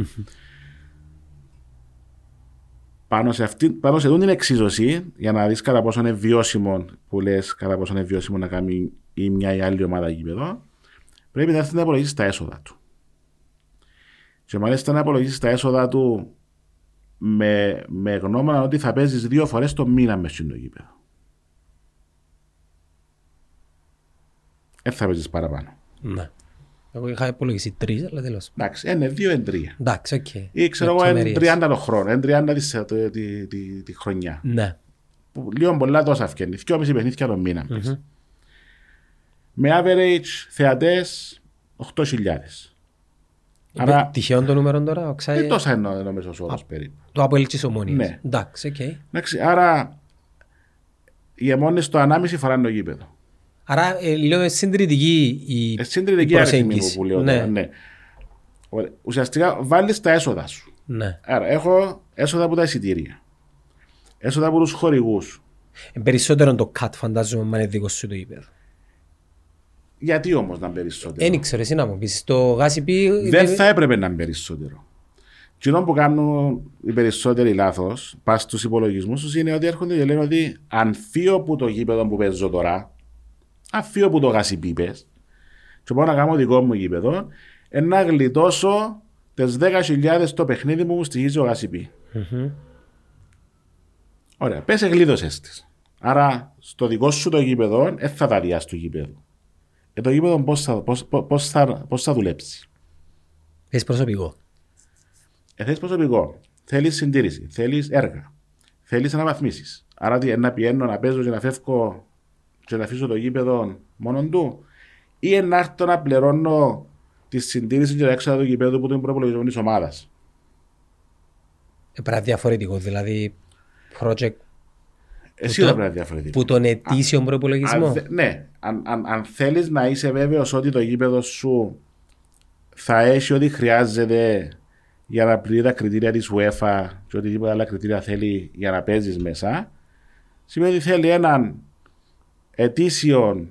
Πάνω σε αυτήν την εξίσωση, για να δεις κατά πόσο είναι βιώσιμο που λες, κατά πόσο είναι βιώσιμο να κάνει η μια ή άλλη ομάδα γήπεδο, πρέπει να έρθει να υπολογίσεις τα έσοδα του. Και μάλιστα να απολογίσεις τα έσοδα του με, με γνώμονα ότι θα παίζεις δύο φορές το μήνα μες στο γήπεδο. Δεν θα παίζεις παραπάνω. Ναι. Εγώ είχα απολογίσει τρεις, αλλά τέλος. Εντάξει, είναι δύο εν τρία. Εντάξει, οκ. Okay. Ή ξέρω εγώ εν τριάντα το χρόνο, εν τριάντα τη, τη, τη, τη χρονιά. Ναι. Που λίγο πολλά τόσα αυκένει. δυόμισι παιχνίδια το μήνα. Mm-hmm. Με average θεατές οκτώ χιλιάδες. Άρα, τυχαίων των νούμερων τώρα, οξάει... Δεν τόσα εννοώ ο μέσος όρος περίπου. Το ΑΠΟΕΛ της Ομόνοιας. Ναι. Εντάξει, okay. Εντάξει, άρα οι Ομόνοιες το ανάμιση φοράνε το γήπεδο. Άρα ε, λέω συντηρητική η ε, συντηρητική προσέγγιση. Που λέω, ναι. Ναι. Ουσιαστικά βάλεις τα έσοδα σου. Ναι. Άρα έχω έσοδα από τα εισιτήρια. Έσοδα από τους χορηγούς. Ε, περισσότερο το κατ φαντάζομαι μάλλον είναι δικό σου το γήπεδο. Γιατί όμως να είναι περισσότερο. Δεν ήξερα εσύ να μου πεις. Το ΓΑΣΥΠΗ... Δεν θα έπρεπε να είναι περισσότερο. Και όταν που κάνουν οι περισσότεροι λάθος, πας στους υπολογισμούς τους, είναι ότι έρχονται και λένε ότι αν φύγω που το γήπεδο που παίζω τώρα, αν φύγω που το ΓΑΣΥΠΗ πες, και πάω να κάνω δικό μου γήπεδο, να γλιτώσω τις δέκα χιλιάδες το παιχνίδι που μου στοιχίζει ο ΓΑΣΥΠΗ. Mm-hmm. Ωραία, πες εγλίτωσες τις. Άρα στο δικό σου το γήπεδο, ε, θα δαριάς το γήπεδο. Και το γήπεδο πώς θα, πώς, πώς θα, πώς θα δουλέψει. Θες προσωπικό. Ε, θες προσωπικό. Θέλεις συντήρηση. Θέλεις έργα. θέλεις να βαθμίσεις. Άρα τι, να πιένω, να παίζω και να φεύγω και να αφήσω το γήπεδο μόνον του, ή να έρθω να πληρώνω τη συντήρηση και τα έξοδα του γήπεδου που είναι προπολογισμό της ομάδας. Πράγμα διαφορετικό, δηλαδή project εσύ που, το, που τον ετήσιο προπολογισμό. Αν, ναι, αν, αν, αν θέλεις να είσαι βέβαιος ότι το γήπεδο σου θα έχει ό,τι χρειάζεται για να πληρεί τα κριτήρια της UEFA και οτιδήποτε άλλα κριτήρια θέλει για να παίζεις μέσα, σημαίνει ότι θέλει έναν ετήσιο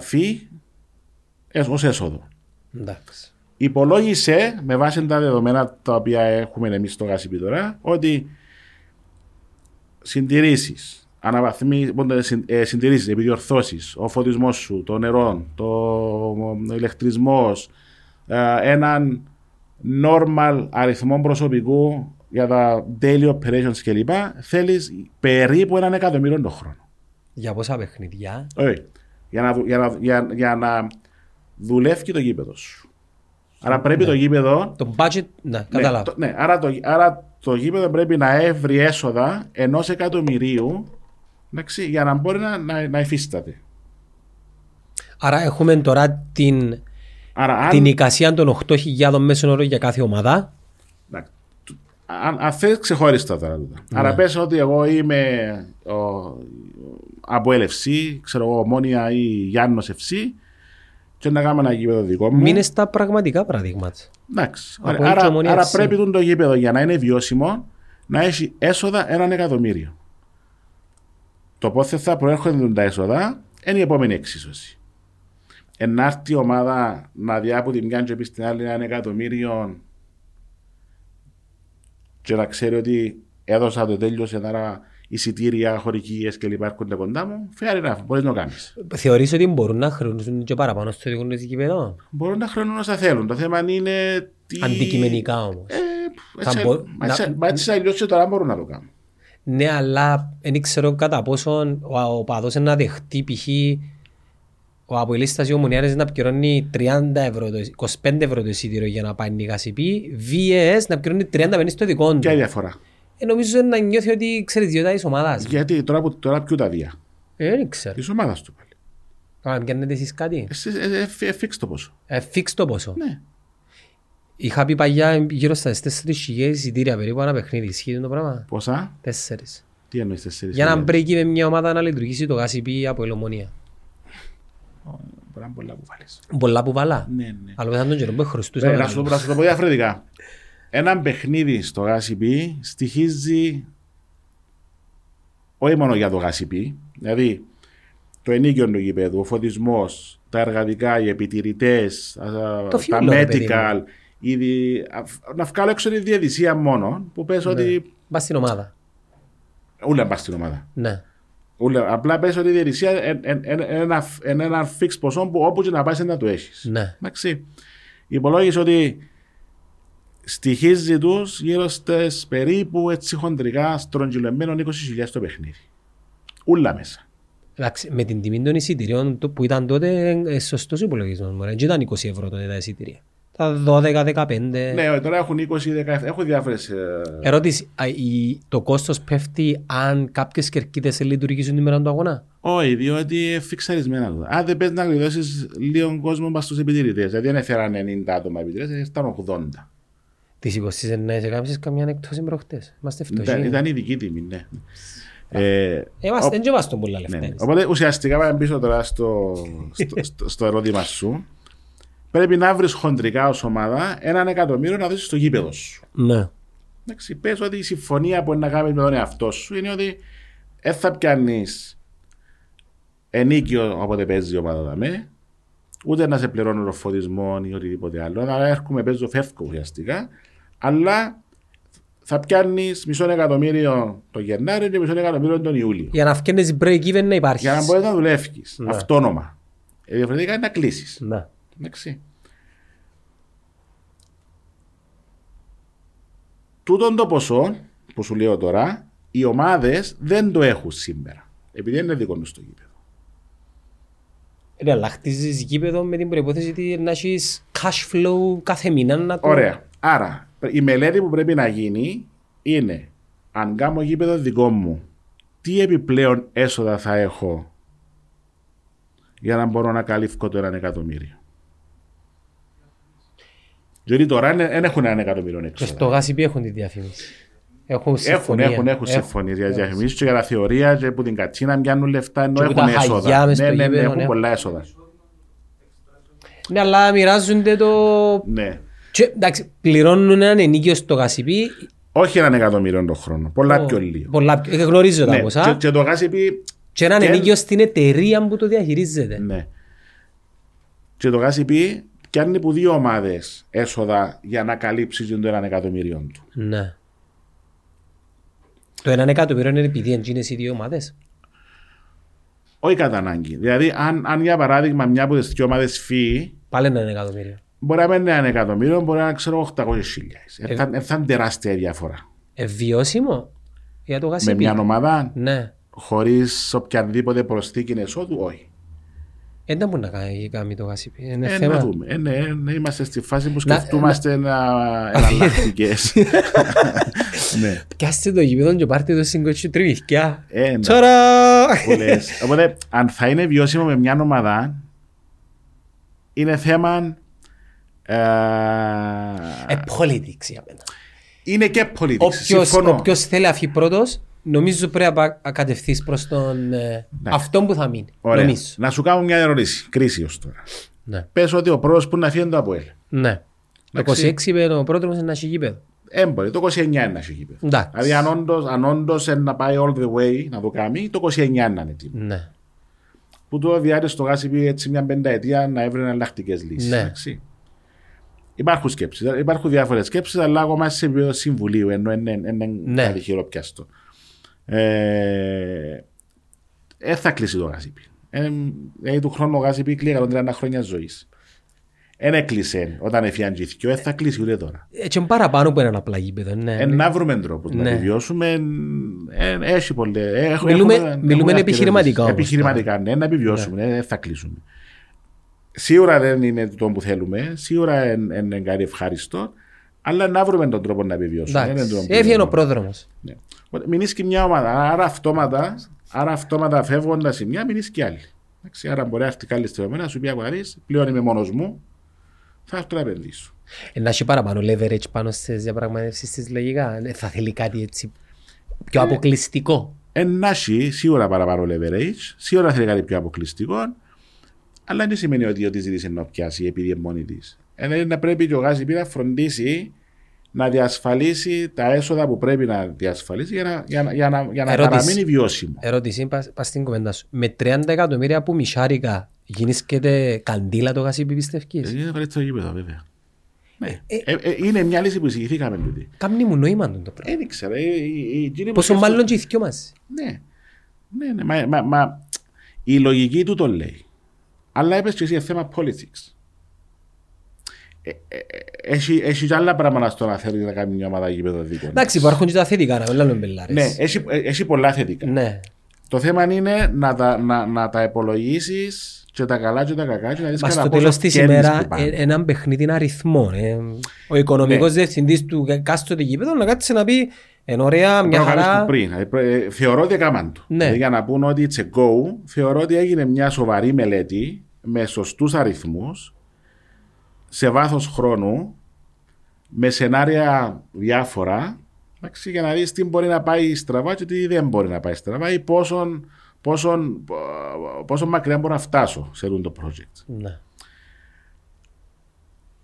φι ως έσοδο. Εντάξει. Υπολόγισε με βάση τα δεδομένα τα οποία έχουμε εμείς στο ΓΑΣΥΠΗ τώρα ότι συντηρήσεις, συντηρήσεις, επιδιορθώσεις, ο φωτισμός σου, το νερό, το ηλεκτρισμός, έναν normal αριθμό προσωπικού για τα daily operations κλπ. Θέλεις περίπου έναν εκατομμύριο το χρόνο. Για πόσα παιχνίδια? Όχι. Για να, για να, για, για να δουλεύει το γήπεδο σου. Άρα πρέπει ναι. το γήπεδο. Το budget, ναι, καταλάβω. Ναι, ναι, άρα, το, άρα το γήπεδο πρέπει να έβρει έσοδα ενός εκατομμυρίου εντάξει, για να μπορεί να, να, να υφίσταται. Άρα έχουμε τώρα την. Άρα, αν... την εικασία των οκτώ χιλιάδες μέσων όρων για κάθε ομάδα. Αν θες ξεχωριστά τώρα. Ναι. Άρα πες ότι εγώ είμαι ο, από ελ εφ σι, ξέρω εγώ, Ομόνοια ή Γιάννος εφ σι και να κάνω ένα γήπεδο δικό μου. Μείνε στα πραγματικά παραδείγματα. Εντάξει. Άρα, άρα πρέπει το γήπεδο για να είναι βιώσιμο να έχει έσοδα έναν εκατομμύριο. Το πότε θα προέρχονται τα έσοδα είναι η επόμενη εξίσωση. Ενάρτη η ομάδα να διάπου τη μια και πει στην άλλη έναν εκατομμύριο και να ξέρει ότι έδωσα το τέλειωσε τώρα εισιτήρια, χορηγίες και λοιπά έρχονται κοντά μου, fair enough, μπορείς να το κάνεις. Θεωρείς ότι μπορούν να χρονούν και παραπάνω στο δικονό γήπεδο? Μπορούν να χρονούν όσα θέλουν, το θέμα είναι... Τι... Αντικειμενικά όμως. Μα έτσι αλλιώς και τώρα μπορούν να το κάνουν. Ναι, αλλά δεν ξέρω κατά πόσο ο παδός να δεχτεί π.χ. ο απολύστας ή ο Ομονιάρης να επικαιρώνει τριάντα ευρώ, είκοσι πέντε ευρώ το εισιτήριο για να πάει νικασιπή, βι ες να επικαιρώνει τριάντα πέντε στο δικό του. Ποια διαφορά? Ε, νομίζω να νιώθει ότι ξέρει διότι της ομάδας. Γιατί τώρα, τώρα ποιο τα διά. Ε, δεν ξέρω. Της ομάδας του πάλι. Α, αν κάνετε εσείς κάτι. Εφίξ το πόσο. Εφίξ το πόσο. Ναι. Είχα πει παγιά γύρω στα τέσσερις χιλιάδες εισιτήρια περίπου ένα παιχνίδι. Ισχύει το πράγμα. Πόσα? Τέσσερις. Τι εννοείς τέσσερις? Για να μπρέκει με μια ομάδα να λειτουργήσει το γασιπή από η Ομονία. Μπορεί να είναι πολλά που βάλεις. Πολλά που βάλα. Ναι, ναι. Αλλά μετά τον καιρό χρωστούσα. Να σου το πω διαφορετικά. Ένα παιχνίδι στο γασιπί στοιχίζει όχι μόνο για το γασιπί. Δηλαδή το ενίκιο του γηπέδου, ο φωτισμός, τα εργατικά, οι επιτηρητές, τα medical. Ήδη, να βγάλω έξω τη διαιτησία μόνο που πες ναι. ότι. Μπα στην ομάδα. Ούλα μπα στην ομάδα. Ναι. Απλά πες ότι η διαιτησία είναι ένα φίξ ποσό που όπου και να πάει να το έχεις. Ναι. Εντάξει. Υπολόγισε ότι στοιχίζει τους γύρω στις περίπου έτσι χοντρικά στρογγυλωμένων είκοσι χιλιάδες το παιχνίδι. Ούλα μέσα. Εντάξει, με την τιμή των εισιτηριών που ήταν τότε σωστός υπολογισμός. Δεν ήταν είκοσι ευρώ τότε τα εισιτηρία. Τα δώδεκα δεκαπέντε. Ναι, τώρα έχουν είκοσι δεκαεπτά. Έχουν διάφορες. Ερώτηση, το κόστος πέφτει αν κάποιες κερκίδες λειτουργήσουν ημέρα του αγώνα? Όχι, διότι φιξαρισμένα. Αν δεν πες να γλιτώσεις λίγο κόσμο μας στους επιτηρητές. Δηλαδή δεν έφεραν ενενήντα άτομα επιτηρητές, έφεραν ογδόντα. Τις είκοσι να έκανες καμιά εκτός ημεροχτές. Είμαστε φτωχοί. Ήταν η δική τιμή, ναι. Δεν και βάζουν πολλά λεφτά. Οπότε ουσιαστικά πάμε πίσω τώρα στο ερώτημα σου. Πρέπει να βρεις χοντρικά ως ομάδα έναν εκατομμύριο να δώσεις στο γήπεδο σου. Ναι. Εντάξει, πες ότι η συμφωνία που είναι να κάνεις με τον εαυτό σου είναι ότι δεν θα πιάνεις ενίκιο όποτε παίζει η ομάδα με, ούτε να σε πληρώνουν φωτισμών ή οτιδήποτε άλλο. Αλλά έρχομαι, παίζω, φεύγω ουσιαστικά, αλλά θα πιάνεις μισό εκατομμύριο τον Γενάριο και μισό εκατομμύριο τον Ιούλιο. Για να φτιάχνεις break even να υπάρχει. Για να μπορεί να δουλεύει αυτόνομα. Διαφορετικά είναι να κλείσει. Ναι. Εντάξει. Τούτον το ποσό που σου λέω τώρα, οι ομάδες δεν το έχουν σήμερα. Επειδή είναι δικό του στο γήπεδο. Ρε, αλλά χτίζεις γήπεδο με την προϋπόθεση ότι να έχεις cash flow κάθε μήνα να το... Ωραία. Άρα η μελέτη που πρέπει να γίνει είναι αν κάνω γήπεδο δικό μου, τι επιπλέον έσοδα θα έχω για να μπορώ να καλύφω το έναν εκατομμύριο. Γιατί τώρα δεν έχουν έναν εκατομμύριο έξοδα. Και στο ΓΑΣΥΠΗ έχουν τη διαφήμιση. Έχουν, έχουν, έχουν, έχουν συμφωνίες για διαφημίσεις και για τα θεωρία και που την κατσίνα πιάνουν λεφτά ενώ και έχουν έσοδα. Ναι, ναι, ναι, έχουν πολλά έσοδα. Ναι, αλλά μοιράζονται το... Ναι. Και, εντάξει, πληρώνουν έναν ενίκιο στο ΓΑΣΥΠΗ. Όχι έναν εκατομμύριο το χρόνο, πολλά oh, πιο λίγο. Πολλά... Γνωρίζω τα ποσά. Ναι. Και, και το ΓΑΣΥΠΗ... Και έναν και... ενίκιο στην εταιρεία που το διαχειρίζεται. Ναι. Και το ΓΑΣΥΠΗ πιάνει που δύο ομάδες έσοδα για να καλύψει το έναν εκατομμύριο του. Ναι. Το έναν εκατομμύριο είναι επειδή εντζήνες οι δύο ομάδες. Όχι κατά ανάγκη. Δηλαδή, αν, αν για παράδειγμα μια από τις δύο ομάδες φύγει. Πάλι είναι ένα εκατομμύριο. Μπορεί να μένει ένα εκατομμύριο, μπορεί να ξέρω οκτακόσιες χιλιάδες. Ε, θα είναι τεράστια διαφορά. Ευβιώσιμο για το ΓΑΣΥΠΗ. Με μια ομάδα, ναι. Χωρίς οποιαδήποτε προσθήκη εσόδου, όχι. Δεν τα μπορεί να κάνει το ΓΑΣΥΠΗ. Είναι ε, θέμα. Να δούμε. Ε, ναι, ναι, είμαστε στη φάση που σκεφτούμαστε να εναλλακτικές. Πιάστε το γήπεδο και πάρτε το συγκοτσί τριβιχκιά. Τσάρα! Οπότε, αν θα είναι βιώσιμο με μια ομάδα, είναι θέμα. Ε, politics για μένα. Είναι και politics. Όποιος θέλει αφή πρώτος, νομίζω πρέπει να κατευθείς προς τον ναι. αυτόν που θα μείνει. Νομίζω. Να σου κάνω μια ερώτηση, κρίση ως τώρα. Ναι. Πες ότι ο πρώτος που να φύγει είναι το ΑΠΟΕΛ. Ναι. Εντάξει. Το είκοσι έξι είπε ο πρώτος μας είναι ένα γήπεδο. Έμπορε, το είκοσι εννιά είναι ένα γήπεδο. Δηλαδή αν όντως, αν όντως να πάει all the way να το κάνει, το είκοσι εννιά είναι ανετοίμο. Ναι. Που το διάρρεσε στο ΓΑΣΥΠΗ έτσι μια πενταετία να έβρενε εναλλακτικές λύσεις. Ναι. Εντάξει. Υπάρχουν σκέψεις, υπάρχουν διάφορες σκέψεις, αλλά ακόμα σε επίπεδο συμβουλίου, ενώ είναι κάτι χειροπιαστό. Δεν θα κλείσει το ΓΑΣΥΠΗ. Γιατί του χρόνου ο ΓΑΣΥΠΗ κλείνει εκατόν τριάντα χρόνια ζωής. Δεν έκλεισε όταν εφιαντζήθηκε, δεν θα κλείσει ούτε τώρα. Έτσι είναι παραπάνω από έναν απλά γήπεδο. Να βρούμε τρόπους να επιβιώσουμε. Μιλούμε επιχειρηματικά. Επιχειρηματικά, ναι, να επιβιώσουμε, δεν θα κλείσουμε. Σίγουρα δεν είναι το που θέλουμε, σίγουρα είναι κάτι ευχάριστο, αλλά να βρούμε τον τρόπο να επιβιώσουμε. Έφυγε ο πρόδρομος. Ναι. Μηνίσκει μια ομάδα, άρα αυτόματα, άρα αυτόματα φεύγοντας η μια, μηνίσκει άλλη. Άρα μπορεί να έρθει καλή στρεμμένα, σου πει ακουαρείς, πλέον είμαι μόνος μου, θα έρθω να επενδύσω. Να έχει παραπάνω leverage πάνω στις διαπραγματεύσεις της λογικά, θα θέλει κάτι έτσι πιο αποκλειστικό. Να έχει σίγουρα παραπάνω leverage, σίγουρα θέλει κάτι πιο αποκλειστικό. Αλλά δεν σημαίνει ότι η ζήτηση να πιάσει επειδή είναι μόνη της. Είναι να πρέπει και ο ΓΑΣΥΠΗ να φροντίσει να διασφαλίσει τα έσοδα που πρέπει να διασφαλίσει για να, για, για να, για να ερώτηση, παραμείνει βιώσιμο. Ερώτηση, πας στην κομμεντά σου. Με τριάντα εκατομμύρια που μισάρικα γίνησκεται καντήλα το ΓΑΣΥΠΗ πιστεύκες. Είναι ευχαριστώ γήπεδο βέβαια. Ναι. Ε, ε, ε, είναι μια λύση που εισηγηθήκαμε. Κάμνη μου νόημα το πράγμα. Δεν ξέρω. Πόσο μάλλον και οι δυο μας. Ναι, ναι, ναι μα, μα, μα, η λογική του το λέει. Αλλά έπαιξε και εσύ θέμα politics. Έχει και άλλα πράγματα στο να θέλει να κάνει μια ομάδα γήπεδο δίκων. Εντάξει, υπάρχουν και τα θετικά, να μιλάμε μπελάρες. Ναι, έχει πολλά θετικά. Ναι. Το θέμα είναι να τα, να, να τα υπολογίσεις και τα καλά και τα κακά και να δεις κατά πόσο κέρδεις που πάνε. Μα στο τέλος της ημέρα έναν παιχνίδι αριθμό. Ε. Ο οικονομικός ναι. διευθυντής του κάστοτε γήπεδο να κάτσει να πει εν ωραία, μια χαρά. Πριν, θεωρώ ότι έκαναν το. Ναι. Δηλαδή, για να πούνε ότι it's a go, θεωρώ ότι έγινε μια σοβαρή μελέτη με σωστούς αριθμούς, σε βάθος χρόνου, με σενάρια διάφορα, εντάξει, για να δεις τι μπορεί να πάει στραβά και τι δεν μπορεί να πάει στραβά ή πόσον, πόσον, πόσον μακριά μπορώ να φτάσω σε αυτό το project. Ναι.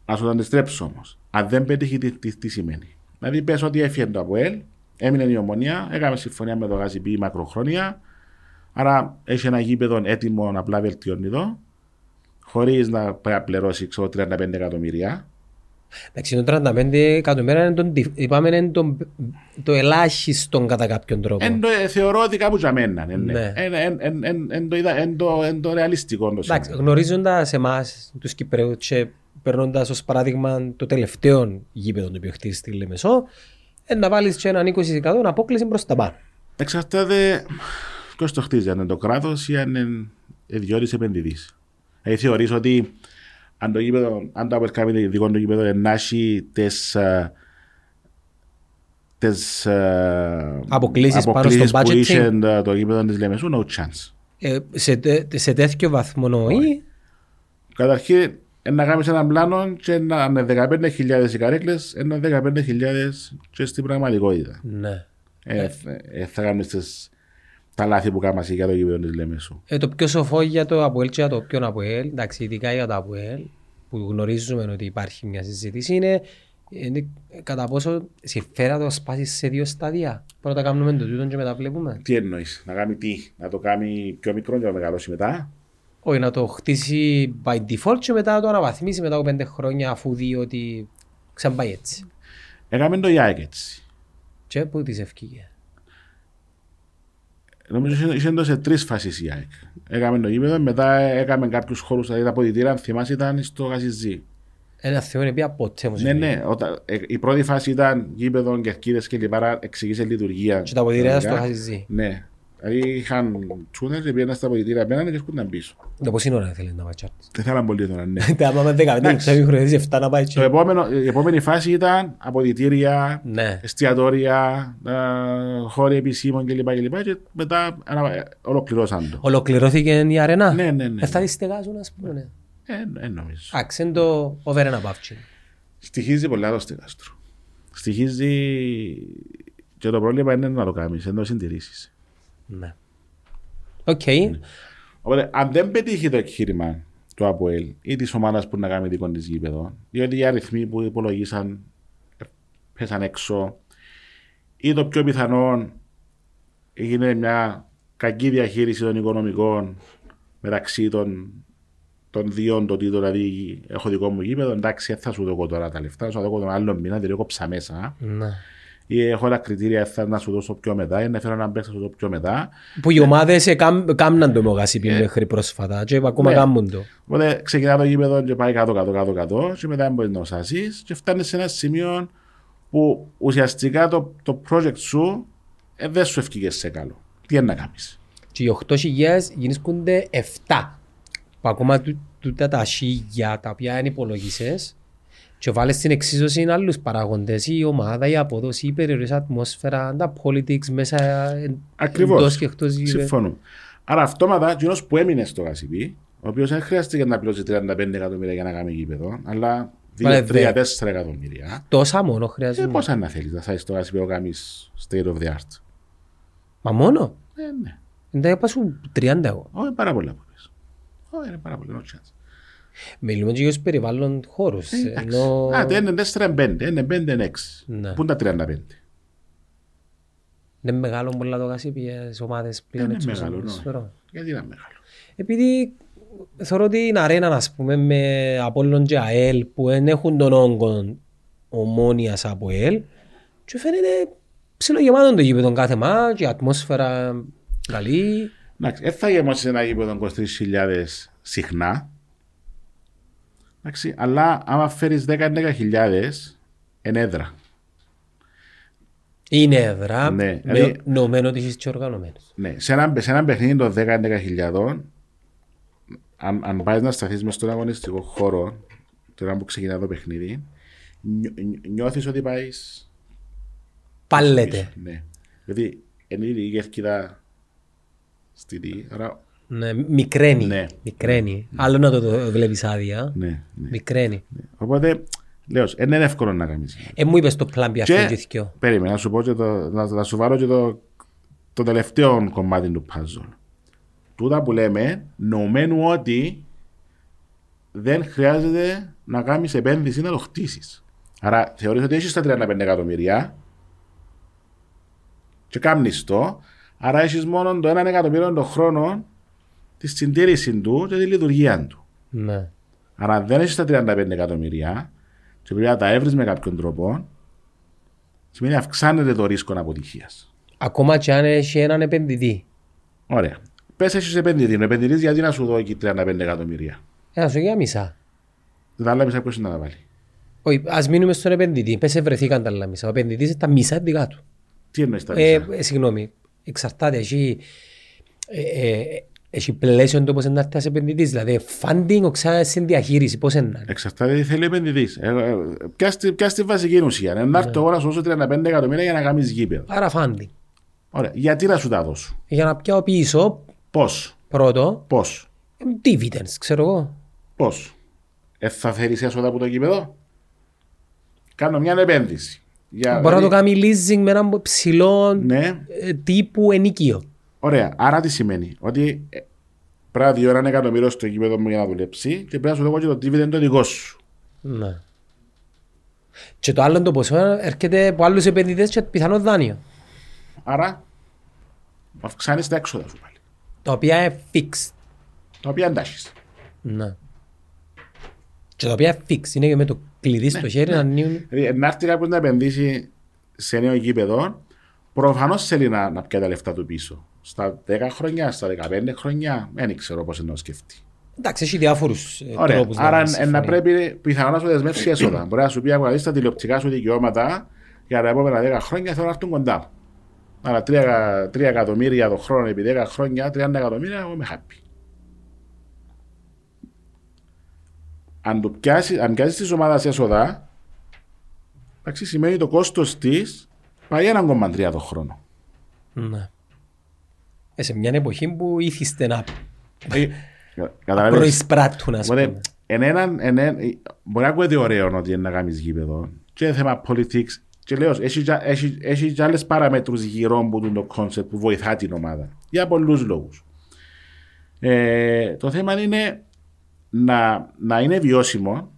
Ας το αντιστρέψεις όμως. Αν δεν πετύχει, τι, τι, τι σημαίνει. Δηλαδή πες ότι έφυγε το ΑΠΟΕΛ, έμεινε η Ομόνοια, έκαμε συμφωνία με το ΓΑΣΥΠΗ μακροχρόνια. Άρα έχει ένα γήπεδο έτοιμο να απλά βελτιώνει εδώ, χωρίς να πληρώσει ξέρω, τριάντα πέντε εκατομμύρια. Εντάξει, το τριάντα πέντε εκατομμύρια είναι, τον, είπαμε, είναι τον, το ελάχιστο κατά κάποιον τρόπο. Εν το, θεωρώ ότι κάπου για μένα. Εν το ρεαλιστικό. Εντάξει, γνωρίζοντας εμάς τους Κυπραίους και περνώντας ως παράδειγμα το τελευταίο γήπεδο το οποίο χτίσει στη Λεμεσό, να βάλεις και έναν είκοσι τοις εκατό απόκληση προς τα πάνω. Εξαρτάται ποιος το χτίζει, αν είναι το κράτος ή αν είναι διόρις επενδυτής. Ε, θεωρείς ότι αν το γήπεδο, αν το δικό του γήπεδο ενάσχει τις τις αποκλήσεις πάνω στο budget που είχε το γήπεδο της Λεμεσού, no chance. Ε, σε, σε τέτοιο βαθμό νοεί. Καταρχήν, να κάνεις έναν πλάνο και να είναι δεκαπέντε χιλιάδες οι καρέκλες, είναι δεκαπέντε χιλιάδες και στην πραγματικότητα. Ναι. Ε, ε, θα κάνεις τις, τα λάθη που κάνεις για το γήπεδο της Λεμεσού. Ε, το πιο σοφό για το ΑΠΟΕΛ και για το ποιον ΑΠΟΕΛ, εντάξει, ειδικά για το ΑΠΟΕΛ, που γνωρίζουμε ότι υπάρχει μια συζήτηση, είναι Είναι κατά πόσο συμφέρα το σπάσει σε δύο στάδια. Πρώτα κάνουμε το τούτο και μετά βλέπουμε. Τι εννοείς, να κάνει τι, να το κάνει πιο μικρό και να το μεγαλώσει μετά. Όχι, να το χτίσει by default και μετά να το αναβαθμίσει μετά από πέντε χρόνια αφού δει ότι ξαναπάει έτσι. Έκαμε το Ιάκ έτσι. Και πού της ευκήγε. Νομίζω είσαι σε τρεις φάσεις Ιάκ. Έκαμε το γήπεδο, μετά έκαμε κάποιους χώρους, δηλαδή τα ποδητήρα, αν θυμάσαι ήταν στο Γαζιζί. Ένα θεό είναι πια ποτέ μου. Ναι, ναι. Όταν, ε, η πρώτη φάση ήταν γήπεδο, κερκίδες και λοιπά, εξηγήσε λειτουργία. Και τα ποδητήρια στο Χαζιζί. Ναι. Δηλαδή είχαν τσούνες και πήγαιναν στα ποδητήρια απέναντι και σκούνταν πίσω. Το πώς είναι ώρα θέλει να πάει τσάρτες. Δεν θέλαν πολύ τώρα, ναι. Η επόμενη φάση ήταν αποδητήρια, εστιατόρια, χώροι επισήμων και λοιπά και λοιπά και μετά ολοκληρώσαν το. Ολοκληρώθηκε η αρένα. Ναι, ναι, ναι. Θα τη στεγάζουν, ας πούμε. Δεν νομίζω. Άξεν το over and above. Στοιχίζει πολλά το στεγάστρο. Στοιχίζει και το πρόβλημα είναι να το κάνεις, να το συντηρήσεις. Ναι. Οκ. Okay. Ναι. Οπότε αν δεν πετύχει το εγχείρημα του ΑΠΟΕΛ ή της ομάδας που να κάνει δικό της γήπεδο, διότι οι αριθμοί που υπολογίσαν πέσαν έξω ή το πιο πιθανόν έγινε μια κακή διαχείριση των οικονομικών μεταξύ των των δύο τίτλων, δηλαδή έχω δικό μου γήπεδο, εντάξει, θα σου δω τώρα τα λεφτά, θα σου δω τον άλλο μήνα, δηλαδή κόψα μέσα. Ναι. Ή έχω άλλα κριτήρια, θα να σου δώσω πιο μετά, ή να φέρω έναν παίξα σου δω πιο μετά. Που οι ε, ομάδες έκαναν το μογασίπι ε, μέχρι πρόσφατα, και ακόμα κάνουν το. Οπότε ξεκινά το γήπεδο και πάει κάτω-κάτω-κάτω, και μετά μπορεί να οσάσεις, και φτάνεις σε ένα σημείο που ουσιαστικά το, το project σου ε, δεν σου ευκήγες σε καλό. Τι είναι να κάνεις. Και οι οκτώ χιλιάδες γίνονται επτά. Που ακόμα τούτα τα σίγια τα οποία είναι υπολογισές και βάλεις στην εξίσωση άλλους παραγοντές, η ομάδα, η αποδόση, η περιορίς ατμόσφαιρα, τα politics μέσα εντός και εκτός γύρω. Συμφωνώ. Άρα αυτόματα κοινός που έμεινε στο Γασιπί, ο οποίος δεν χρειάστηκε να πληρώσει τριάντα πέντε εκατομμύρια για να κάνει γήπεδο, αλλά δύο με τρία με τέσσερα εκατομμύρια. Τόσα μόνο χρειάζεται. Ε, πόσα να θέλεις να θέλεις στο Γασιπί να κάνεις state of the art. Μα μόνο. Ε, ναι. Δεν πάσουν τριάντα εγώ. Όχι, πάρα πολλά. Όχι, είναι πάρα πολύ νότσιας. Μιλούμε και για περιβάλλον χώρους. Άντε, είναι τέσσερα πέντε, είναι πέντε έξι. Πού είναι τα τριάντα πέντε. Είναι μεγάλο πολλά το Γασίπι για τις ομάδες πλέον έτσι. Είναι μεγάλο. Γιατί είναι μεγάλο. Επειδή θεωρώ ότι είναι αρέναν, ας πούμε, με Απόλλων και ΑΕΛ που δεν έχουν τον όγκο Ομόνοιας από ΑΕΛ και φαίνεται ψιλογεμάτον το γήπεδο κάθε μάτς, η ατμόσφαιρα καλή. Δεν θα γεμώσεις ένα γήπεδο είκοσι τρεις χιλιάδες συχνά, αλλά άμα φέρεις δέκα με δέκα χιλιάδες είναι έδρα. Είναι έδρα, ναι, με νομμένο ότι είσαι και οργανωμένος. Ναι, σε έναν παιχνίδι των δέκα με δέκα χιλιάδες, αν, αν πάει να σταθείς μες στον αγωνιστικό χώρο, τώρα που ξεκινά το παιχνίδι, νι, νιώθεις ότι πάει. Παλέτε. Ναι, γιατί είναι η κερκίδα. Άρα... Ναι, μικραίνει. Ναι. Μικραίνει. Ναι. Άλλο να το, το βλέπεις άδεια. Ναι, ναι. Μικραίνει. Ναι. Οπότε, λέω, είναι εύκολο να κάνεις. Ε, μου είπες το πλάμπι αυτό και θυκιό. Περίμενα, να σου πω και το, να, να σου βάλω και το, το τελευταίο κομμάτι του puzzle. Τούτα που λέμε, νομένου ότι δεν χρειάζεται να κάνεις επένδυση να το χτίσεις. Άρα, θεωρείς ότι έχεις τα τριάντα πέντε εκατομμύρια και κάνεις το. Άρα έχεις μόνο το έναν εκατομμύριο των χρόνων τη συντήρηση του και τη λειτουργία του. Ναι. Άρα δεν έχεις τα τριάντα πέντε εκατομμύρια και πρέπει να τα έβρεις με κάποιον τρόπο, σημαίνει αυξάνεται το ρίσκο αποτυχίας. Ακόμα και αν έχει έναν επενδυτή. Ωραία. Πες έχεις επενδυτή. Ο επενδυτής γιατί να σου δώσει τριάντα πέντε εκατομμύρια. Ε, να σου δώσει μισά. Τα άλλα μισά ποιος να τα βάλει. Όχι, ας μείνουμε στον επενδυτή. Πες ευρεθήκαν τα άλλα μισά. Ο επενδυτής τα μισά δικά του. Τι εννοείς τα μισά. Ε, ε, συγγνώμη. Εξαρτάται εσύ, ε, ε, Έχει πλαίσιο το πώς να έρθει ένας επενδυτής, δηλαδή funding ο ξα... συνδιαχείριση, πώς είναι. Εξαρτάται τι θέλει επενδυτής. Ε, Ποια στη βασική ουσία, να έρθει ο όρας όσο τριάντα πέντε εκατομμύρια για να κάνεις γήπεδο. Άρα funding. Ωραία, γιατί να σου τα δώσω. Για να πιάω πίσω. Πώς. Πρώτο. Πώς. Dividends, ξέρω εγώ. Πώς. Ε, θα θέλεις έσοδα από το γήπεδο. Κάνω μια επένδυση. Για... Μπορώ να το κάνει leasing με έναν ψηλό ναι. τύπου ενοικίο. Ωραία. Άρα τι σημαίνει. Ότι πρέπει να διώρει ένα εκατομμύριο στο γήπεδο μου για να δουλέψει και πρέπει να σου δω και το dividend το δικό σου. Ναι. Και το άλλο το ποσό έρχεται από άλλους επενδυτές και πιθανό δάνειο. Άρα αυξάνεις τα έξοδα σου πάλι. Τα οποία είναι fixed. Τα οποία εντάχεις. Ναι. Και τα οποία είναι fixed. Είναι και με το κλειδί στο ναι, χέρι ναι. να ανοίγουν. Να έρθει κάποιος να επενδύσει σε νέο γήπεδο, προφανώς θέλει να, να πιάει τα λεφτά του πίσω. Στα δέκα χρόνια, στα δεκαπέντε χρόνια, δεν ξέρω πώς να σκεφτεί. Εντάξει, έχει διάφορους τρόπους. Άρα να, να πρέπει πιθανόν να σου δεσμεύσει έσοδα. Μπορεί να σου πει να δεις τα τηλεοπτικά σου δικαιώματα για τα επόμενα δέκα χρόνια θέλω να έρθουν κοντά. Άρα τρία εκατομμύρια το χρόνο επί δέκα χρόνια, τριάντα εκατομμύρια, εγώ είμαι happy. Αν πιάσεις τη ομάδα έσοδα, εντάξει, σημαίνει το κόστος της πάει έναν κομμαντρία το χρόνο. Ναι. Ε, σε μια εποχή που ήθιστε να προεισπράττουν, ας πούμε. Μπορεί να ακούγεται ωραίο ότι είναι να κάνεις γήπεδο και θέμα politics και λέω, έχει και άλλες παραμέτρους γύρω που είναι το κόνσεπτ που βοηθά την ομάδα. Για πολλούς λόγους. Ε, το θέμα είναι να, να είναι βιώσιμο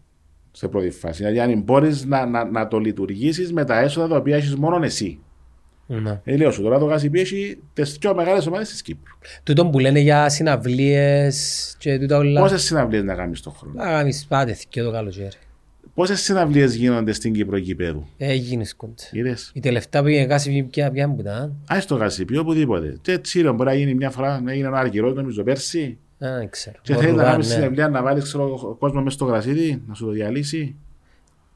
σε πρώτη φάση. Δηλαδή, αν μπορείς να, να, να το λειτουργήσεις με τα έσοδα τα οποία έχεις μόνο εσύ. Ναι. Ε, λέω σου, τώρα το ΓΑΣΥΠΗ έχει τις πιο μεγάλες ομάδες της Κύπρου. Τούτο που λένε για συναυλίες και τούτα όλα. Πόσες συναυλίες να κάνεις τον χρόνο. Να κάνεις πάτε και το καλοκαίρι. Πόσες συναυλίες γίνονται στην Κύπρο γήπεδου. Έγινε σκούντ. Η τελευταία που έγινε ΓΑΣΥΠΗ πια πια πουτά. Α, στο ΓΑΣΥΠΗ οπουδήποτε. Και Τσίριον μπορεί να γίνει μια φορά, να γίνει ένα αργυρό, νομίζω πέρσι. Δεν ξέρω. Και θέλει να κάνει συναυλία να βάλει κόσμο μέσα στο γρασίδι, να σου το διαλύσει.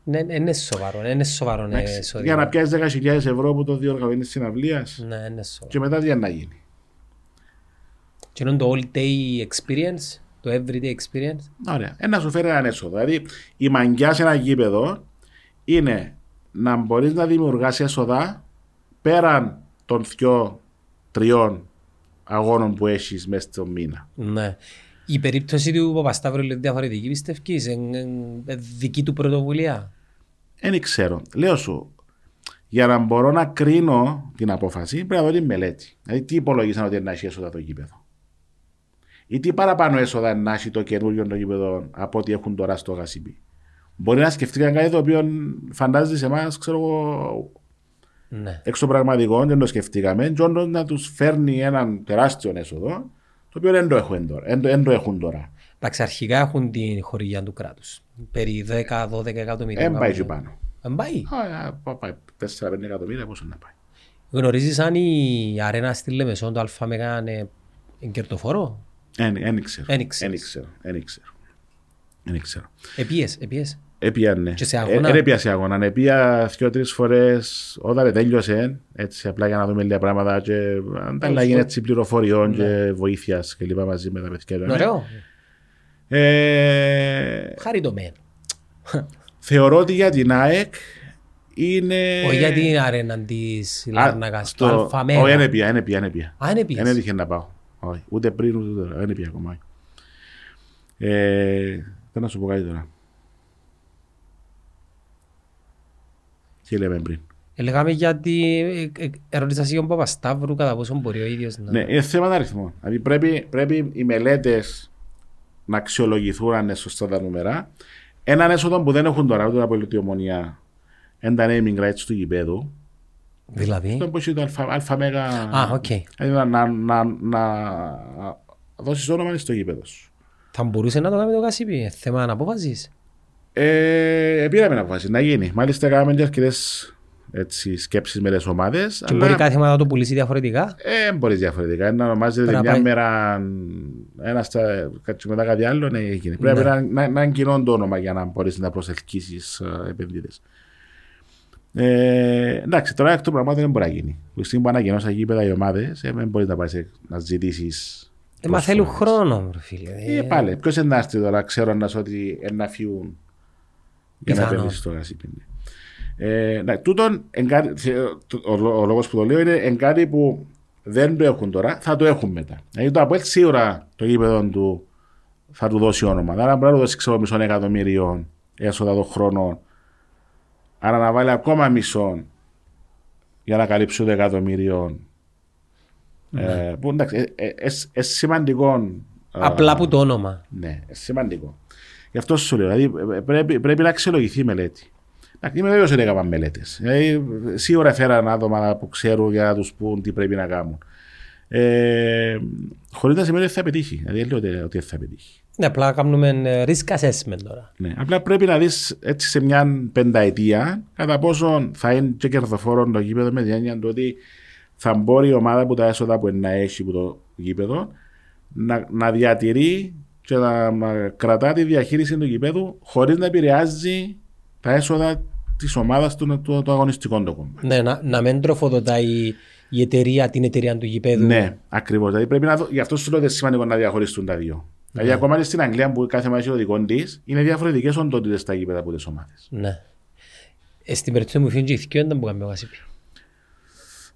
Ναι, είναι σοβαρό. Είναι σοβαρό ναι, για να πιάσει δέκα χιλιάδες ευρώ που το διοργανώνει συναυλία. Ναι, είναι σοβαρό. Και μετά τι να γίνει. Και είναι το all day experience, το everyday experience. Ωραία. Ένα σου φέρει έναν έσοδο. Δηλαδή η μαγιά σε ένα γήπεδο είναι να μπορεί να δημιουργάσει έσοδα πέραν των δυο τριών αγώνων που έχεις μέσα στο μήνα. Ναι. Η περίπτωση του Παπασταύρου είναι διαφορετική, πιστεύεις, δική του πρωτοβουλία. Δεν ξέρω. Λέω σου, για να μπορώ να κρίνω την απόφαση, πρέπει να δω τη μελέτη. Δηλαδή, τι υπολογίσαν ότι είναι να έχει έσοδα το γήπεδο. Ή τι παραπάνω έσοδα να έχει το καινούριο των γήπεδων από ό,τι έχουν τώρα στο ΓΑΣΥΠΗ. Μπορεί να σκεφτεί κάτι το οποίο φαντάζεται σε εμάς, ξέρω εγώ. Ναι. Εξωπραγματικό, δεν το σκεφτήκαμε. Και όντως να τους φέρνει έναν τεράστιο έσοδο, το οποίο δεν το έχουν τώρα. Εν το, εν το έχουν τώρα. Εντάξει, αρχικά έχουν την χορηγία του κράτους. Περί δέκα με δώδεκα εκατομμύρια. Δεν πάει και πάνω. Δεν πάει. Πάει τέσσερα με πέντε εκατομμύρια, πόσο να πάει. Γνωρίζεις αν η αρένα στη Λεμεσό, το Α Μέγα είναι κερδοφόρο. Δεν ξέρω. Δεν ξέρω. Επίες, επίες. Έπιανε. Έπια σε αγώνα. Έπια δύο-τρεις φορές όταν τέλειωσε. Έτσι, απλά για να δούμε λίγα πράγματα. Και ανταλλαγή έτσι πληροφοριών και βοήθειας και λοιπά μαζί με τα παιδιά. Ωραίο. Χαριτωμένο. Θεωρώ ότι για την ΑΕΚ είναι. Όχι για την αρένα τη Λάρνακα. Το Αλφαμένα. Όχι, δεν πια. Δεν έτυχε να πάω. Ούτε πριν, ούτε τώρα. Δεν πια ακόμα. Θέλω να σου πω κάτι τώρα. Τι λέμε πριν. Λέγαμε γιατί ερώτησες για τον Παπασταύρου κατά πόσο μπορεί ο ίδιος να... Ναι, είναι θέμα αριθμών. Δηλαδή πρέπει, πρέπει οι μελέτες να αξιολογηθούν αν είναι σωστά τα νούμερα. Έναν έσοδο που δεν έχουν τώρα ούτε από η Ομόνοια είναι τα naming rights του γηπέδου. Δηλαδή. Αυτό που έχει το αλφα μέγα. Α, οκ. Δηλαδή να δώσεις όνομα στο γηπέδο σου. Θα μπορούσε να το κάνει το ΓΑΣΥΠΗ. Θέμα αναπόφασης. Ε, πήραμε να αποφασίσει να γίνει. Μάλιστα, κάναμε και αρκετές σκέψεις με τις ομάδες. Και αλλά... μπορεί κάθε ομάδα να το πουλήσει διαφορετικά. Ε, μπορεί διαφορετικά. Να ονομάζεται μια πάει... μέρα ένα στα κατσιμετά κάτι άλλο. Ναι, έγινε. Πρέπει να, να, να είναι κοινό το όνομα για να μπορείς να προσελκύσεις επενδυτές. Ε, εντάξει, τώρα αυτό το πράγμα δεν μπορεί να γίνει. Στην που ανακοινώσα γήπεδα οι ομάδες, ε, δεν μπορείς να, να ζητήσεις. Ε, μα θέλουν χρόνο, φίλε. Ε, πάλι. Ποιος ενάρτη τώρα, ξέρω να σου ότι ένα φιούν για να επενδύσεις το γασίπιντι. Ε, ναι, τούτον, εγκά, ο, ο λόγος που το λέω είναι εν κάτι που δεν το έχουν τώρα, θα το έχουν μετά. Γιατί το ΑΠΟΕΛ σίγουρα το γήπεδο του θα του δώσει όνομα. Άρα μπορεί να δώσει ξέρω μισό εκατομμύριο έσοδα των χρόνων. Άρα να βάλει ακόμα μισό για να καλύψει το εκατομμύριο. Mm-hmm. Ε, που, εντάξει, ε, ε, ε, ε, σημαντικό. Απλά α, που το όνομα. Ναι, ε, σημαντικό. Γι' αυτό σου λέω. Δηλαδή, πρέπει, πρέπει να αξιολογηθεί η μελέτη. Είμαι βέβαιος ότι έκαναν μελέτες. Σίγουρα φέραν άτομα που ξέρουν για να τους πούν τι πρέπει να κάνουν. Ε, χωρίς να σημαίνει ότι θα πετύχει. Δηλαδή δεν λέω ότι θα πετύχει. Ναι, απλά κάνουμε risk assessment τώρα. Ναι, απλά πρέπει να δεις έτσι σε μια πενταετία κατά πόσο θα είναι και κερδοφόρο το γήπεδο με την έννοια του ότι θα μπορεί η ομάδα που τα έσοδα που να έχει από το γήπεδο να, να διατηρεί και να κρατά τη διαχείριση του γήπεδου χωρίς να επηρεάζει τα έσοδα της ομάδας του, του, του αγωνιστικού τόκου. Ναι, να, να μην τροφοδοτάει η, η εταιρεία την εταιρεία του γηπέδου. Ναι, ακριβώς. Δηλαδή πρέπει να, γι' αυτό σου λέω ότι είναι σημαντικό να διαχωριστούν τα δύο. Ναι. Δηλαδή, ακόμα και στην Αγγλία που κάθε ομάδα έχει το δικό της, είναι διαφορετικές οντότητες τα γήπεδα από τις ομάδες. Ναι. Ε, στην περίπτωση μου φύγουν και ηθικιό, δεν μπορούμε να κάνουμε κάποιο.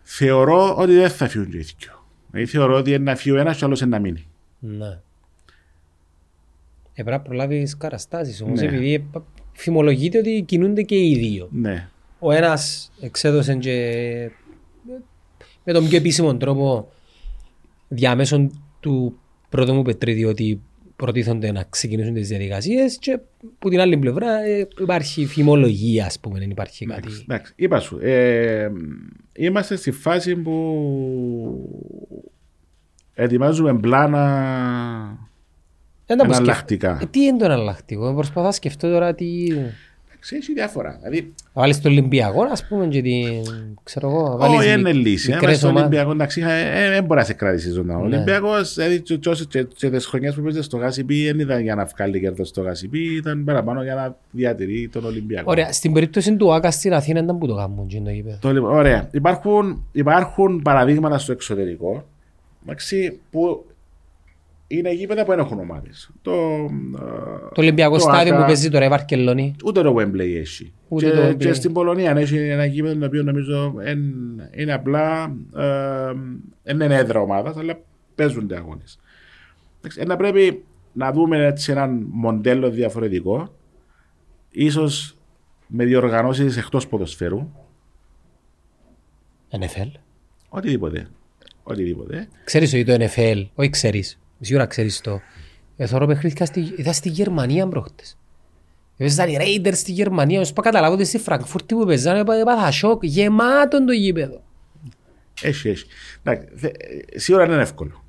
Θεωρώ ότι δεν θα φύγουν και ηθικιό. Δηλαδή, θεωρώ ότι ένα φύγει ο ένας και ο άλλος ένα μείνει. Ναι. Ε, πρέπει να προλάβεις καταστάσεις όμως, ναι. Επειδή φημολογείται ότι κινούνται και οι δύο. Ναι. Ο ένας εξέδωσε και με τον πιο επίσημο τρόπο διαμέσων του πρώτου μου Πετρίδη ότι προτίθονται να ξεκινήσουν τις διαδικασίες και από την άλλη πλευρά υπάρχει φημολογία, ας πούμε, δεν υπάρχει κάτι. Εντάξει, είπα σου, ε, είμαστε στη φάση που ετοιμάζουμε πλάνα. Εναλλακτικά. Σκεφ... Τι είναι το εναλλακτικό, προσπαθώ να σκεφτώ τώρα τι. Ξέρεις διάφορα. Δηλαδή... Βάλεις το Ολυμπιακό, ας πούμε, και την. Ξέρω εγώ. Όχι, είναι λύση. Αν βάλεις το Ολυμπιακό, εντάξει, δεν μπορεί να σε κρατήσει ζωντανά. Ο Ολυμπιακός, δηλαδή, και τις χρονιές που παίζεις στο Γασιπί, δεν ήταν για να βγάλει κέρδος στο Γασιπί, ήταν παραπάνω για να διατηρεί τον Ολυμπιακό. Ωραία, στην περίπτωση του ΆΚΑ στην Αθήνα ήταν που το κάνουν. Ωραία. Υπάρχουν παραδείγματα στο εξωτερικό που. Είναι γήπεδα που δεν έχουν ομάδες. Το, το Ολυμπιακό το στάδιο άκα, που παίζει τώρα η Βαρκελόνη. Ούτε το Wembley έχει. Ούτε και, το Wembley. Και στην Πολωνία έχει ένα γήπεδο το οποίο νομίζω εν, είναι απλά ε, είναι έδρα ομάδας, αλλά παίζονται αγώνες. Να πρέπει να δούμε έτσι έναν μοντέλο διαφορετικό, ίσως με διοργανώσεις εκτός ποδοσφαίρου. εν εφ ελ. Οτιδήποτε. Οτιδήποτε. Ξέρεις ότι το εν εφ ελ, όχι ξέρεις. Σίγουρα ξέρεις το. Εθωρώ παιχνίδια είδα στη Γερμανία προχτές. Έπαιζαν οι Raiders στη Γερμανία. Όσο καταλάβω ότι στη Φρανκφούρτη που παίζανε έπαθα σοκ γεμάτον το γήπεδο. Έχει, έχει. Σίγουρα είναι εύκολο.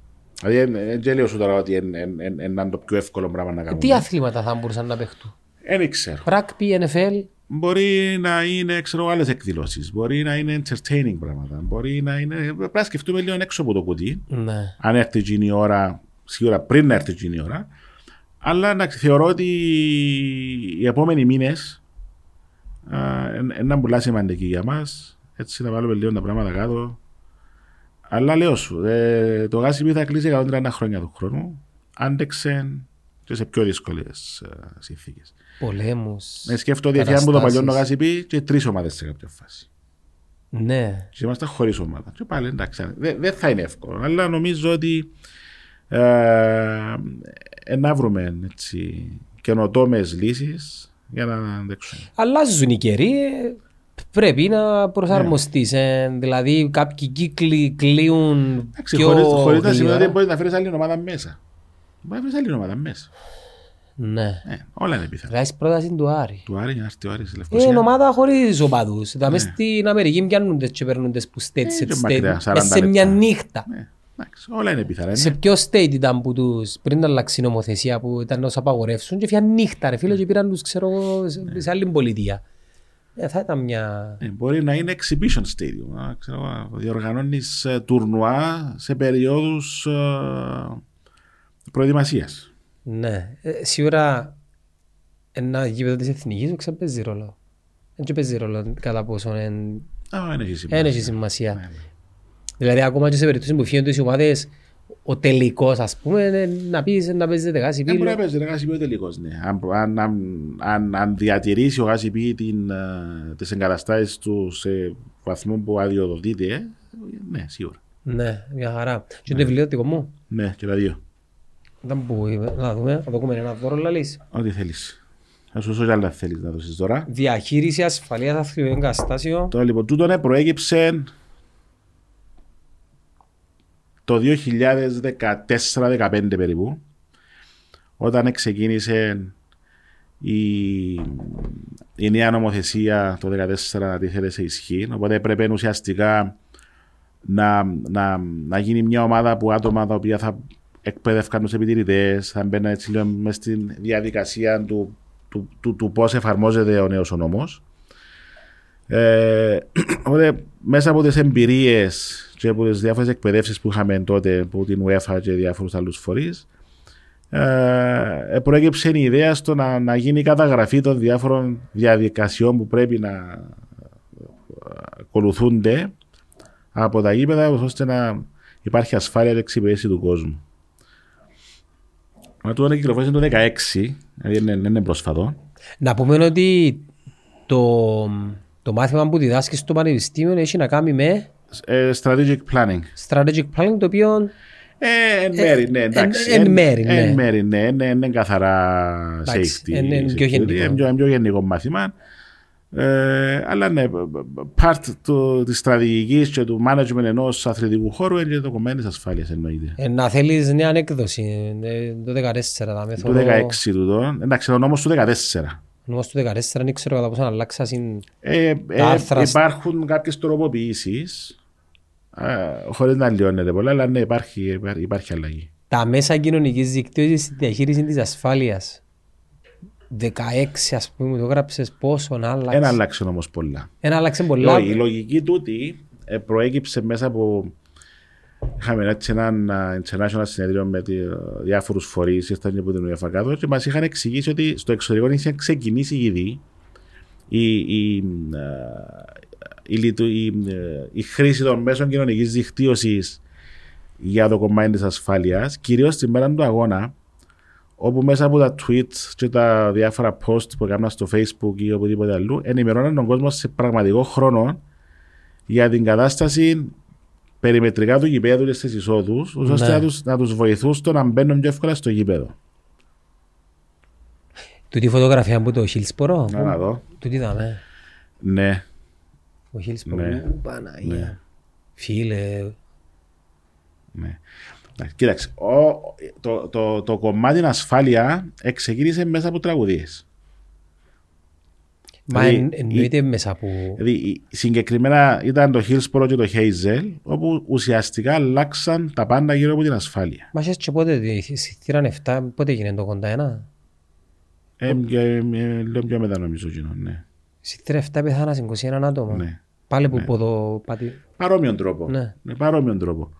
Δηλαδή δεν τέλειω σου τώρα ότι είναι το πιο εύκολο πράγμα να κάνουμε. Τι αθλήματα θα μπορούσαν να παίχτουν. Δεν ξέρω. Rugby, εν εφ ελ. Μπορεί να είναι άλλες εκδηλώσεις, μπορεί να είναι entertaining πράγματα, μπορεί να είναι. Πρέπει να σκεφτούμε λίγο έξω από το κουτί. Ναι. Αν έρθει εκείνη η ώρα, σίγουρα πριν να έρθει εκείνη η ώρα. Αλλά να θεωρώ ότι οι επόμενοι μήνες είναι πολύ σημαντικοί για μας. Έτσι θα βάλουμε λίγο τα πράγματα κάτω. Αλλά λέω σου, ε, το Γάσιμπι θα κλείσει εκατόν τριάντα χρόνια του χρόνου. Άντεξεν. Σε πιο δύσκολες συνθήκες. Πολέμους. Ναι, σκέφτομαι ότι έφυγαν από το παλιό Γασιπί και τρεις ομάδες σε κάποια φάση. Ναι. Και ήμασταν χωρίς ομάδα. Και πάλι εντάξει. Δεν δε θα είναι εύκολο, αλλά νομίζω ότι ε, να βρούμε καινοτόμες λύσεις για να αντέξουμε. Αλλάζουν οι καιροί. Πρέπει να προσαρμοστείς. Ναι. Ε, δηλαδή κάποιοι κύκλοι κλείουν. Χωρίς να σημαίνει ότι μπορεί να φέρεις άλλη ομάδα μέσα. Μπορεί να βρεις άλλη ομάδα μέσα. Ναι. Ε, όλα είναι πιθανά. Βράζει πρόταση του Άρη. Του Άρη για να έρθει ο Άρης στη Λευκοσία. Είναι ομάδα χωρίς οπαδούς. Δηλαδή στην Αμερική πιάνονται και παίρνονται που στέτσε. Σε μια νύχτα. Ναι. Όλα είναι πιθανά. Σε ποιο state ήταν που τους πριν αλλάξει η νομοθεσία που ήταν να τους απαγορεύσουν και φύγαν νύχτα ρε φίλε και πήραν τους ξέρω εγώ σε άλλη πολιτεία. Ε, θα ήταν μια... ε, μπορεί να είναι exhibition stadium. Διοργανώνεις τουρνουά σε περιόδους προετοιμασίας. Ναι. Ε, σίγουρα ένα γήπεδο της εθνικής δεν παίζει ρόλο. Δεν παίζει ρόλο κατά πόσο εν... oh, έχει σημασία. Έχει σημασία. Ναι, ναι. Δηλαδή, ακόμα και σε περίπτωση που φύγονται οι ομάδες, ο τελικός, ας πούμε, να πεις να παίζει γάσι πίλο. Δεν μπορεί να παίζει γάσι πίλο τελικός, ναι. Αν, αν, αν, αν διατηρήσει ο γάσι πίλο τις εγκαταστάσεις του σε βαθμό που αδειοδοτείται, ε, ναι, σίγουρα. Ναι, μια χαρά. Και ναι. Το βιβλίο δικό μου. Ναι, και τα δύο. Δεν μπορούμε να δούμε, θα δούμε ένα δώρο λαλείς. Ό,τι θέλεις. Θα σου δώσω κι άλλα θέλεις να δώσεις τώρα. Διαχείριση ασφαλείας αθλητικών εγκαταστάσεων. Τώρα λοιπόν, τούτο προέκυψε το δύο χιλιάδες δεκατέσσερα δεκαπέντε περίπου, όταν ξεκίνησε η, η νέα νομοθεσία το δύο χιλιάδες δεκατέσσερα να τίθεται σε ισχύ. Οπότε έπρεπε ουσιαστικά να, να, να γίνει μια ομάδα από άτομα τα οποία θα εκπαιδεύκαν τους επιτηρητές, θα μπαίνουν έτσι λίγο μες στη διαδικασία του του, του, του πώς εφαρμόζεται ο νέος ο νόμος. Ε, οπότε, μέσα από τις εμπειρίες και από τις διάφορες εκπαιδεύσεις που είχαμε τότε από την UEFA και διάφορους άλλους φορείς, ε, προέκυψε η ιδέα στο να, να γίνει η καταγραφή των διάφορων διαδικασιών που πρέπει να ακολουθούνται από τα γήπεδα, ώστε να υπάρχει ασφάλεια και εξυπηρέτηση του κόσμου. Αυτό είναι κυκλοφόρησε το δύο χιλιάδες δεκαέξι, δηλαδή δεν είναι πρόσφατο. Να πούμε ότι το, το μάθημα που διδάσκει στο πανεπιστήμιο έχει να κάνει με strategic planning. Strategic planning, το οποίο. Ε, εν μέρη, ναι, εντάξει. Εν, εν, εν, μέρη, ναι. εν μέρη, ναι, είναι ναι, ναι, καθαρά safety. Είναι πιο γενικό. Είναι πιο γενικό μάθημα. Ε, αλλά ναι, part τη στρατηγική και του management ενός αθλητικού χώρου είναι το κομμάτι της ασφάλειας, εννοείται. Ε, να θέλεις μια ανέκδοση, ε, το δύο χιλιάδες δεκατέσσερα τα μέθοδο. Το δύο χιλιάδες δεκαέξι τούτο, εντάξει, ο νόμος του δύο χιλιάδες δεκατέσσερα. Ο νόμος του δύο χιλιάδες δεκατέσσερα δεν ξέρω κατά πόσο να αλλάξα συν ε, ε, άρθρα. Υπάρχουν κάποιες τροποποιήσεις, χωρίς να λιώνεται πολλά, αλλά ναι, υπάρχει, υπάρχει αλλαγή. Τα μέσα κοινωνικής δικτύωσης στη διαχείριση της ασφάλειας. δεκαέξι, ας πούμε, το γράψες πόσο να άλλαξε. Ένα άλλαξε όμως πολλά. Ένα άλλαξε πολλά. Η λογική τούτη προέκυψε μέσα από. Είχαμε έτσι ένα international συνέδριο με διάφορους φορείς, ήρθαν από την UEFA κάτω και μας είχαν εξηγήσει ότι στο εξωτερικό είχαν ξεκινήσει ήδη η, η, η, η, η χρήση των μέσων κοινωνικής δικτύωσης για το κομμάτι της ασφάλειας, κυρίως στην μέρα του αγώνα, όπου μέσα από τα tweets και τα διάφορα posts που έκαναν στο Facebook ή οπουδήποτε αλλού, ενημερώναν τον κόσμο σε πραγματικό χρόνο για την κατάσταση περιμετρικά του γηπέδου και στις εισόδους, ναι, ώστε να τους, να τους βοηθούν στο να μπαίνουν πιο εύκολα στο γήπεδο. Τούτη φωτογραφία από το Χίλσπορο. Να, να δω. Τούτη είδαμε. Ναι. Ο Χίλσπορο. Ναι. Παναγία. Ναι. Φίλε. Ναι. Κοίταξε, ο, το, το, το κομμάτι ασφάλεια ξεκίνησε μέσα από τραγουδίες. Μα δηλαδή, εννοείται η, μέσα από. Δηλαδή, συγκεκριμένα ήταν το Hillsborough και το Hazel, όπου ουσιαστικά αλλάξαν τα πάντα γύρω από την ασφάλεια. Μα εσύ και πότε θύραν εφτά, πότε έγινε το ογδόντα ένα. Ε, λέω πιο μετά νομίζω γίνω, ναι. Θύραν εφτά πεθάνα σε είκοσι ένα άτομα. Ναι. Πάλι που ναι. Ποδο... Παρόμοιον τρόπο. Ναι. Ναι, παρόμοιον τρόπο.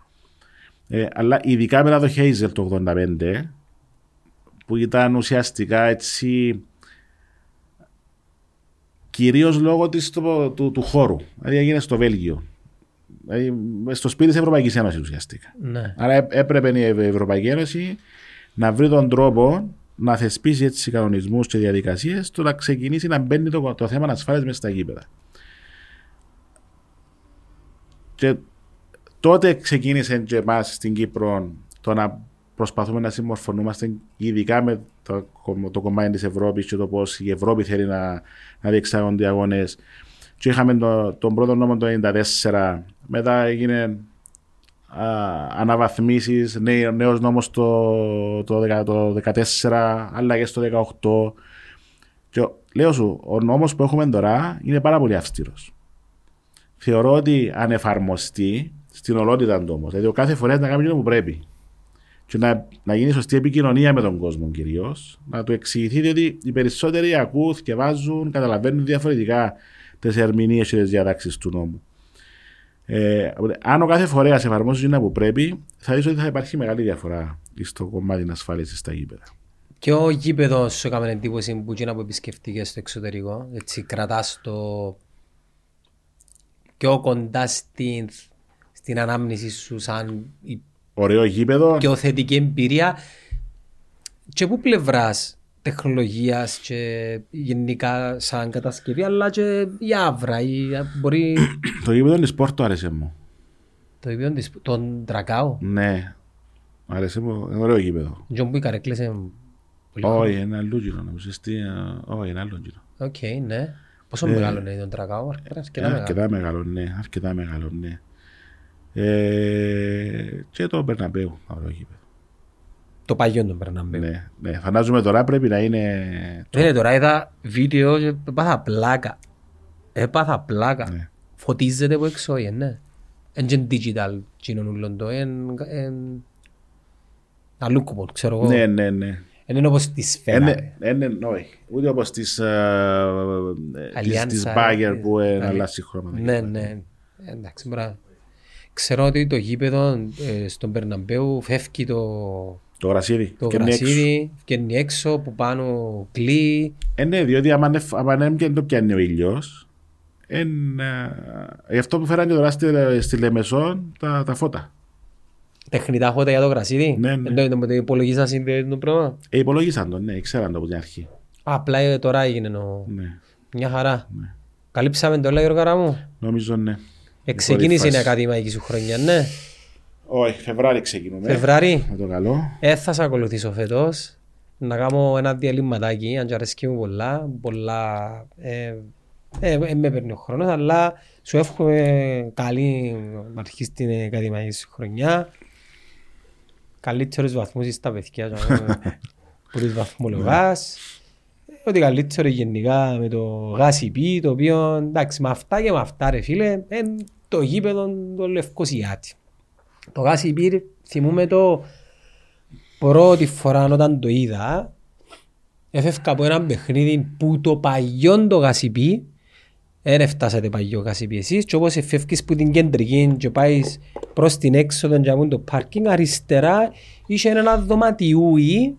Ε, αλλά ειδικά μετά το Χέιζελ το ογδόντα πέντε, που ήταν ουσιαστικά έτσι κυρίως λόγω της, του, του, του χώρου. Δηλαδή έγινε στο Βέλγιο. Δηλαδή, στο σπίτι της Ευρωπαϊκής Ένωσης ουσιαστικά. Ναι. Άρα έπρεπε η Ευρωπαϊκή Ένωση να βρει τον τρόπο να θεσπίσει έτσι κανονισμούς και διαδικασίες, το να ξεκινήσει να μπαίνει το, το θέμα ασφάλειας μέσα στα γήπεδα. Και τότε ξεκίνησε και εμάς στην Κύπρο το να προσπαθούμε να συμμορφωνούμαστε ειδικά με το, το κομμάτι της Ευρώπης και το πώς η Ευρώπη θέλει να, να διεξάγονται οι αγώνες. Και είχαμε το, τον πρώτο νόμο το χίλια εννιακόσια ενενήντα τέσσερα, μετά έγινε α, αναβαθμίσεις, νέο, νέος νόμος το, το, το δεκατέσσερα, αλλαγές το δεκαοκτώ. Και λέω σου, ο νόμος που έχουμε τώρα είναι πάρα πολύ αυστηρός. Θεωρώ ότι αν εφαρμοστεί, στην ολότητα του όμως. Δηλαδή, ο κάθε φορέας να κάνει αυτό που πρέπει. Και να, να γίνει σωστή επικοινωνία με τον κόσμο κυρίως. Να του εξηγηθεί ότι οι περισσότεροι ακούν, διαβάζουν, καταλαβαίνουν διαφορετικά τις ερμηνείες και τις διατάξεις του νόμου. Ε, αν ο κάθε φορέας εφαρμόζει αυτό που πρέπει, θα δεις ότι θα υπάρχει μεγάλη διαφορά στο κομμάτι της ασφάλειας στα γήπεδα. Ποιο γήπεδο σου έκανε εντύπωση που εκείνα που επισκεφτήκες στο εξωτερικό, έτσι κρατάς το πιο κοντά στην. Στην ανάμνηση σου σαν η ωραίο γήπεδο. Και οθετική εμπειρία. Και από πλευράς τεχνολογίας και γενικά σαν κατασκευή, αλλά και η αύρα. Η... Μπορεί... Το γήπεδο της Πόρτο άρεσε μου. Το γήπεδο της τον Τρακάο. Ναι. Άρεσε μου. Είναι ωραίο γήπεδο. Και όπου οι καρέκλες είναι... Όχι, είναι αλλούγινο. Όχι, είναι αλλούγινο. Οκ, ναι. Πόσο ε, μεγάλο είναι τον Τρακάο, αρκετά, ε, αρκετά μεγάλο. Ναι, αρκετά μεγάλο, ναι. Ε, και το Περναμπέου, αύριο γήπεδο. Το παγιόν τον Περναμπέου. Ναι, ναι, φαντάζομαι τώρα πρέπει να είναι... Δεν είναι τώρα, είδα βίντεο και έπαθα πλάκα. Έπαθα πλάκα. Ναι. Φωτίζεται από έξω, ναι. Είναι digital, κοινωνούλον το, είναι... Τα λούκοπολ, ξέρω εγώ. Ναι, ναι, ναι. Είναι όπως τη σφαίρα. Είναι, όχι. Ούτε όπως τη Μπάγκερ που αλλάζει χρώμα. Ναι, ναι. Εντάξει, μπράβο. Ξέρω ότι το γήπεδο στον Περναμπέου φεύγει το. Το γρασίδι. Το γρασίδι, βγαίνει έξω, που πάνω κλεί. Ναι, διότι αν έμεινε το πιάνει ο ήλιος. Γι' αυτό που φέρανε τώρα στη Λεμεσό τα φώτα. Τεχνητά φώτα για το γρασίδι. Ναι, ναι. Εν τότε υπολογίσαν το πράγμα. Ε, υπολογίσαν το, ναι, ξέραν το από την αρχή. Α, απλά τώρα έγινε νο... ναι. Μια χαρά. Ναι. Καλύψαμε το όλα, Γιώργαρα μου. Νομίζω, ναι. Εξεκίνησε η ακαδημαϊκή σου χρονιά, ναι. Όχι, Φεβράρι ξεκινούμε. Φεβράρι. Με το καλό. Ε, θα σε ακολουθήσω φέτος. Να κάνω ένα διαλύματάκι, αν και αρέσκει μου πολλά. πολλά ε, Ε, ε, με παίρνει ο χρόνος, αλλά σου εύχομαι καλή αρχή στην ακαδημαϊκή σου χρονιά. Καλύτερους βαθμούς είσαι στα παιδιά, που τους βαθμολογάς. Ότι καλύτερο γενικά με το γάσιπι, το οποίο εντάξει, με αυτά και με αυτά ρε φίλε, είναι το γήπεδο το Λευκοσιάτη. Το γάσιπι θυμούμε το πρώτη φορά όταν το είδα, έφευκα από ένα παιχνίδι που το παλιόν το γάσιπι. Δεν φτάσατε παγιό γασίπι εσείς και όπως εφεύγεις που την κεντρική και πάεις προς την έξοδο και από το πάρκινγκ αριστερά είχε ένα δωματιούι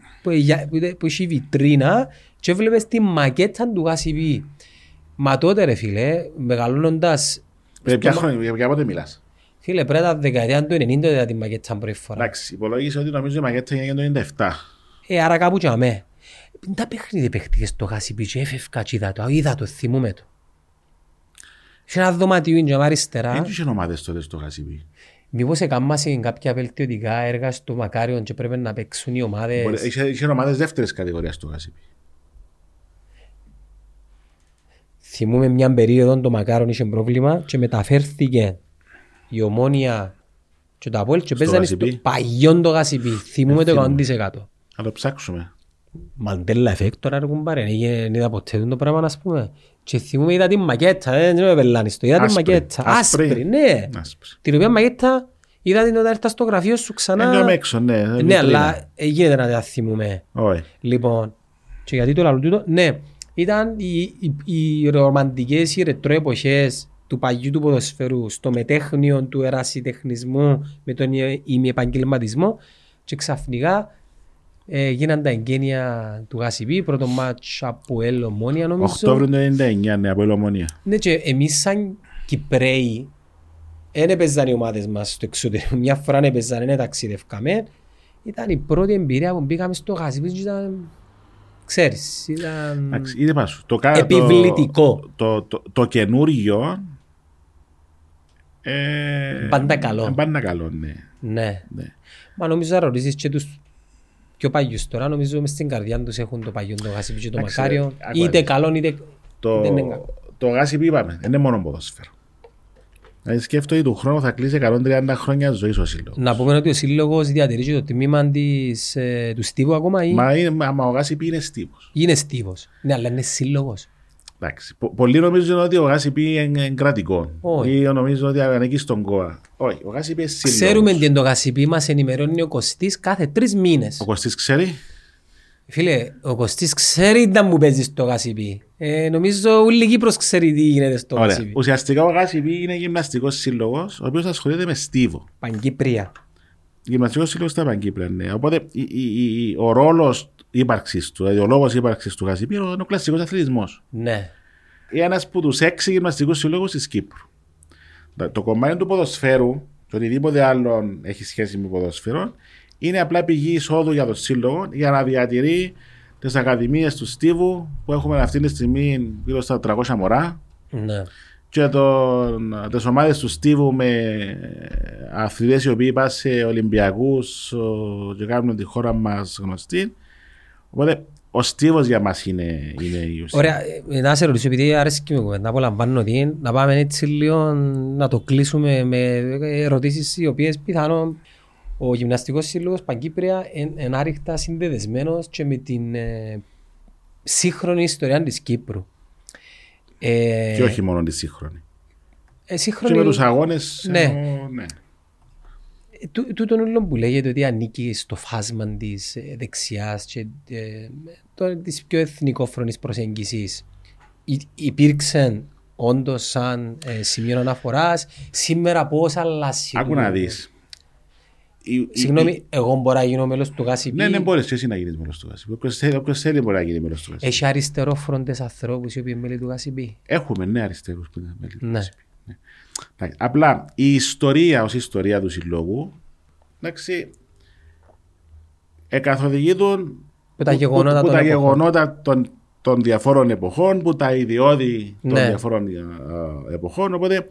που είχε βιτρίνα και βλέπεις τη μακέτσα του γασίπι. Μα τότε ρε φίλε, μεγαλώνοντας... Ποια χρόνια, πότε μιλάς? Φίλε, πρέπει τα δεκαετία του ενενήντα ήταν τη μακέτσα πρώτη φορά. Εντάξει, υπολόγισε ότι νομίζω η μακέτσα είναι το ενενήντα επτά. Ε, άρα κάπου και αμέ. Τα παιχνίδια παίχτηκες το γασίπι και έφευκα και είδα το, είδα το, θυμούμε το. Σε ένα δωματιού είναι αριστερά. Δεν είχε ομάδες τότε στο γασίπι. Μήπως έκαμασαν κάποια βελτιωτικά έργα στο Μακάριον και πρέπει να παίξουν οι ομάδες. Είχε ομάδες δεύτερης κατηγορίας στο γασίπι. Θυμούμε μια περίοδο το Μακάριον είχε πρόβλημα και μεταφέρθηκε η Ομόνοια και το ΑΠΟΕΛ και παίζανε στο παγιόν το γασίπι. Θυμούμε το εκατό τοις εκατό. Θα το ψάξουμε. Μαντέλα εφέκτ τώρα έχουν πάρει, δεν είδα ποτέ το πράγμα να πούμε. Και θυμούμε είδα την μακέτσα, δεν είμαι πελάνης το, είδα την μακέτσα, άσπρη, ναι. Την οποία μακέτσα είδα την όταν έρθα στο γραφείο σου ξανά. Ναι, αλλά γίνεται να τα θυμούμε. Λοιπόν, και γιατί το λαλούτο, ναι, ήταν οι ρομαντικές, οι ρετρό εποχές του παγιού του ποδοσφαιρού, στο μετέχνιο του ερασιτεχνισμού με τον ημιεπαγγελματισμό και ξαφνικά Ε, γίναν τα εγγένεια του γασιπί, πρώτο μάτς από Ελ-Ομόνοια νομίζω. Οκτώβριο του ενενήντα εννιά, ναι, από Ελ-Ομόνοια. Ναι, και εμείς σαν Κυπρέοι, δεν έπαιζαν οι ομάδες μας στο εξωτερικό. Μια φορά δεν έπαιζαν, δεν ταξιδεύκαμε. Ήταν η πρώτη εμπειρία που μπήκαμε στο γασιπί και ήταν, ξέρεις, ήταν επιβλητικό. Το, το, το, το καινούριο... Ε, πάντα καλό. Πάντα καλό, ναι. Ναι. Ναι. Μα νομίζω να ρωτήσεις και τους... Και ο παγιούς τώρα νομίζω μες στην καρδιά τους έχουν το παγιόν, το γάσιπι και το μακάριο, είτε καλό είτε... Το, το γάσιπι είπαμε, είναι μόνο ποδόσφαιρο. Δηλαδή σκέφτομαι ότι του χρόνου θα κλείσει εκατόν τριάντα χρόνια ζωής ο Σύλλογος. Να πούμε ότι ο Σύλλογος διατηρεί το τμήμα της, ε, του στίβου ακόμα ή... Μα, είναι, μα ο γάσιπι είναι στίβος. Είναι στίβος, ναι, αλλά είναι Σύλλογος. Εντάξει, πο, πολλοί νομίζουν ότι ο γάσιπι είναι κρατικό ή νομίζουν ότι ανήκει στον ΚΟΑ. Όχι, ο γάσιπι είναι σύλλογος. Ξέρουμε τι είναι το γάσιπι, μας ενημερώνει ο Κωστής κάθε τρεις μήνες. Ο Κωστής ξέρει. Φίλε, ο Κωστής ξέρει να μου παίζει στο γάσιπι. Ε, νομίζω όλη η Κύπρος ξέρει τι γίνεται στο γάσιπι. Ουσιαστικά ο γάσιπι είναι γυμναστικός σύλλογος, ο οποίος ασχολείται με στίβο. Παγκύπρια. Γυμναστικός σύλλογος στα Παγκύπρια, ναι. Οπότε η, η, η, ο ρόλος ύπαρξης του, δηλαδή ο λόγος ύπαρξης του γασιπί είναι ο κλασικός αθλητισμός. Ναι. Ένας από τους έξι γυμναστικούς συλλόγους της Κύπρου. Το κομμάτι του ποδοσφαίρου και οτιδήποτε άλλο έχει σχέση με ποδόσφαιρο, είναι απλά πηγή εισόδου για το σύλλογο για να διατηρεί τις ακαδημίες του Στίβου που έχουμε αυτή τη στιγμή γύρω στα τριακόσια μωρά. Ναι. Και τις ομάδες του Στίβου με αθλητές οι οποίοι πάνε σε Ολυμπιακούς και κάνουν τη χώρα μας γνωστή. Οπότε ο Στίβος για μας είναι, είναι η ουσία. Ωραία, να σε ρωτήσω, επειδή αρέσει και μου να απολαμβάνω την, να πάμε έτσι λίγο να το κλείσουμε με ερωτήσεις οι οποίες πιθανόν ο Γυμναστικός Σύλλογος Παγκύπρια είναι άρρηκτα συνδεδεσμένος και με την ε, σύγχρονη ιστορία της Κύπρου. Ε, και όχι μόνο τη σύγχρονη. Ε, σύγχρονη... Και με τους αγώνες. Ναι. Εννοώ, ναι. Του, τούτον όλων που λέγεται ότι ανήκει στο φάσμα της δεξιάς και ε, το, της πιο εθνικόφρονης προσέγγισης. Υ, υπήρξαν όντως σαν ε, σημείο αναφοράς. Σήμερα πώς αλλάζει. Άκου να δεις. Συγγνώμη, η... εγώ μπορώ να γίνω μέλος του ΓΑΣΥΠΗ. Ναι, ναι, μπορείς και εσύ να γίνεις μέλος του ΓΑΣΥΠΗ. Όποιος θέλει, όποιος θέλει μπορεί να γίνει μέλος του ΓΑΣΥΠΗ. Έχει αριστερόφροντες ανθρώπους οι οποίοι είναι μέλη του ΓΑΣΥΠΗ. Έχουμε, ναι, αριστερούς που είναι μέλη του ΓΑΣΥΠΗ. Ναι. Ναι. Απλά η ιστορία ως ιστορία του συλλόγου, εντάξει, εκαθοδηγείται που τα γεγονότα, που, που, των, τα γεγονότα των, των διαφόρων εποχών, που τα ιδιώδη των ναι. διαφόρων α, εποχών. Οπότε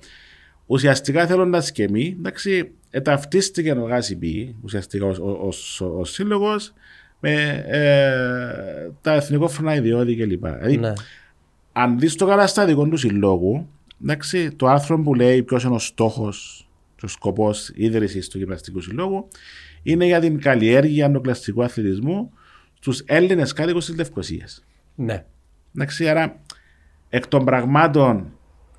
ουσιαστικά θέλοντας και εμείς, εντάξει, εταυτίστηκε ο ΓΑΣΥΠΗ ουσιαστικά ο σύλλογος με ε, τα εθνικόφρονα ιδιώδη κλπ. Δηλαδή, ναι. αν δεις το καταστατικό του συλλόγου, εντάξει, το άρθρο που λέει ποιος είναι ο στόχος και ο σκοπός ίδρυσης του Γυμναστικού Συλλόγου είναι για την καλλιέργεια ανδροκλαστικού αθλητισμού στους Έλληνες κάτοικους της Λευκωσίας. Ναι. Εντάξει, άρα εκ των πραγμάτων.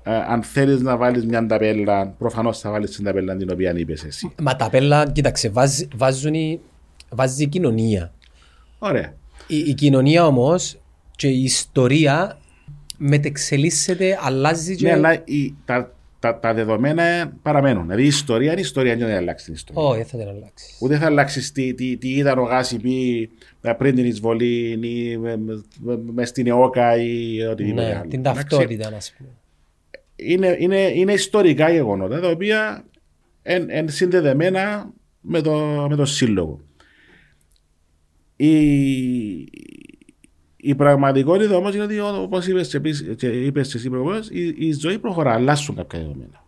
Ε, αν θέλεις να βάλεις μια ταπέλα, προφανώς θα βάλεις την ταπέλα την οποία είπες εσύ. Μα ταπέλα, κοίταξε, βάζ, βάζουν η, βάζει η κοινωνία. Ωραία. Η, η κοινωνία όμως και η ιστορία μετεξελίσσεται, αλλάζει. Και... Ναι, αλλά η, τα, τα, τα δεδομένα παραμένουν. Δηλαδή η ιστορία είναι η ιστορία, δεν θα αλλάξει την ιστορία. Όχι, oh, δεν θα την αλλάξει. Ούτε θα αλλάξει τι, τι, τι ήταν ο ΓΑΣΥΠΗ πριν την εισβολή, ή μες στην ΕΟΚΑ ή οτιδήποτε. Ναι, άλλο. Την ταυτότητα, να σου πούμε. Είναι, είναι, είναι ιστορικά γεγονότα τα οποία είναι συνδεδεμένα με το, με το σύλλογο. Η, η πραγματικότητα όμως είναι ότι, όπως είπες και εσύ προηγουμένως, η, η ζωή προχωρά, αλλάσουν κάποια δεδομένα.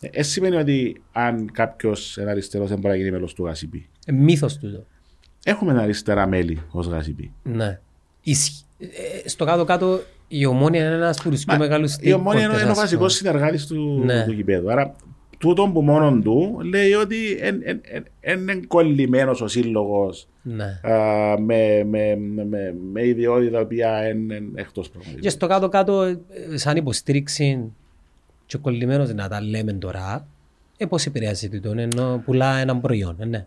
Ε, σημαίνει ότι αν κάποιος είναι αριστερός δεν μπορεί να γίνει μέλος του ΓΑΣΥΠΗ. Ε, μύθος του. Έχουμε ένα αριστερά μέλη ως ΓΑΣΥΠΗ. Ναι. Ε, στο κάτω-κάτω η Ομόνοια είναι ένας τουριστικός μεγάλος τύπος. Η Ομόνοια είναι ο βασικός συνεργάτης του, ναι. του γηπέδου. Άρα, τούτον που μόνον του λέει ότι είναι κολλημένος ο σύλλογος ναι. α, με, με, με, με ιδιότητα που είναι εκτός προγραμματισμού. Και στο κάτω-κάτω, σαν υποστήριξη και κολλημένος να τα λέμε τώρα, ε, πώς επηρεάζει τούτον, ενώ πουλά έναν προϊόν. Ε, ναι.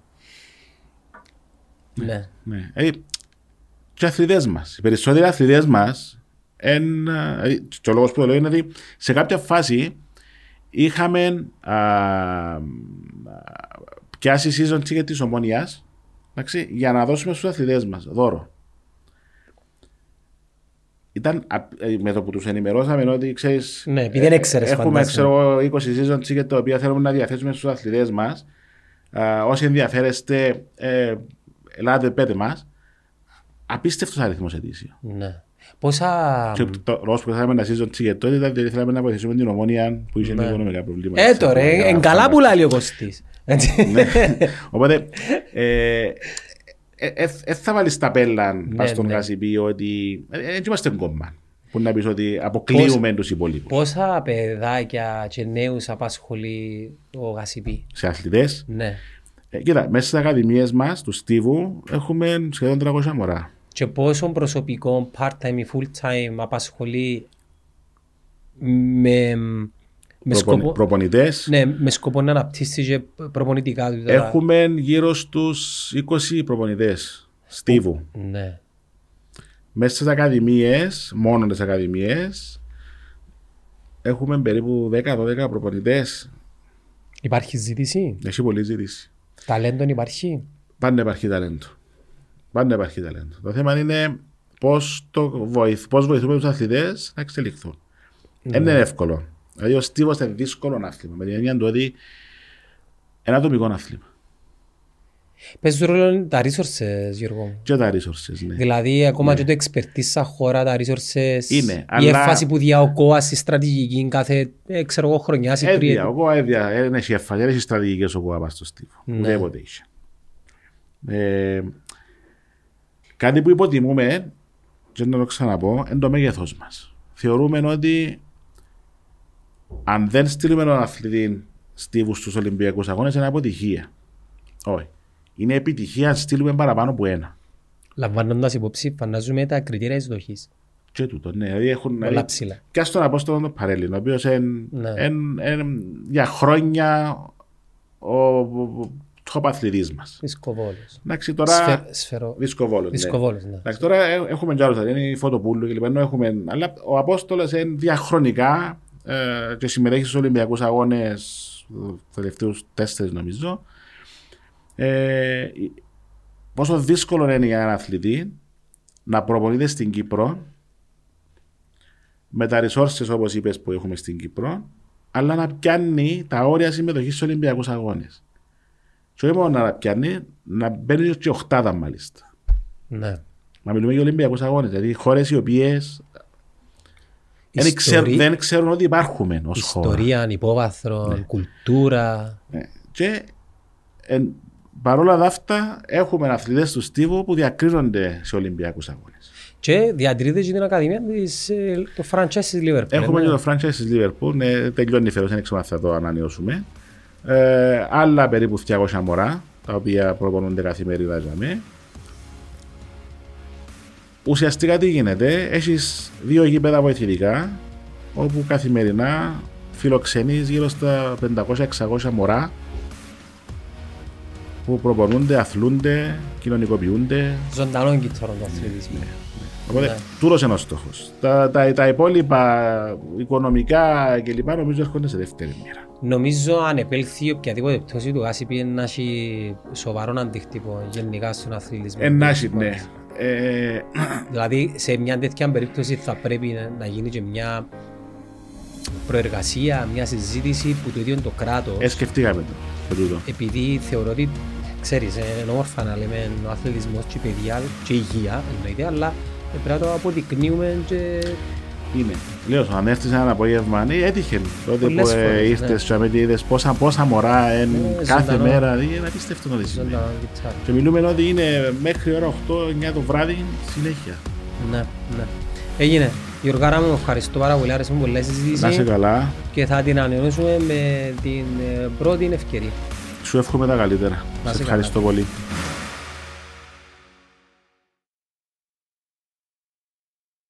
Ναι. ναι. ναι. Ε, και αθλητές μας. Οι περισσότεροι αθλητές μας, εν, και ο λόγος που το λέω είναι ότι σε κάποια φάση είχαμε α, πιάσει season ticket της Ομόνοιας για να δώσουμε στους αθλητές μας δώρο. Ήταν με το που τους ενημερώσαμε ότι ξέρεις, ναι, δεν έξερες, έχουμε ξέρω, είκοσι season ticket τα οποία θέλουμε να διαθέσουμε στους αθλητές μας. Α, όσοι ενδιαφέρεστε, ε, ελάτε πέτε μας. Απίστευτος αριθμός ετήσιο. Ναι. Πόσα. Και το λόγο που θέλαμε να συζητήσουμε τότε ήταν ότι θέλαμε να βοηθήσουμε την Ομόνοια που είχε ναι. οικονομικά προβλήματα. Ε, τώρα, εν καλά που λέει ο Κωστής. Οπότε, δεν θα βάλεις τα πέλαν πας στον ΓΑΣΥΠΗ ότι. Δεν είμαστε κόμμα που να πεις ότι αποκλείουμε τους υπόλοιπους. Πόσα παιδάκια και νέους απασχολεί ο ΓΑΣΥΠΗ? Σε αθλητές. Ναι. Κοίτα, μέσα στις ακαδημίες μας του Στίβου έχουμε σχεδόν τριακόσια μωρά. Και πόσο προσωπικό, part-time ή full-time απασχολεί με, με σκοπό, προπονητές. Ναι, με σκοπό να αναπτύσσει και προπονητικά του. Έχουμε γύρω στους είκοσι προπονητές Στίβου. Ναι. Μέσα στις ακαδημίες, μόνο τις ακαδημίες, έχουμε περίπου δέκα με δώδεκα προπονητές. Υπάρχει ζήτηση? Έχει πολλή ζήτηση. Ταλέντον υπάρχει? Πάντα υπάρχει ταλέντο. Πάντα υπάρχει ταλέντο. Το θέμα είναι πώς, το βοηθ, πώς βοηθούμε τους αθλητές να εξελιχθούν. Δεν mm. είναι εύκολο. Δηλαδή ο Στίβος είναι δύσκολο να αθλήμα. Με την έννοια του ότι Ένα ατομικό αθλήμα. Παίζουν ρόλο τα resources, Γιώργο. Και τα resources, ναι. Δηλαδή, ακόμα ναι. και το expertise σαν χώρα, τα resources. Είναι. Η αλλά... έφαση που διά ο ΚΟΑ στη στρατηγική κάθε ε, ξέρω εγώ, χρονιά. Έδια, τρία... ο ΚΟΑ έδια. Δεν έχει έφαση, δεν έχει στρατηγικές ο ΚΟΑ πάνω στο στίβο. Ναι. Ούτε είχε. Ε, κάτι που υποτιμούμε, και να το ξαναπώ, είναι το μέγεθος μας. Θεωρούμε ότι αν δεν στείλουμε έναν αθλητή στίβους στους Ολυμπιακούς Αγώνες, είναι αποτυχία. Όχι. Είναι επιτυχία να στείλουμε παραπάνω από ένα. Λαμβάνοντας υπόψη, φαντάζομαι τα κριτήρια εισδοχής. Και τούτο, ναι. Δηλαδή έχουν. Πολλά ψηλά. Και στον Απόστολο τον Παρέλη, ο οποίος για χρόνια ο top αθλητής μας. Δισκοβόλος. Εντάξει, τώρα. Δισκοβόλος. Εντάξει, τώρα έχουμε κι άλλους. Είναι η Φωτοπούλου κλπ. Αλλά ο Απόστολος είναι διαχρονικά και συμμετέχει στους Ολυμπιακούς Αγώνες του τελευταίους τέσσερις, νομίζω. Ε, πόσο δύσκολο είναι για έναν αθλητή να προπονείται στην Κύπρο με τα resources όπως είπες που έχουμε στην Κύπρο, αλλά να πιάνει τα όρια συμμετοχής στους Ολυμπιακούς Αγώνες. Και όχι μόνο να πιάνει, να μπαίνει και οχτάδα μάλιστα. Ναι. Να μιλούμε για Ολυμπιακούς Αγώνες, δηλαδή χώρες οι οποίες δεν, ιστορία... ξέρ, δεν ξέρουν ότι υπάρχουμε ως χώρα. Ιστορία, ανυπόβαθρο, ναι. Κουλτούρα. Ναι. Και Ε, παρόλα αυτά, έχουμε αθλητές του στίβου που διακρίνονται σε Ολυμπιακούς Αγώνες. Και διατηρείται και την Ακαδημία της, ε, το Franchesis Liverpool. Έχουμε ναι. και το Franchesis Liverpool, ναι, τελειώνει φέτος, δεν ξέρω αν θα το ανανεώσουμε. Ε, άλλα περίπου διακόσια μωρά, τα οποία προπονούνται καθημερινά για μένα. Ουσιαστικά τι γίνεται, έχεις δύο γήπεδα βοηθητικά, όπου καθημερινά φιλοξενείς γύρω στα πεντακόσια εξακόσια μωρά. Που προπονούνται, αθλούνται, κοινωνικοποιούνται. Ζωντανόν κύτταρο του αθλητισμού. Οπότε, τούτος είναι ο στόχος. Τα, τα, τα υπόλοιπα οικονομικά κλπ. Νομίζω έρχονται σε δεύτερη μοίρα. Νομίζω αν επέλθει οποιαδήποτε πτώση του Γάσιπη να έχει σοβαρό αντίκτυπο γενικά στον αθλητισμό. Ενάχει, ναι. Ε... Δηλαδή, σε μια τέτοια περίπτωση θα πρέπει να, να γίνει και μια προεργασία, μια συζήτηση που το ίδιο το κράτος. Ε, σκεφτήκαμε το. Επειδή θεωρώ ότι, ξέρεις, είναι όμορφα να λέμε ο αθλητισμός και η παιδεία και η υγεία, εννοείται, αλλά πρέπει να το αποδεικνύουμε και... Είναι. Λέω, αν έρθεις έναν απόγευμα, ναι, έτυχε. Τότε πολλές που φορές, ήρθες ναι. και είδες πόσα, πόσα μωρά εν, ε, κάθε ζωντανό, μέρα, είναι δηλαδή, απίστευτο να δεις. Και μιλούμε ότι είναι μέχρι ώρα οκτώ εννιά το βράδυ συνέχεια. Ναι, ναι. Έγινε. Γιωργάρα μου, ευχαριστώ πάρα πολύ, άρεσε μου πολλές συζήτηση. Να είσαι καλά. Και θα την ανανεώσουμε με την πρώτη ευκαιρία. Σου εύχομαι τα καλύτερα. Να σε ευχαριστώ καλά. Πολύ.